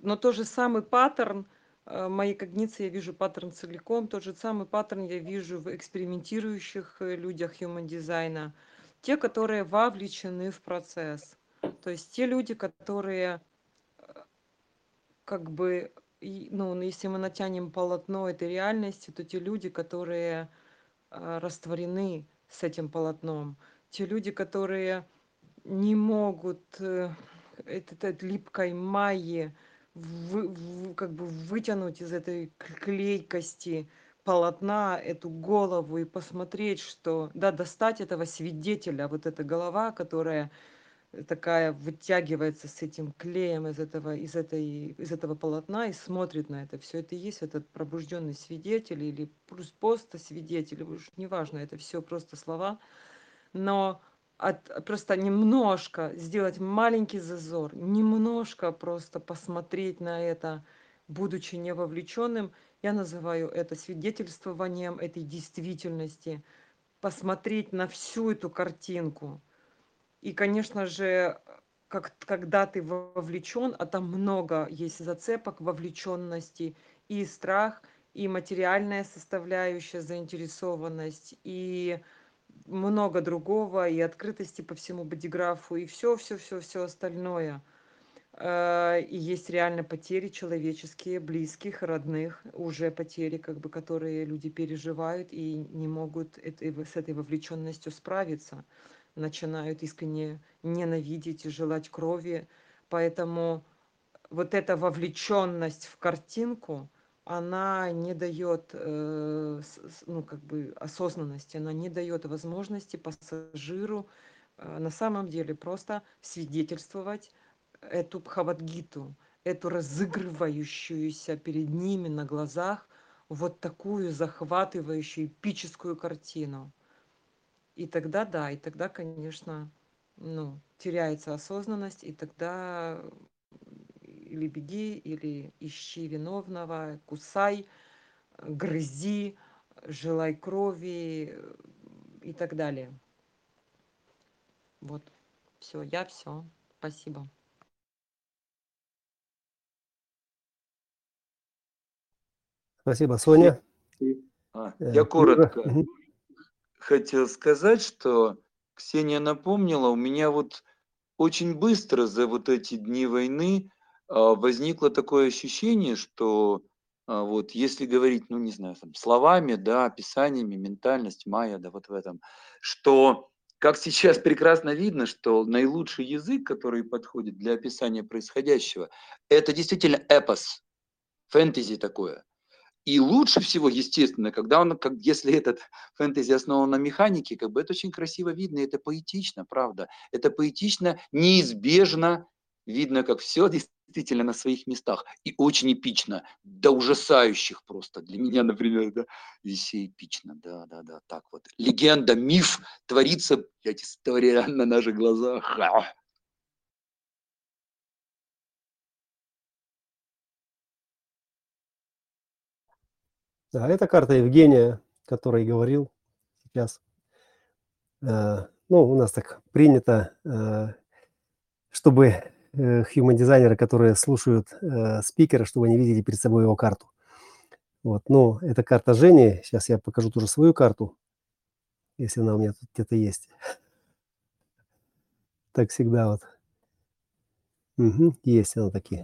Но тот же самый паттерн, моей когниции я вижу паттерн целиком, тот же самый паттерн я вижу в экспериментирующих людях Human Design, те, которые вовлечены в процесс. То есть те люди, которые, как бы, ну, если мы натянем полотно этой реальности, то те люди, которые э, растворены с этим полотном, те люди, которые не могут э, этот, этот липкой майи вы, в, как бы вытянуть из этой клейкости полотна эту голову и посмотреть, что, да, достать этого свидетеля, вот эта голова, которая такая вытягивается с этим клеем из этого, из этой, из этого полотна и смотрит на это. Все это и есть этот пробужденный свидетель или плюс просто свидетель, уж неважно, это все просто слова. Но от, просто немножко сделать маленький зазор, немножко просто посмотреть на это, будучи не вовлеченным, я называю это свидетельствованием этой действительности, посмотреть на всю эту картинку. И, конечно же, как, когда ты вовлечен, а там много есть зацепок вовлеченности, и страх, и материальная составляющая, заинтересованность, и много другого, и открытости по всему бодиграфу, и все-все-все-все остальное. И есть реально потери человеческие, близких, родных, уже потери, как бы, которые люди переживают и не могут с этой вовлеченностью справиться. Начинают искренне ненавидеть и желать крови. Поэтому вот эта вовлеченность в картинку, она не дает, ну, как бы, осознанности, она не дает возможности пассажиру на самом деле просто свидетельствовать эту бхавадгиту, эту разыгрывающуюся перед ними на глазах вот такую захватывающую эпическую картину. И тогда, да, и тогда, конечно, ну, теряется осознанность, и тогда или беги, или ищи виновного, кусай, грызи, желай крови и так далее. Вот, все, я все. Спасибо. Спасибо, Соня. А, я коротко хотел сказать, что Ксения напомнила, у меня вот очень быстро за вот эти дни войны возникло такое ощущение, что вот если говорить, ну не знаю, там, словами, да, описаниями, ментальность, майя, да, вот в этом, что, как сейчас прекрасно видно, что наилучший язык, который подходит для описания происходящего, это действительно эпос, фэнтези такое. И лучше всего, естественно, когда он, как, если этот фэнтези основан на механике, как бы это очень красиво видно, это поэтично, правда. Это поэтично, неизбежно видно, как все действительно на своих местах. И очень эпично, до ужасающих просто. Для меня, например, да, весьма эпично, да-да-да, так вот. Легенда, миф творится, блядь, история на наших глазах. Да, это карта Евгения, о которой говорил сейчас. Ну, у нас так принято, чтобы хьюман-дизайнеры, которые слушают спикера, чтобы они видели перед собой его карту. Вот, ну, это карта Жени. Сейчас я покажу тоже свою карту, если она у меня тут где-то есть. Так всегда вот. Угу, есть она такие.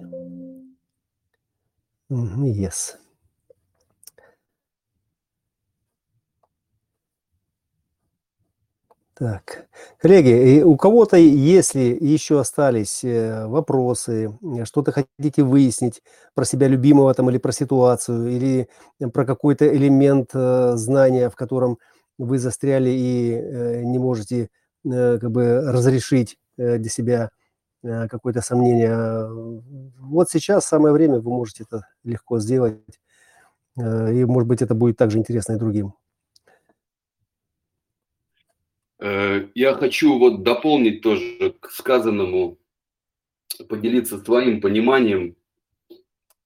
Угу, yes. Так, коллеги, у кого-то, если еще остались вопросы, что-то хотите выяснить про себя любимого там или про ситуацию, или про какой-то элемент знания, в котором вы застряли и не можете как бы разрешить для себя какое-то сомнение, вот сейчас самое время, вы можете это легко сделать, и, может быть, это будет также интересно и другим. Я хочу вот дополнить тоже к сказанному, поделиться своим пониманием.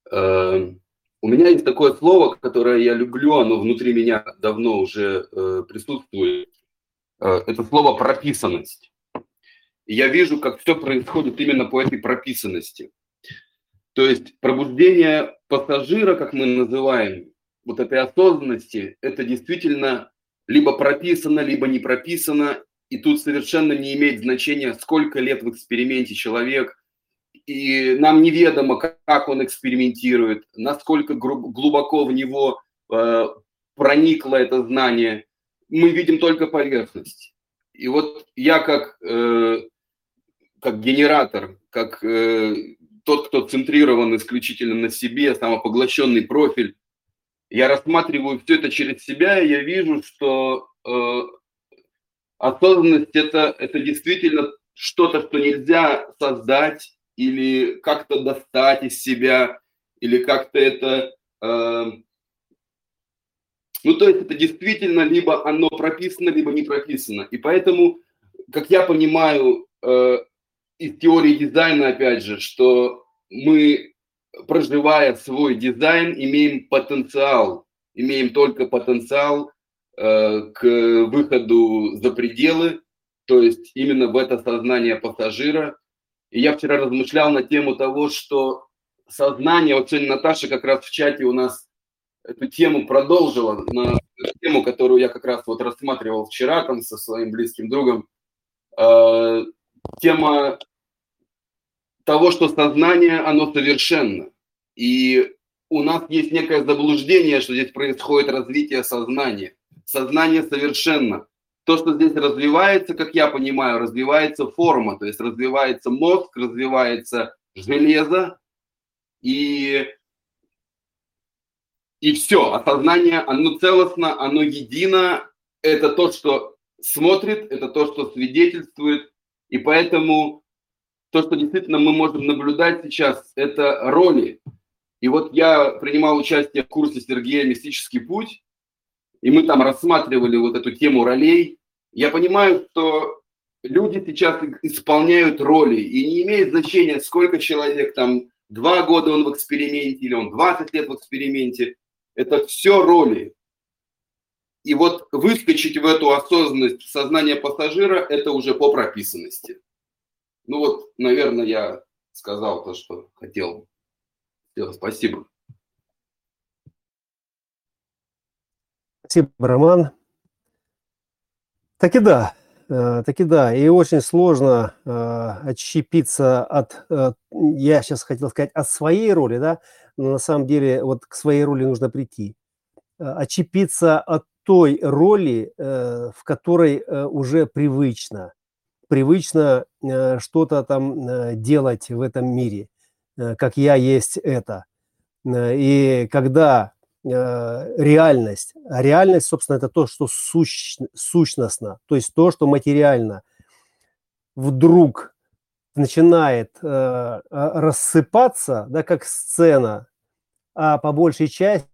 У меня есть такое слово, которое я люблю, оно внутри меня давно уже присутствует. Это слово «прописанность». И я вижу, как все происходит именно по этой прописанности. То есть пробуждение пассажира, как мы называем, вот этой осознанности, это действительно... либо прописано, либо не прописано, и тут совершенно не имеет значения, сколько лет в эксперименте человек, и нам неведомо, как он экспериментирует, насколько глубоко в него э, проникло это знание. Мы видим только поверхность. И вот я как, э, как генератор, как э, тот, кто центрирован исключительно на себе, самопоглощенный профиль, я рассматриваю все это через себя, и я вижу, что э, осознанность это, – это действительно что-то, что нельзя создать или как-то достать из себя, или как-то это… Э, Ну, то есть это действительно либо оно прописано, либо не прописано. И поэтому, как я понимаю, э, из теории дизайна, опять же, что мы, проживая свой дизайн, имеем потенциал, имеем только потенциал э, к выходу за пределы, то есть именно в это сознание пассажира. И я вчера размышлял на тему того, что сознание, вот сегодня Наташа как раз в чате у нас эту тему продолжила, на тему, которую я как раз вот рассматривал вчера там со своим близким другом. Э, тема того, что сознание, оно совершенно. И у нас есть некое заблуждение, что здесь происходит развитие сознания. Сознание совершенно. То, что здесь развивается, как я понимаю, развивается форма, то есть развивается мозг, развивается железо. И... И все, осознание, оно целостно, оно едино, это то, что смотрит, это то, что свидетельствует. И поэтому то, что действительно мы можем наблюдать сейчас, это роли. И вот я принимал участие в курсе Сергея «Мистический путь», и мы там рассматривали вот эту тему ролей. Я понимаю, что люди сейчас исполняют роли, и не имеет значения, сколько человек там, два года он в эксперименте или он двадцать лет в эксперименте. Это все роли. И вот выскочить в эту осознанность, в сознание пассажира, это уже по прописанности. Ну вот, наверное, я сказал то, что хотел. Спасибо. Спасибо, Роман. Так и да. Так и да, и очень сложно э, отщепиться от, э, я сейчас хотел сказать, от своей роли, да, но на самом деле вот к своей роли нужно прийти. Отщепиться от той роли, э, в которой э, уже привычно, привычно э, что-то там э, делать в этом мире, э, как я есть это. И когда реальность. А реальность, собственно, это то, что сущ, сущностно, то есть то, что материально, вдруг начинает э, рассыпаться, да, как сцена, а по большей части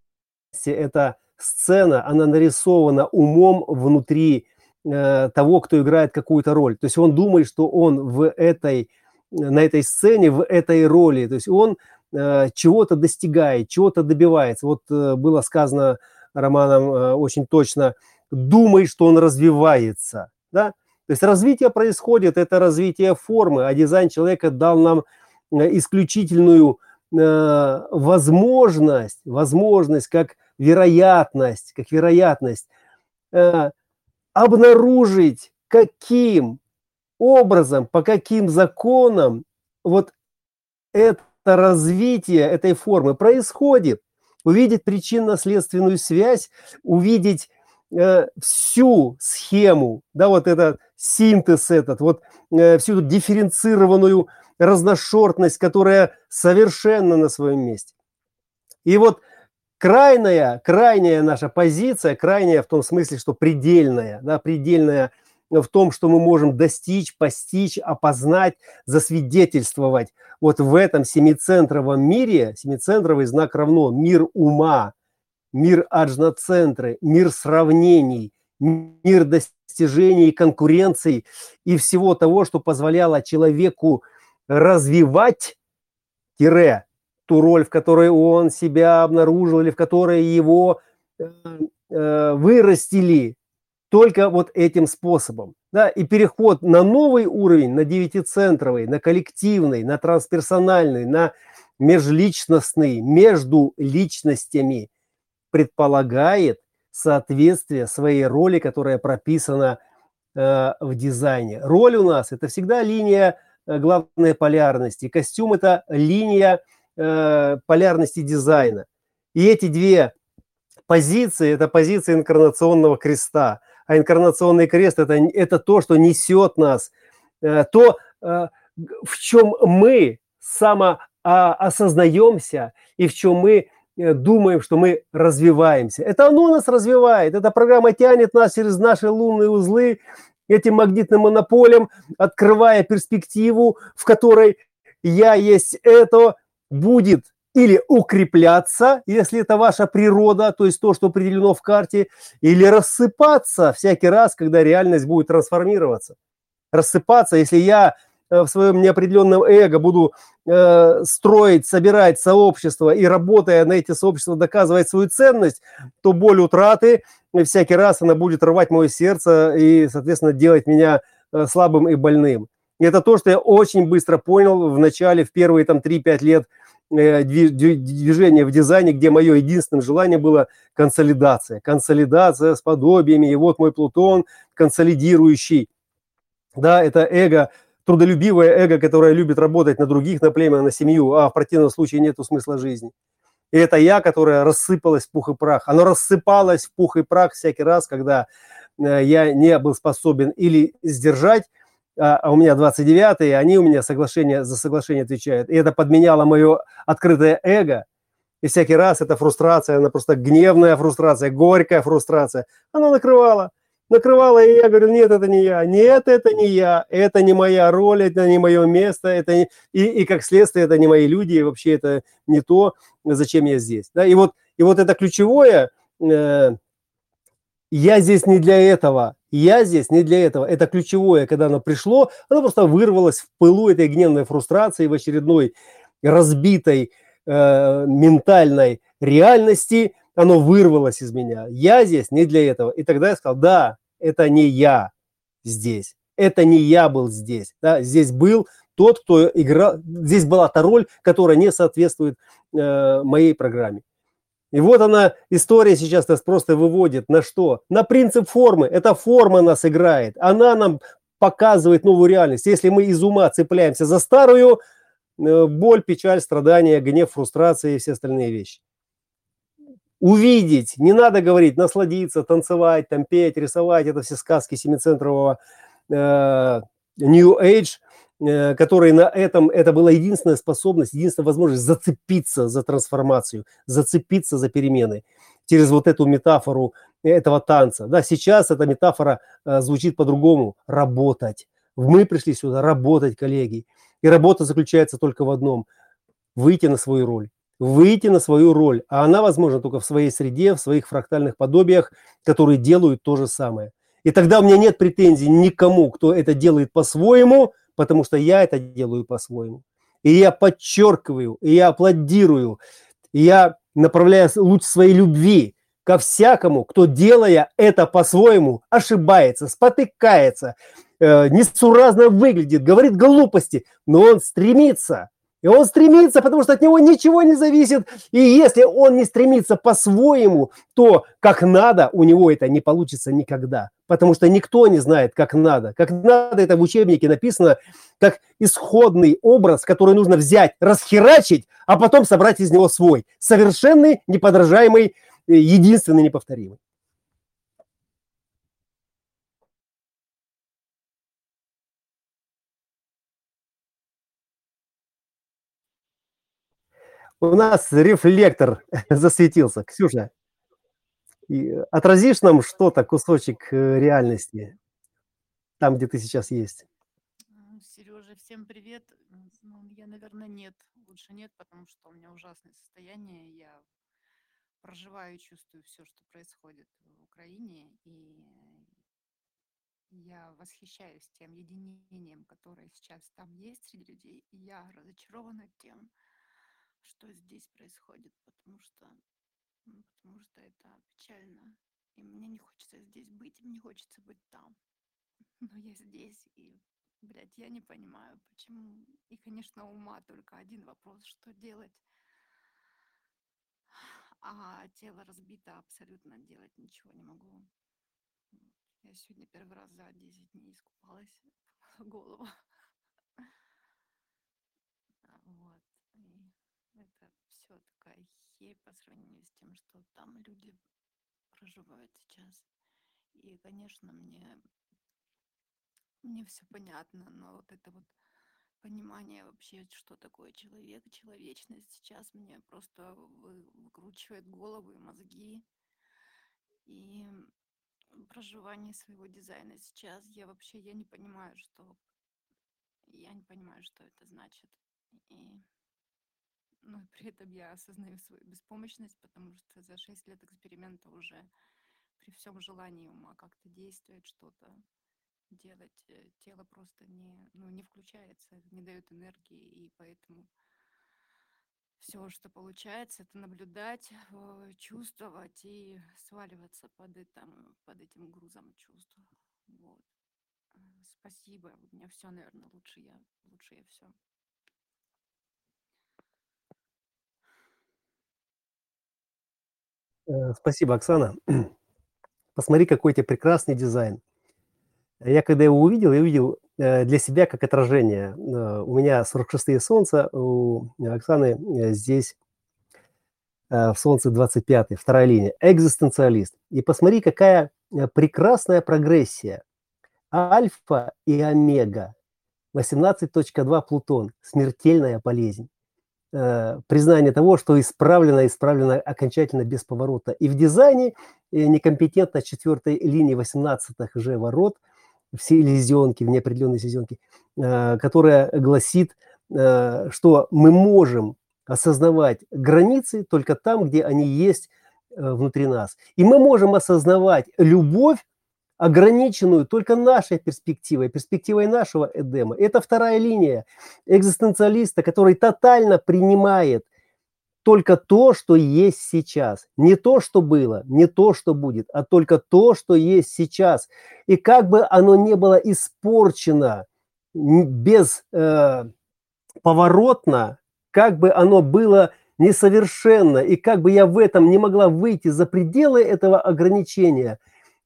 эта сцена, она нарисована умом внутри э, того, кто играет какую-то роль. То есть он думает, что он в этой, на этой сцене, в этой роли, то есть он чего-то достигает, чего-то добивается. Вот было сказано Романом очень точно, думай, что он развивается. Да? То есть развитие происходит, это развитие формы, а дизайн человека дал нам исключительную возможность, возможность как вероятность, как вероятность обнаружить, каким образом, по каким законам вот это развитие этой формы происходит, увидеть причинно-следственную связь, увидеть э, всю схему, да, вот этот синтез этот, вот э, всю эту дифференцированную разношёртность, которая совершенно на своем месте. И вот крайняя, крайняя наша позиция, крайняя в том смысле, что предельная, да, предельная в том, что мы можем достичь, постичь, опознать, засвидетельствовать. Вот в этом семицентровом мире, семицентровый знак равно мир ума, мир аджна-центры, мир сравнений, мир достижений, конкуренций и всего того, что позволяло человеку развивать тире, ту роль, в которой он себя обнаружил или в которой его э, э, вырастили, только вот этим способом. Да? И переход на новый уровень, на девятицентровый, на коллективный, на трансперсональный, на межличностный, между личностями предполагает соответствие своей роли, которая прописана э, в дизайне. Роль у нас – это всегда линия э, главной полярности. Костюм – это линия э, полярности дизайна. И эти две позиции – это позиция инкарнационного креста. а инкарнационный крест это, – это то, что несет нас, то, в чем мы самоосознаемся и в чем мы думаем, что мы развиваемся. Это оно нас развивает, эта программа тянет нас через наши лунные узлы, этим магнитным монополем, открывая перспективу, в которой «я есть это» будет или укрепляться, если это ваша природа, то есть то, что определено в карте, или рассыпаться всякий раз, когда реальность будет трансформироваться. Рассыпаться, если я в своем неопределенном эго буду э, строить, собирать сообщество и, работая на эти сообщества, доказывать свою ценность, то боль утраты всякий раз она будет рвать мое сердце и, соответственно, делать меня слабым и больным. И это то, что я очень быстро понял в начале, в первые там, три-пять лет э, движения в дизайне, где мое единственное желание было консолидация. Консолидация с подобиями. И вот мой Плутон консолидирующий. Да, это эго, трудолюбивое эго, которое любит работать на других, на племя, на семью, а в противном случае нету смысла жизни. И это я, которое рассыпалось в пух и прах. Оно рассыпалось в пух и прах всякий раз, когда я не был способен или сдержать, а у меня двадцать девятые, они у меня соглашение, за соглашение отвечают. И это подменяло мое открытое эго. И всякий раз эта фрустрация, она просто гневная фрустрация, горькая фрустрация, она накрывала. Накрывала, и я говорю, нет, это не я, нет, это не я, это не моя роль, это не мое место, это не... и, и как следствие, это не мои люди, и вообще это не то, зачем я здесь. Да? И, вот, и вот это ключевое, э, я здесь не для этого, я здесь не для этого, это ключевое, когда оно пришло, оно просто вырвалось в пылу этой гневной фрустрации, в очередной разбитой э, ментальной реальности, оно вырвалось из меня. Я здесь не для этого. И тогда я сказал, да, это не я здесь. Это не я был здесь. Да? Здесь был тот, кто играл. Здесь была та роль, которая не соответствует э, моей программе. И вот она, история сейчас нас просто выводит на что? На принцип формы. Эта форма нас играет. Она нам показывает новую реальность. Если мы из ума цепляемся за старую, э, боль, печаль, страдания, гнев, фрустрация и все остальные вещи. Увидеть, не надо говорить, насладиться, танцевать, там, петь, рисовать. Это все сказки семицентрового э, New Age, э, которые на этом, это была единственная способность, единственная возможность зацепиться за трансформацию, зацепиться за перемены через вот эту метафору этого танца. Да, сейчас эта метафора э, звучит по-другому. Работать. Мы пришли сюда работать, коллеги. И работа заключается только в одном – выйти на свою роль. Выйти на свою роль, а она возможна только в своей среде, в своих фрактальных подобиях, которые делают то же самое. И тогда у меня нет претензий никому, кто это делает по-своему, потому что я это делаю по-своему. И я подчеркиваю, и я аплодирую, и я направляю луч своей любви ко всякому, кто, делая это по-своему, ошибается, спотыкается, э, несуразно выглядит, говорит глупости, но он стремится. И он стремится, потому что от него ничего не зависит. И если он не стремится по-своему, то как надо, у него это не получится никогда. Потому что никто не знает, как надо. Как надо, это в учебнике написано, как исходный образ, который нужно взять, расхерачить, а потом собрать из него свой. Совершенный, неподражаемый, единственный, неповторимый. У нас рефлектор засветился. Ксюша, отразишь нам что-то, кусочек реальности, там, где ты сейчас есть? Сережа, всем привет. Ну, я, наверное, нет, лучше нет, потому что у меня ужасное состояние. Я проживаю и чувствую все, что происходит в Украине. И я восхищаюсь тем единением, которое сейчас там есть среди людей. И я разочарована тем, что здесь происходит, потому что, потому что это печально. И мне не хочется здесь быть, мне хочется быть там. Но я здесь, и, блядь, я не понимаю, почему. И, конечно, ума только один вопрос, что делать. А тело разбито абсолютно, делать ничего не могу. Я сегодня первый раз за десять дней искупалась в голову. Вот. Это все такая херь по сравнению с тем, что там люди проживают сейчас. И, конечно, мне, мне все понятно, но вот это вот понимание вообще, что такое человек, человечность, сейчас мне просто выкручивает голову и мозги. И проживание своего дизайна сейчас я вообще я не понимаю, что я не понимаю, что это значит. И ну, при этом я осознаю свою беспомощность, потому что за шесть лет эксперимента уже при всем желании ума как-то действовать, что-то делать, тело просто не, ну, не включается, не дает энергии, и поэтому все, что получается, это наблюдать, чувствовать и сваливаться под, этом, под этим грузом чувств. Вот. Спасибо, у меня все, наверное, лучше я, лучше я все. Спасибо, Оксана. Посмотри, какой у тебя прекрасный дизайн. Я когда его увидел, я увидел для себя как отражение. У меня сорок шестое солнце, у Оксаны здесь в солнце двадцать пятое, вторая линия, экзистенциалист. И посмотри, какая прекрасная прогрессия. Альфа и омега, восемнадцать точка два Плутон, смертельная болезнь. Признание того, что исправлено, исправлено окончательно, без поворота. И в дизайне некомпетентность четвертой линии восемнадцатых же ворот, в селезенке, в неопределенной селезенке, которая гласит, что мы можем осознавать границы только там, где они есть внутри нас. И мы можем осознавать любовь, ограниченную только нашей перспективой, перспективой нашего Эдема. Это вторая линия экзистенциалиста, который тотально принимает только то, что есть сейчас. Не то, что было, не то, что будет, а только то, что есть сейчас. И как бы оно ни было испорчено без э, поворотно, как бы оно было несовершенно, и как бы я в этом не могла выйти за пределы этого ограничения,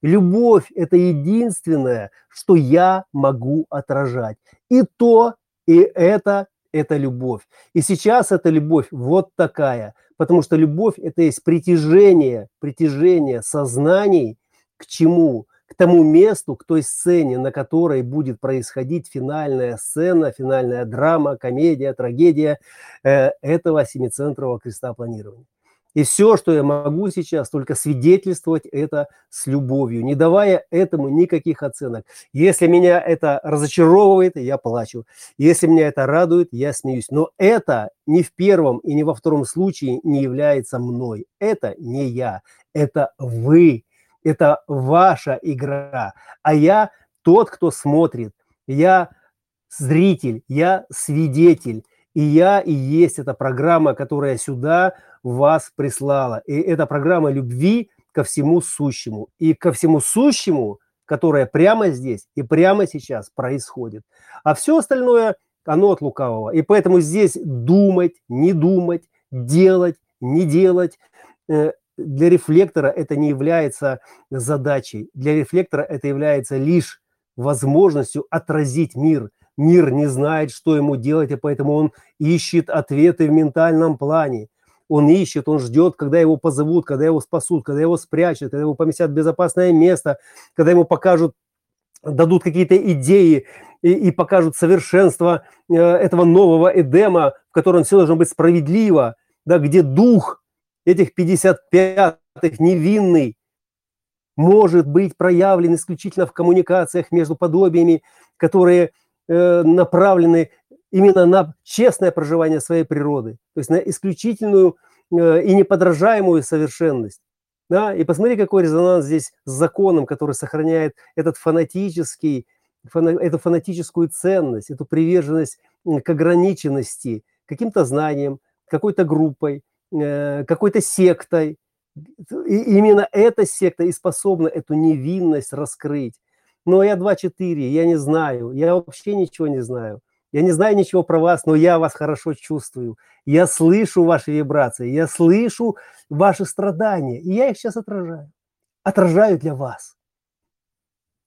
любовь – это единственное, что я могу отражать. И то, и это – это любовь. И сейчас эта любовь вот такая, потому что любовь – это есть притяжение, притяжение сознаний к чему? К тому месту, к той сцене, на которой будет происходить финальная сцена, финальная драма, комедия, трагедия э, этого семицентрового креста планирования. И все, что я могу сейчас, только свидетельствовать это с любовью, не давая этому никаких оценок. Если меня это разочаровывает, я плачу. Если меня это радует, я смеюсь. Но это ни в первом и ни во втором случае не является мной. Это не я, это вы, это ваша игра. А я тот, кто смотрит, я зритель, я свидетель. И я и есть эта программа, которая сюда вас прислала. И это программа любви ко всему сущему. И ко всему сущему, которое прямо здесь и прямо сейчас происходит. А все остальное, оно от лукавого. И поэтому здесь думать, не думать, делать, не делать. Для рефлектора это не является задачей. Для рефлектора это является лишь возможностью отразить мир. Мир не знает, что ему делать, и поэтому он ищет ответы в ментальном плане. Он ищет, он ждет, когда его позовут, когда его спасут, когда его спрячут, когда его поместят в безопасное место, когда ему покажут, дадут какие-то идеи и, и покажут совершенство э, этого нового Эдема, в котором все должно быть справедливо, да, где дух этих пятидесятипятых невинный может быть проявлен исключительно в коммуникациях между подобиями, которые направлены именно на честное проживание своей природы, то есть на исключительную и неподражаемую совершенность. Да? И посмотри, какой резонанс здесь с законом, который сохраняет этот фанатический, эту фанатическую ценность, эту приверженность к ограниченности, каким-то знанием, какой-то группой, какой-то сектой. И именно эта секта и способна эту невинность раскрыть. Но я два четыре, я не знаю, я вообще ничего не знаю. Я не знаю ничего про вас, но я вас хорошо чувствую. Я слышу ваши вибрации, я слышу ваши страдания. И я их сейчас отражаю. Отражаю для вас.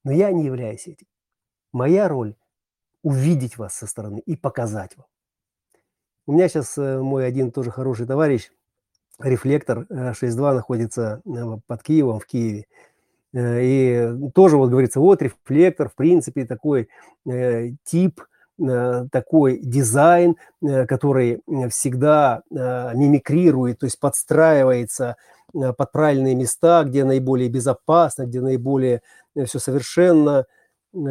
Но я не являюсь этим. Моя роль – увидеть вас со стороны и показать вам. У меня сейчас мой один тоже хороший товарищ, рефлектор шесть два, находится под Киевом, в Киеве. И тоже вот говорится, вот рефлектор, в принципе, такой э, тип, э, такой дизайн, э, который всегда э, мимикрирует, то есть подстраивается э, под правильные места, где наиболее безопасно, где наиболее э, все совершенно.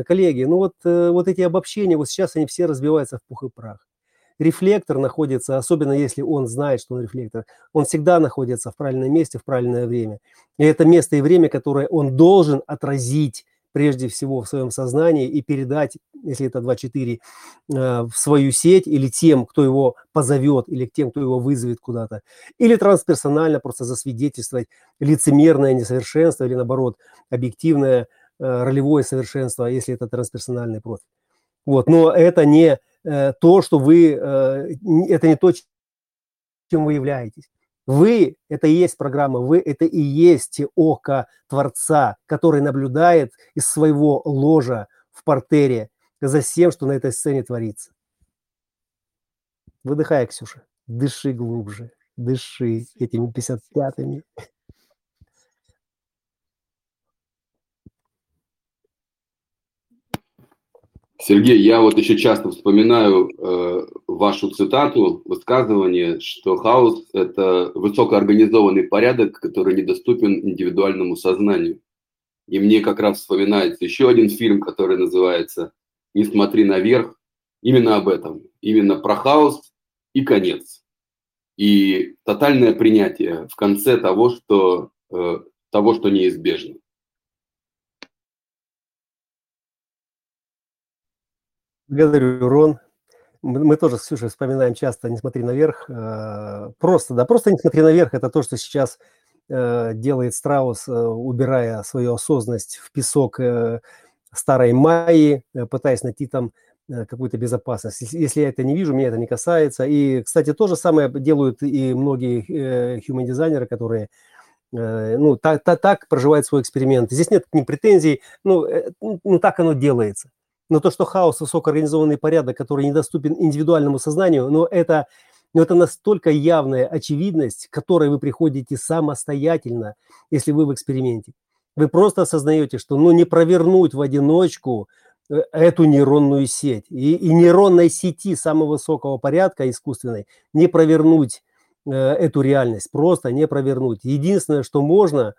Коллеги, ну вот, э, вот эти обобщения, вот сейчас они все разбиваются в пух и прах. Рефлектор находится, особенно если он знает, что он рефлектор, он всегда находится в правильном месте, в правильное время. И это место и время, которое он должен отразить прежде всего в своем сознании и передать, если это два четыре, в свою сеть или тем, кто его позовет, или тем, кто его вызовет куда-то. Или трансперсонально просто засвидетельствовать лицемерное несовершенство или, наоборот, объективное ролевое совершенство, если это трансперсональный профиль. Вот. Но это не... то, что вы, это не то, чем вы являетесь. Вы, это и есть программа, вы, это и есть око Творца, который наблюдает из своего ложа в партере за всем, что на этой сцене творится. Выдыхай, Ксюша, дыши глубже, дыши этими пятьдесят пятыми. Сергей, я вот еще часто вспоминаю э, вашу цитату, высказывание, что хаос – это высокоорганизованный порядок, который недоступен индивидуальному сознанию. И мне как раз вспоминается еще один фильм, который называется «Не смотри наверх», именно об этом, именно про хаос и конец. И тотальное принятие в конце того, что, э, того, что неизбежно. Благодарю, Рон. Мы тоже с Ксюшей вспоминаем часто «Не смотри наверх». Просто, да, просто «Не смотри наверх» – это то, что сейчас делает Страус, убирая свою осознанность в песок старой Майи, пытаясь найти там какую-то безопасность. Если я это не вижу, меня это не касается. И, кстати, то же самое делают и многие human-дизайнеры, которые… Ну, так, так, так проживают свой эксперимент. Здесь нет к ним претензий, ну, ну так оно делается. Но то, что хаос, высокоорганизованный порядок, который недоступен индивидуальному сознанию, но это, но это настолько явная очевидность, к которой вы приходите самостоятельно, если вы в эксперименте. Вы просто осознаете, что ну, не провернуть в одиночку эту нейронную сеть. И, и нейронной сети самого высокого порядка искусственной не провернуть э, эту реальность, просто не провернуть. Единственное, что можно...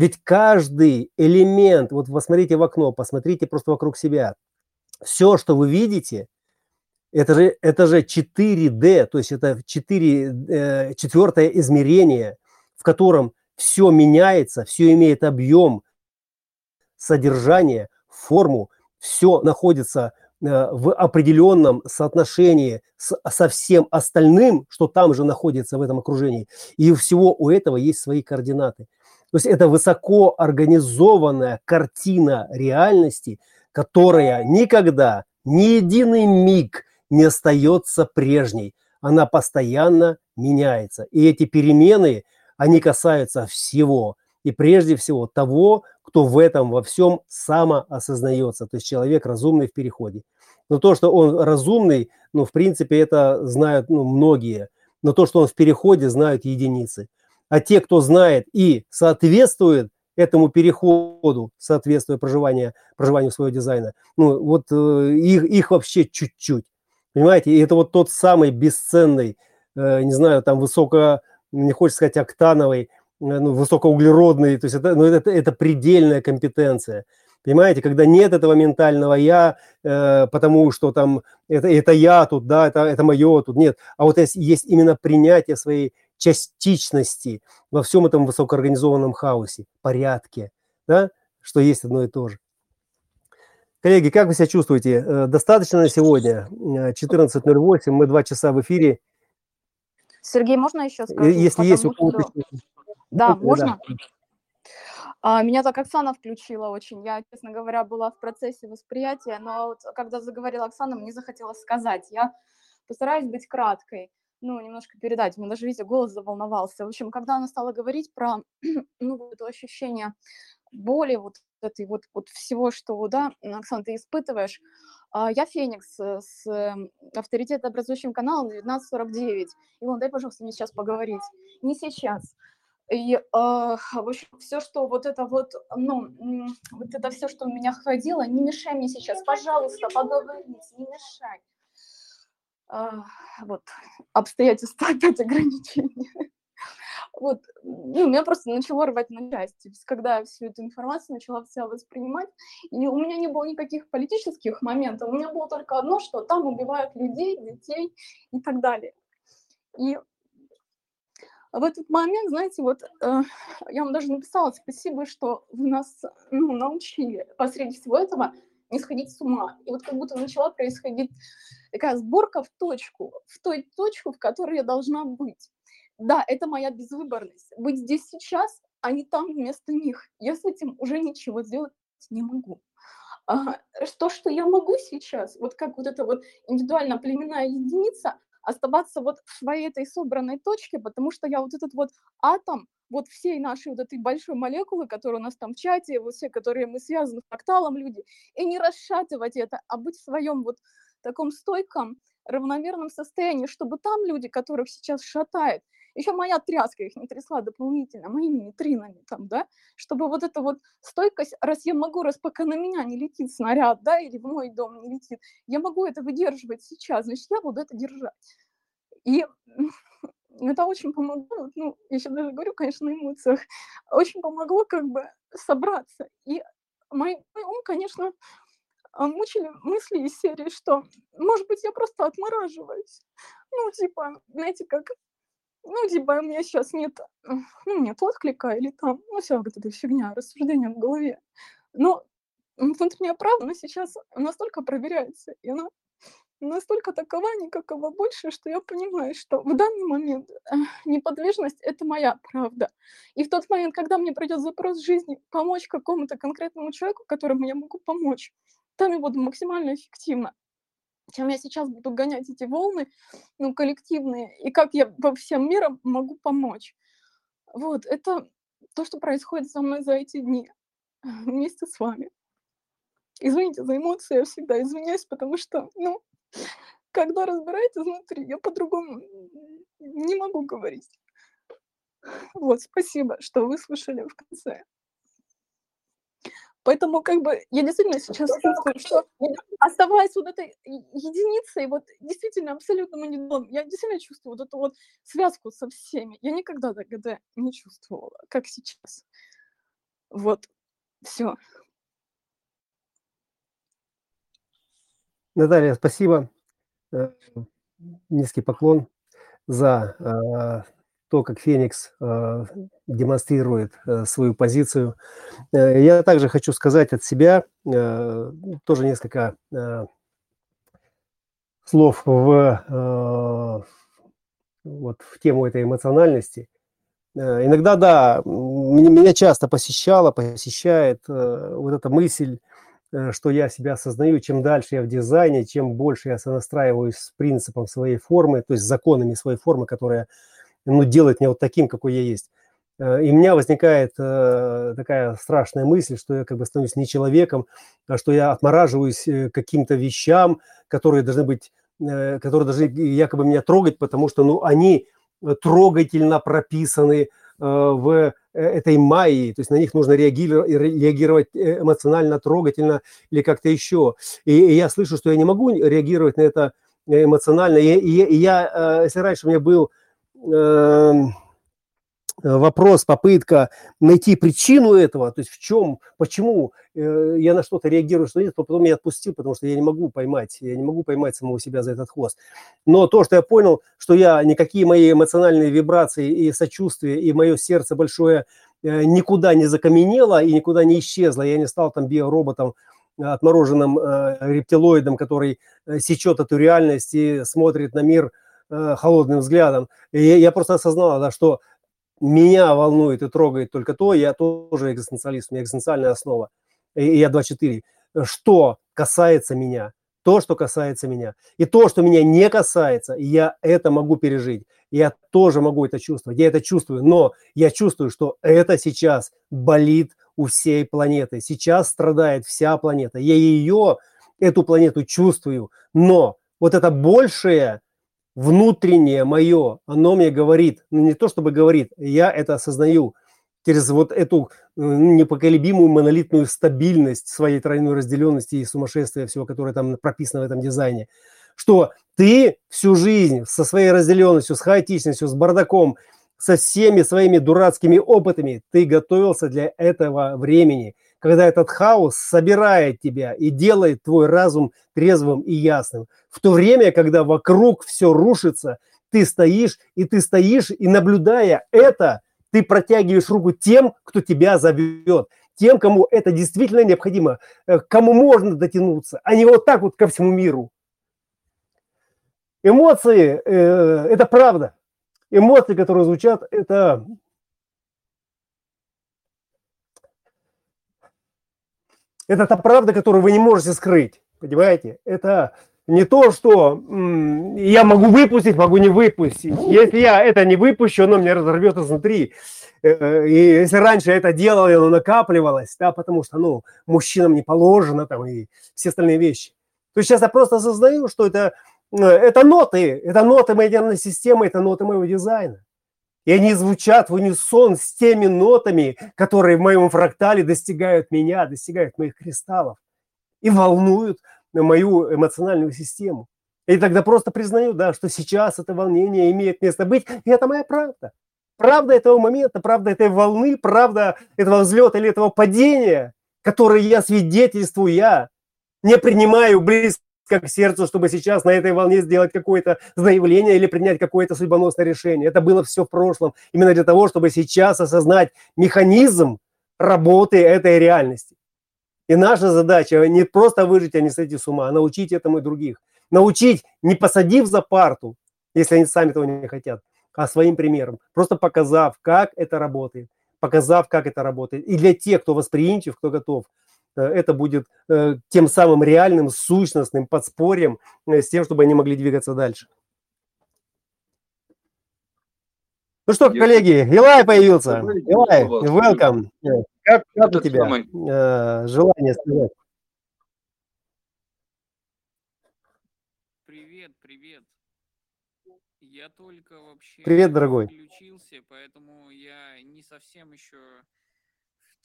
Ведь каждый элемент, вот посмотрите в окно, посмотрите просто вокруг себя. Все, что вы видите, это же, это же четыре дэ, то есть это четыре, четвертое измерение, в котором все меняется, все имеет объем, содержание, форму, все находится в определенном соотношении с, со всем остальным, что там же находится в этом окружении. И у всего у этого есть свои координаты. То есть это высоко организованная картина реальности, которая никогда, ни единый миг не остается прежней. Она постоянно меняется. И эти перемены, они касаются всего. И прежде всего того, кто в этом во всем самоосознается. То есть человек разумный в переходе. Но то, что он разумный, ну, в принципе, это знают, ну, многие. Но то, что он в переходе, знают единицы. А те, кто знает и соответствует этому переходу, соответствуя проживанию, проживанию своего дизайна, ну вот э, их, их вообще чуть-чуть, понимаете? И это вот тот самый бесценный, э, не знаю, там высоко, не хочется сказать октановый, э, ну, высокоуглеродный, то есть это, ну, это, это предельная компетенция. Понимаете, когда нет этого ментального «я», э, потому что там это, это «я» тут, да, это, это «моё» тут, нет. А вот есть, есть именно принятие своей частичности во всем этом высокоорганизованном хаосе, порядке, да, что есть одно и то же. Коллеги, как вы себя чувствуете? Достаточно на сегодня? четырнадцать ноль восемь, мы два часа в эфире. Сергей, можно еще сказать? Если есть у кого-то... Да, можно? Да. Меня так Оксана включила очень. Я, честно говоря, была в процессе восприятия, но вот когда заговорила Оксана, мне захотелось сказать. Я постараюсь быть краткой, ну, немножко передать. У меня даже, видите, голос заволновался. В общем, когда она стала говорить про ну, это ощущение боли, вот этой вот, вот всего, что, да, Оксана, ты испытываешь. Я Феникс с авторитетно образующим каналом девятнадцать сорок девять. Илон, дай, пожалуйста, мне сейчас поговорить. Не сейчас. И, э, в общем, все, что вот это вот, ну, вот это все, что у меня ходило, не мешай мне сейчас, пожалуйста, поговорите, не мешай. Э, вот, обстоятельства, опять ограничения. Вот, ну, меня просто начало рвать на части, когда я всю эту информацию начала вся воспринимать, и у меня не было никаких политических моментов, у меня было только одно, что там убивают людей, детей и так далее. И в этот момент, знаете, вот э, я вам даже написала спасибо, что вы нас ну, научили посреди всего этого не сходить с ума. И вот как будто начала происходить такая сборка в точку, в той точку, в которой я должна быть. Да, это моя безвыборность. Быть здесь сейчас, а не там вместо них. Я с этим уже ничего сделать не могу. А, то, что я могу сейчас, вот как вот эта вот индивидуально-племенная единица, оставаться вот в своей этой собранной точке, потому что я вот этот вот атом, вот всей нашей вот этой большой молекулы, которая у нас там в чате, вот все, которые мы связаны фракталом люди, и не расшатывать это, а быть в своем вот таком стойком, равномерном состоянии, чтобы там люди, которых сейчас шатает, еще моя тряска их не трясла дополнительно, моими нейтринами там, да, чтобы вот эта вот стойкость, раз я могу, раз пока на меня не летит снаряд, да, или в мой дом не летит, я могу это выдерживать сейчас, значит, я буду это держать. И это очень помогло, ну, я сейчас даже говорю, конечно, на эмоциях, очень помогло как бы собраться. И мой, мой ум, конечно, мучили мысли из серии, что, может быть, я просто отмораживаюсь. Ну, типа, знаете, как... Ну, типа, у меня сейчас нет, ну, нет отклика или там, ну, вся вот эта фигня, рассуждение в голове. Но внутренняя правда, она сейчас настолько проверяется, и она настолько такова, никакого больше, что я понимаю, что в данный момент неподвижность — это моя правда. И в тот момент, когда мне придет запрос в жизни помочь какому-то конкретному человеку, которому я могу помочь, там я буду максимально эффективна. Чем я сейчас буду гонять эти волны, ну, коллективные, и как я по всем мирам могу помочь. Вот, это то, что происходит со мной за эти дни вместе с вами. Извините за эмоции, я всегда извиняюсь, потому что, ну, когда разбираетесь внутри, я по-другому не могу говорить. Вот, спасибо, что выслушали в конце. Поэтому как бы я действительно сейчас чувствую, что оставаясь вот этой единицей, вот действительно абсолютно монидон, я действительно чувствую вот эту вот связку со всеми. Я никогда тогда не чувствовала, как сейчас. Вот, все. Наталья, спасибо. Низкий поклон за... то, как Феникс э, демонстрирует э, свою позицию. Э, я также хочу сказать от себя э, тоже несколько э, слов в, э, вот, в тему этой эмоциональности. Э, иногда, да, меня, меня часто посещала, посещает э, вот эта мысль, э, что я себя осознаю. Чем дальше я в дизайне, чем больше я сонастраиваюсь с принципом своей формы, то есть законами своей формы, которая... ну, делать меня вот таким, какой я есть. И у меня возникает такая страшная мысль, что я как бы становлюсь не человеком, а что я отмораживаюсь каким-то вещам, которые должны быть, которые должны якобы меня трогать, потому что, ну, они трогательно прописаны в этой майе, то есть на них нужно реагировать эмоционально, трогательно или как-то еще. И я слышу, что я не могу реагировать на это эмоционально. И я, если раньше у меня был вопрос, попытка найти причину этого, то есть в чем, почему я на что-то реагирую, что нет, потом я отпустил, потому что я не могу поймать, я не могу поймать самого себя за этот хвост. Но то, что я понял, что я, никакие мои эмоциональные вибрации и сочувствие, и мое сердце большое никуда не закаменело и никуда не исчезло, я не стал там биороботом, отмороженным рептилоидом, который сечет эту реальность и смотрит на мир холодным взглядом. И я просто осознал, да, что меня волнует и трогает только то, я тоже экзистенциалист, у меня экзистенциальная основа, и я два четыре. Что касается меня, то, что касается меня, и то, что меня не касается, я это могу пережить, я тоже могу это чувствовать, я это чувствую, но я чувствую, что это сейчас болит у всей планеты, сейчас страдает вся планета, я ее, эту планету чувствую, но вот это большее внутреннее мое, оно мне говорит, ну не то чтобы говорит, я это осознаю через вот эту непоколебимую монолитную стабильность своей тройной разделенности и сумасшествия всего, которое там прописано в этом дизайне, что ты всю жизнь со своей разделенностью, с хаотичностью, с бардаком, со всеми своими дурацкими опытами ты готовился для этого времени, когда этот хаос собирает тебя и делает твой разум трезвым и ясным. В то время, когда вокруг все рушится, ты стоишь, и ты стоишь, и наблюдая это, ты протягиваешь руку тем, кто тебя зовет, тем, кому это действительно необходимо, кому можно дотянуться, а не вот так вот ко всему миру. Эмоции э, – это правда. Эмоции, которые звучат, это... Это та правда, которую вы не можете скрыть, понимаете? Это не то, что м- я могу выпустить, могу не выпустить. Если я это не выпущу, оно меня разорвет изнутри. И если раньше я это делал, и оно накапливалось, да, потому что, ну, мужчинам не положено там и все остальные вещи. То есть сейчас я просто осознаю, что это, это ноты, это ноты моей нервной системы, это ноты моего дизайна. И они звучат в унисон с теми нотами, которые в моем фрактале достигают меня, достигают моих кристаллов и волнуют мою эмоциональную систему. И тогда просто признаю, да, что сейчас это волнение имеет место быть, и это моя правда. Правда этого момента, правда этой волны, правда этого взлета или этого падения, которое я свидетельствую, я не принимаю близко к сердцу, чтобы сейчас на этой волне сделать какое-то заявление или принять какое-то судьбоносное решение. Это было все в прошлом, именно для того, чтобы сейчас осознать механизм работы этой реальности. И наша задача не просто выжить, а не сойти с ума, а научить этому и других. Научить, не посадив за парту, если они сами этого не хотят, а своим примером, просто показав, как это работает, показав, как это работает. И для тех, кто восприимчив, кто готов, это будет э, тем самым реальным, сущностным подспорьем э, с тем, чтобы они могли двигаться дальше. Ну что, коллеги, Илай появился. Илай, welcome. Как, как у тебя э, желание сказать? Привет, привет. Я только вообще привет, дорогой. Включился, поэтому я не совсем еще...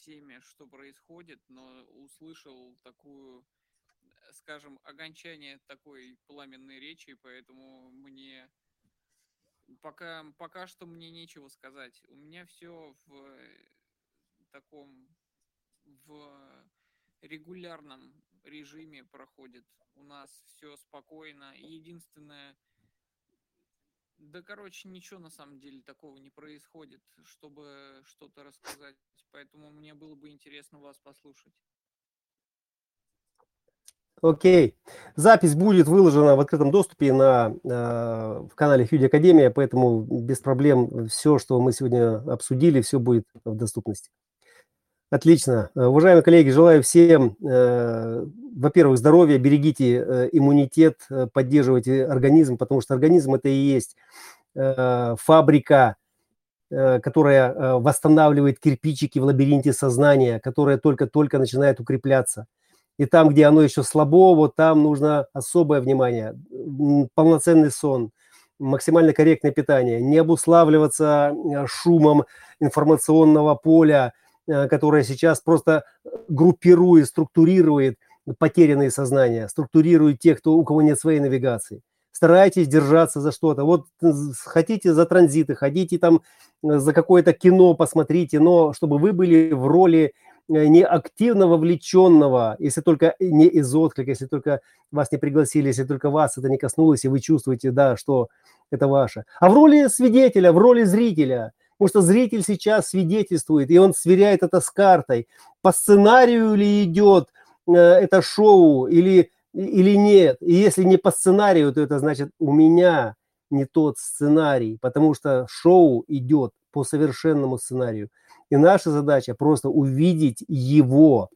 теме, что происходит, но услышал такую, скажем, окончание такой пламенной речи, поэтому мне пока, пока что мне нечего сказать. У меня все в таком, в регулярном режиме проходит. У нас все спокойно. Единственное, да, короче, ничего на самом деле такого не происходит, чтобы что-то рассказать. Поэтому мне было бы интересно вас послушать. Окей. Okay. Запись будет выложена в открытом доступе на, э, в канале Хьюди Академия, поэтому без проблем все, что мы сегодня обсудили, все будет в доступности. Отлично. Уважаемые коллеги, желаю всем, э, во-первых, здоровья, берегите э, иммунитет, э, поддерживайте организм, потому что организм – это и есть э, фабрика, э, которая э, восстанавливает кирпичики в лабиринте сознания, которая только-только начинает укрепляться. И там, где оно еще слабо, вот там нужно особое внимание, полноценный сон, максимально корректное питание, не обуславливаться шумом информационного поля, которая сейчас просто группирует, структурирует потерянные сознания, структурирует тех, кто, у кого нет своей навигации. Старайтесь держаться за что-то. Вот хотите за транзиты, ходите там за какое-то кино, посмотрите, но чтобы вы были в роли не активно вовлеченного, если только не из отклика, если только вас не пригласили, если только вас это не коснулось, и вы чувствуете, да, что это ваше. А в роли свидетеля, в роли зрителя. Потому что зритель сейчас свидетельствует, и он сверяет это с картой. По сценарию ли идет э, это шоу или, или нет? И если не по сценарию, то это значит, у меня не тот сценарий, потому что шоу идет по совершенному сценарию. И наша задача просто увидеть его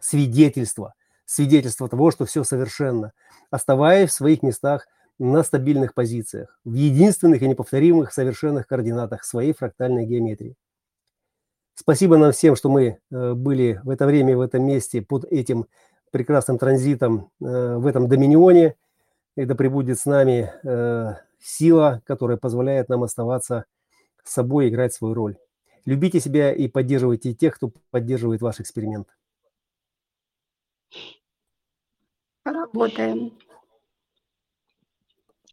свидетельство, свидетельство того, что все совершенно, оставаясь в своих местах, на стабильных позициях, в единственных и неповторимых совершенных координатах своей фрактальной геометрии. Спасибо нам всем, что мы были в это время, в этом месте, под этим прекрасным транзитом, в этом доминионе. И да пребудет с нами сила, которая позволяет нам оставаться собой, играть свою роль. Любите себя и поддерживайте тех, кто поддерживает ваш эксперимент. Работаем.